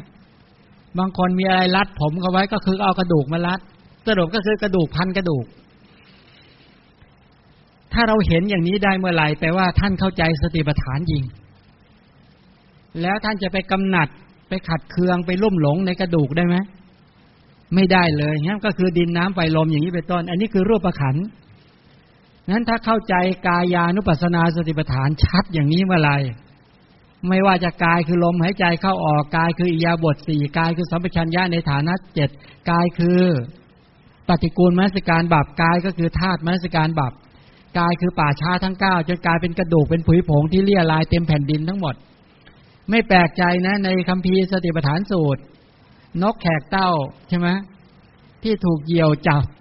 บางคนมีอะไรรัดผมเขาไว้ก็คือเอากระดูกมารัดสรุปก็คือกระดูกพันกระดูกถ้าเราเห็นอย่างนี้ได้เมื่อไหร่แปลว่าท่านเข้าใจสติปัฏฐานจริงแล้วท่านจะไปกำหนัดไปขัดเคืองไปลุ่มหลงในกระดูกได้ไหมไม่ได้เลยงั้นก็คือดินน้ำไฟลมอย่างนี้เป็นต้นอันนี้คือรูปขันธ์นั้นถ้าเข้าใจกายานุปัสสนาสติปัฏฐานชัดอย่างนี้เมื่อไหร่ไม่ว่าจะกายคือลมหายใจเข้าออกกายคืออิริยาบถ4กายคือสัมปชัญญะในฐานะ7กายคือปฏิกูลมนสิการบัพกายก็คือธาตุมนสิการบัพกายคือป่าช้าทั้ง9จนกลายเป็นกระดูกเป็นผุยผงที่เลี่ยลายเต็มแผ่นดินทั้งหมดไม่แปลกใจนะในคัมภีร์สติปัฏฐานสูตร นกแขกเต้าใช่ไหมที่ถูกเหยี่ยว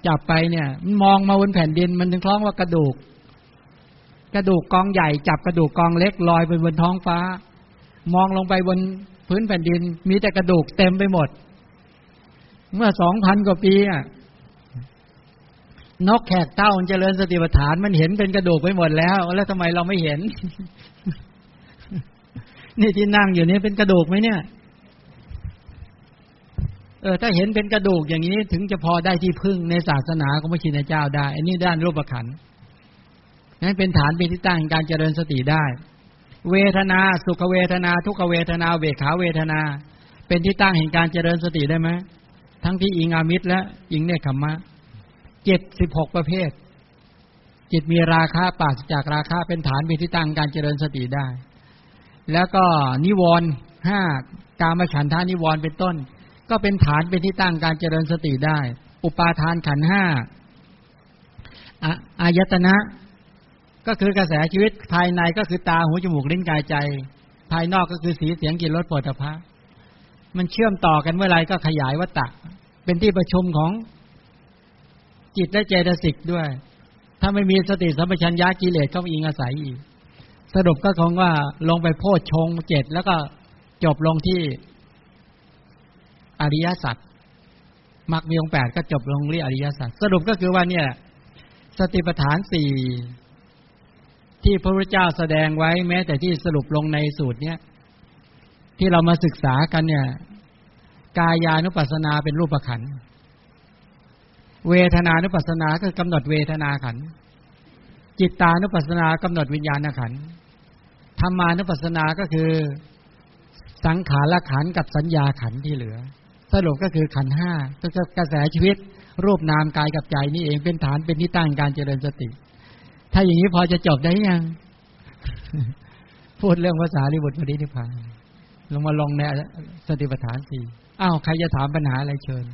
จับไปเนี่ยมองมาบนแผ่นดินมันถึงคล้องว่ากระดูกกองใหญ่จับกระดูกกองเล็กลอยไปบนท้องฟ้ามองลงไปบนพื้นแผ่นดินมีแต่กระดูกเต็มไปหมดเมื่อ 2,000 กว่าปีอ่ะนกแขกเต้าเจริญสติปัฏฐานมันเห็นเป็นกระดูกไปหมดแล้วแล้วทำไมเราไม่เห็น นี่ที่นั่งอยู่นี่เป็นกระดูกไหมเนี่ยถ้าเห็นเป็นกระดูกอย่างนี้ถึงจะพอได้ที่พึ่งในศาสนาของพระชินเจ้าได้อันนี้ด้านรูปขันธ์นั้นเป็นฐานเป็นที่ตั้งการเจริญสติได้เวทนาสุขเวทนาทุกขเวทนาเบขาเวทนาเป็นที่ตั้งแห่งการเจริญสติได้ไหมทั้งที่อิงอามิตรและอิงเนกขัมมะ76ประเภทจิตมีราคะปราศจากราคะเป็นฐานเป็นที่ตั้งการเจริญสติได้แล้วก็นิวรณ์5กามฉันทะนิวรณ์เป็นต้นก็เป็นฐานเป็นที่ตั้งการเจริญสติได้อุปาทานขันธ์5อายตนะก็คือกระแสชีวิตภายในก็คือตาหูจมูกลิ้นกายใจภายนอกก็คือสีเสียงกลิ่นรสโผฏฐัพพะมันเชื่อมต่อกันเมื่อไรก็ขยายวัฏฏะเป็นที่ประชุมของจิตและเจตสิกด้วยถ้าไม่มีสติสัมปชัญญะกิเลสก็อิงอาศัยอีกสรุปก็คงว่าลงไปโพชฌงค์7แล้วก็จบลงที่อริยสัจมรรคมีองค์8ก็จบลงที่อริยสัจสรุปก็คือว่าเนี่ยสติปัฏฐาน4ที่พระพุทธเจ้าแสดงไว้แม้แต่ที่สรุปลงในสูตรเนี้ยที่เรามาศึกษากันเนี่ยกายานุปัสสนาเป็นรูปขันธ์เวทนานุปัสสนาก็กำหนดเวทนาขันธ์จิตตานุปัสสนากำหนดวิญญาณขันธ์ธรรมานุปัสสนาก็คือสังขารขันธ์กับสัญญาขันธ์ที่เหลือสรุปก็คือขันธ์5ก็คือกระแสชีวิตรูปนามกายกับใจนี่เองเป็นฐานเป็นที่ตั้งการเจริญสติถ้าอย่างนี้พอจะจบได้ยัง พูดเรื่องภาษาลิบุตรพอดีที่ผ่านลงมาลงในสติปัฏฐาน4อ้าวใครจะถามปัญหาอะไรเชิญ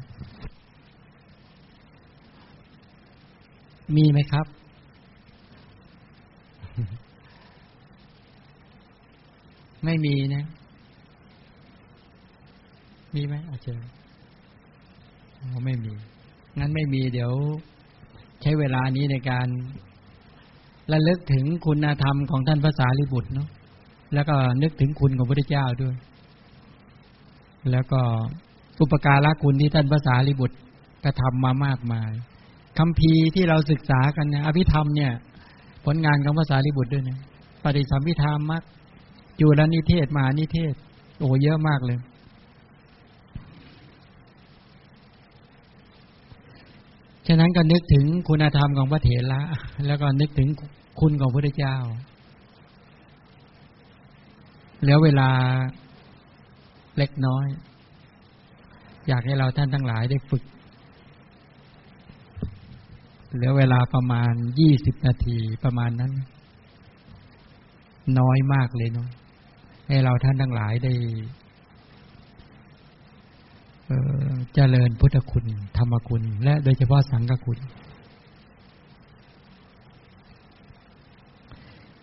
มีไหมครับไม่มีนะมีไหมอาจารย์ไม่มีงั้นไม่มีเดี๋ยวใช้เวลานี้ในการระลึกถึงคุณธรรมของท่านพระสารีบุตรเนาะแล้วก็นึกถึงคุณของพระพุทธเจ้าด้วยแล้วก็อุปการะคุณที่ท่านพระสารีบุตรกระทำมามากมายคัมภีร์ที่เราศึกษากันนะอภิธรรมเนี่ยผลงานของพระสารีบุตรด้วยนะปฏิสัมภิธามมัคจุลนิเทศมหานิเทศโอ้เยอะมากเลยฉะนั้นก็นึกถึงคุณธรรมของพระเถระแล้วก็นึกถึงคุณของพระพุทธเจ้าแล้วเวลาเล็กน้อยอยากให้เราท่านทั้งหลายได้ฝึกเหลือเวลาประมาณ20นาทีประมาณนั้นน้อยมากเลยเนาะให้เราท่านทั้งหลายได้เจริญพุทธคุณธรรมคุณและโดยเฉพาะสังฆคุณ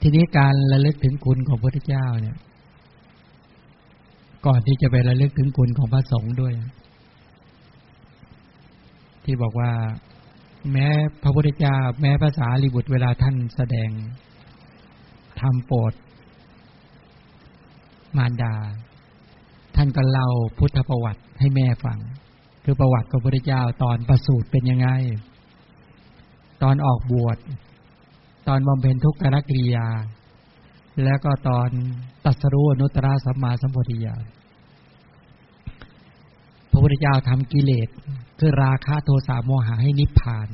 ทีนี้การระลึกถึงคุณของพระพุทธเจ้าเนี่ยก่อนที่จะไประลึกถึงคุณของพระสงฆ์ด้วยที่บอกว่าแม้พระพุทธเจ้าแม้พระสารีบุตรเวลาท่านแสดงธรรมโปรดมารดาท่านก็เล่าพุทธประวัติให้แม่ฟังคือประวัติของพระพุทธเจ้าตอนประสูติเป็นยังไงตอนออกบวชตอนบำเพ็ญทุกขกิริยาแล้วก็ตอนตรัสรู้อนุตตรสัมมาสัมโพธิญาณพระพุทธเจ้าทำกิเลสคือราคะโทสะโมหะให้นิพพาน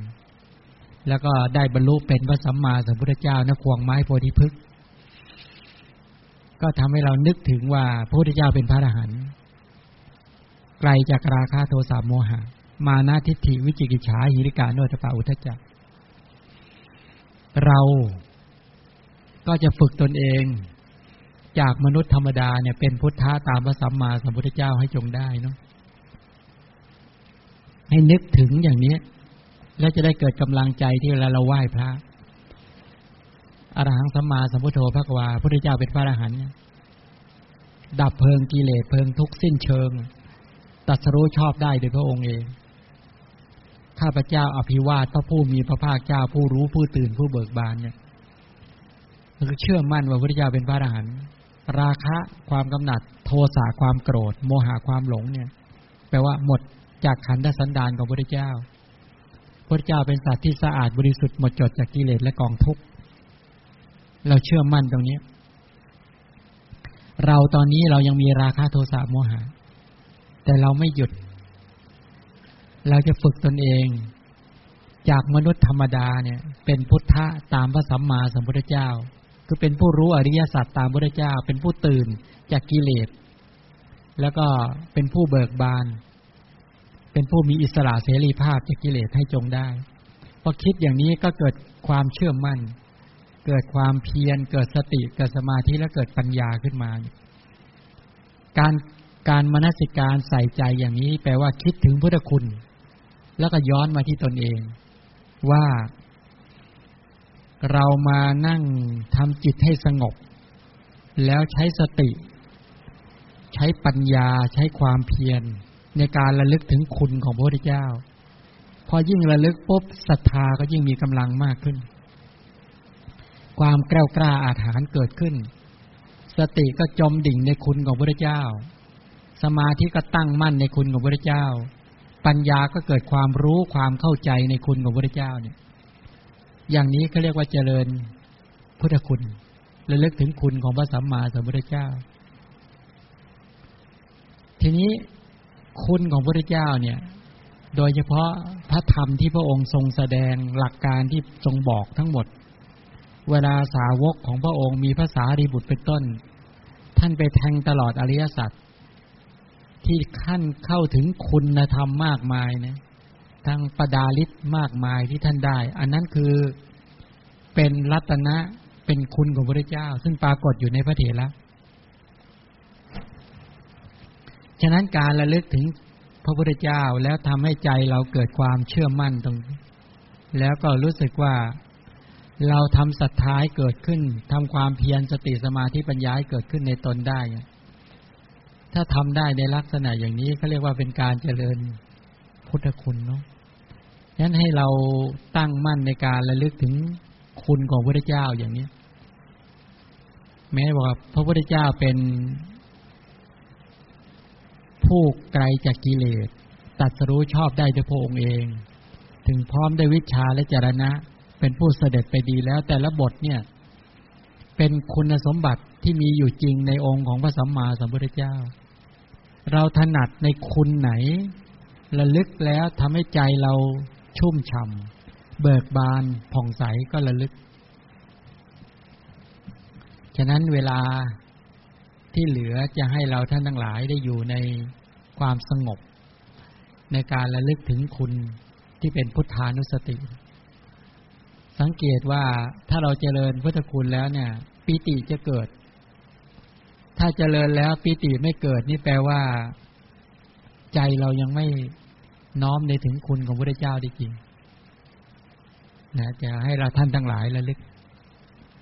แล้วก็ได้บรรลุเป็นพระสัมมาสัมพุทธเจ้าณควงไม้โพธิพฤกษ์ก็ทำให้เรานึกถึงว่าพระพุทธเจ้าเป็นพระอรหันต์ไกลจากราคะโทสะโมหะมานะทิฏฐิวิจิกิจฉาหิริกาโนตปะอุทธัจจะเราก็จะฝึกตนเองจากมนุษย์ธรรมดาเนี่ยเป็นพุทธะตามพระสัมมาสัมพุทธเจ้าให้จงได้เนาะให้นึกถึงอย่างนี้แล้วจะได้เกิดกำลังใจที่เวลาเราไหว้พระอรหังสัมมาสัมพุทโธภควาพระพุทธเจ้าเป็นพระอรหันต์ดับเพลิงกิเลสเพลิงทุกข์สิ้นเชิง ตรัสรู้ชอบได้โดยพระองค์เองข้าพเจ้าอภิวาทพระผู้มีพระภาคเจ้าผู้รู้ผู้ตื่นผู้เบิกบานเนี่ยคือเชื่อมั่นว่าพระพุทธเจ้าเป็นพระอรหันต์ราคะความกำหนัดโทสะความโกรธโมหะความหลงเนี่ยแปลว่าหมดจากขันธสันดานของพระพุทธเจ้าพระพุทธเจ้าเป็นสัตว์ที่สะอาดบริสุทธิ์หมดจดจากกิเลสและกองทุกข์เราเชื่อมั่นตรงนี้เราตอนนี้เรายังมีราคะโทสะโมหะแต่เราไม่หยุดเราจะฝึกตนเองจากมนุษย์ธรรมดาเนี่ยเป็นพุทธะตามพระสัมมาสัมพุทธเจ้าคือเป็นผู้รู้อริยสัจตามพระพุทธเจ้าเป็นผู้ตื่นจากกิเลสแล้วก็เป็นผู้เบิกบานเป็นผู้มีอิสระเสรีภาพจากกิเลสให้จงได้พอคิดอย่างนี้ก็เกิดความเชื่อมั่นเกิดความเพียรเกิดสติเกิดสมาธิและเกิดปัญญาขึ้นมาการมนสิการใส่ใจอย่างนี้แปลว่าคิดถึงพุทธคุณแล้วก็ย้อนมาที่ตนเองว่าเรามานั่งทำจิตให้สงบแล้วใช้สติใช้ปัญญาใช้ความเพียรในการระลึกถึงคุณของพระพุทธเจ้าพอยิ่งระลึกปุ๊บศรัทธาก็ยิ่งมีกำลังมากขึ้นความแกล้วกล้าอาถรรพ์เกิดขึ้นสติก็จมดิ่งในคุณของพระพุทธเจ้าสมาธิก็ตั้งมั่นในคุณของพระพุทธเจ้าปัญญาก็เกิดความรู้ความเข้าใจในคุณของพระพุทธเจ้าเนี่ยอย่างนี้เขาเรียกว่าเจริญพุทธคุณระลึกถึงคุณของพระสัมมาสัมพุทธเจ้าทีนี้คุณของพระพุทธเจ้าเนี่ยโดยเฉพาะพระธรรมที่พระองค์ทรงแสดงหลักการที่ทรงบอกทั้งหมดเวลาสาวกของพระองค์มีพระสารีบุตรเป็นต้นท่านไปแทงตลอดอริยสัจที่ขั้นเข้าถึงคุณธรรมมากมายนะทั้งปดาลิศมากมายที่ท่านได้อันนั้นคือเป็นรัตนะเป็นคุณของพระเจ้าซึ่งปรากฏอยู่ในพระเถระฉะนั้นการระลึกถึงพระพุทธเจ้าแล้วทำให้ใจเราเกิดความเชื่อมั่นตรงแล้วก็รู้สึกว่าเราทำศรัทธาให้เกิดขึ้นทำความเพียรสติสมาธิปัญญาให้เกิดขึ้นในตนได้ถ้าทำได้ในลักษณะอย่างนี้เขาเรียกว่าเป็นการเจริญพุทธคุณเนาะฉะนั้นให้เราตั้งมั่นในการระลึกถึงคุณของพระพุทธเจ้าอย่างนี้แม้ว่าพระพุทธเจ้าเป็นผู้ไกลจากกิเลสตรัสรู้ชอบได้ด้วยพระองค์เองถึงพร้อมด้วยวิชชาและจรณะเป็นผู้เสด็จไปดีแล้วแต่ละบทเนี่ยเป็นคุณสมบัติที่มีอยู่จริงในองค์ของพระสัมมาสัมพุทธเจ้าเราถนัดในคุณไหนระลึกแล้วทำให้ใจเราชุ่มฉ่ำเบิกบานผ่องใสก็ระลึกฉะนั้นเวลาที่เหลือจะให้เราท่านทั้งหลายได้อยู่ในความสงบในการระลึกถึงคุณที่เป็นพุทธานุสติสังเกตว่าถ้าเราเจริญพุทธคุณแล้วเนี่ยปิติจะเกิดถ้าเจริญแล้วปิติไม่เกิดนี่แปลว่าใจเรายังไม่น้อมในถึงคุณของพระพุทธเจ้าได้จริงนะจะให้เราท่านทั้งหลายระลึก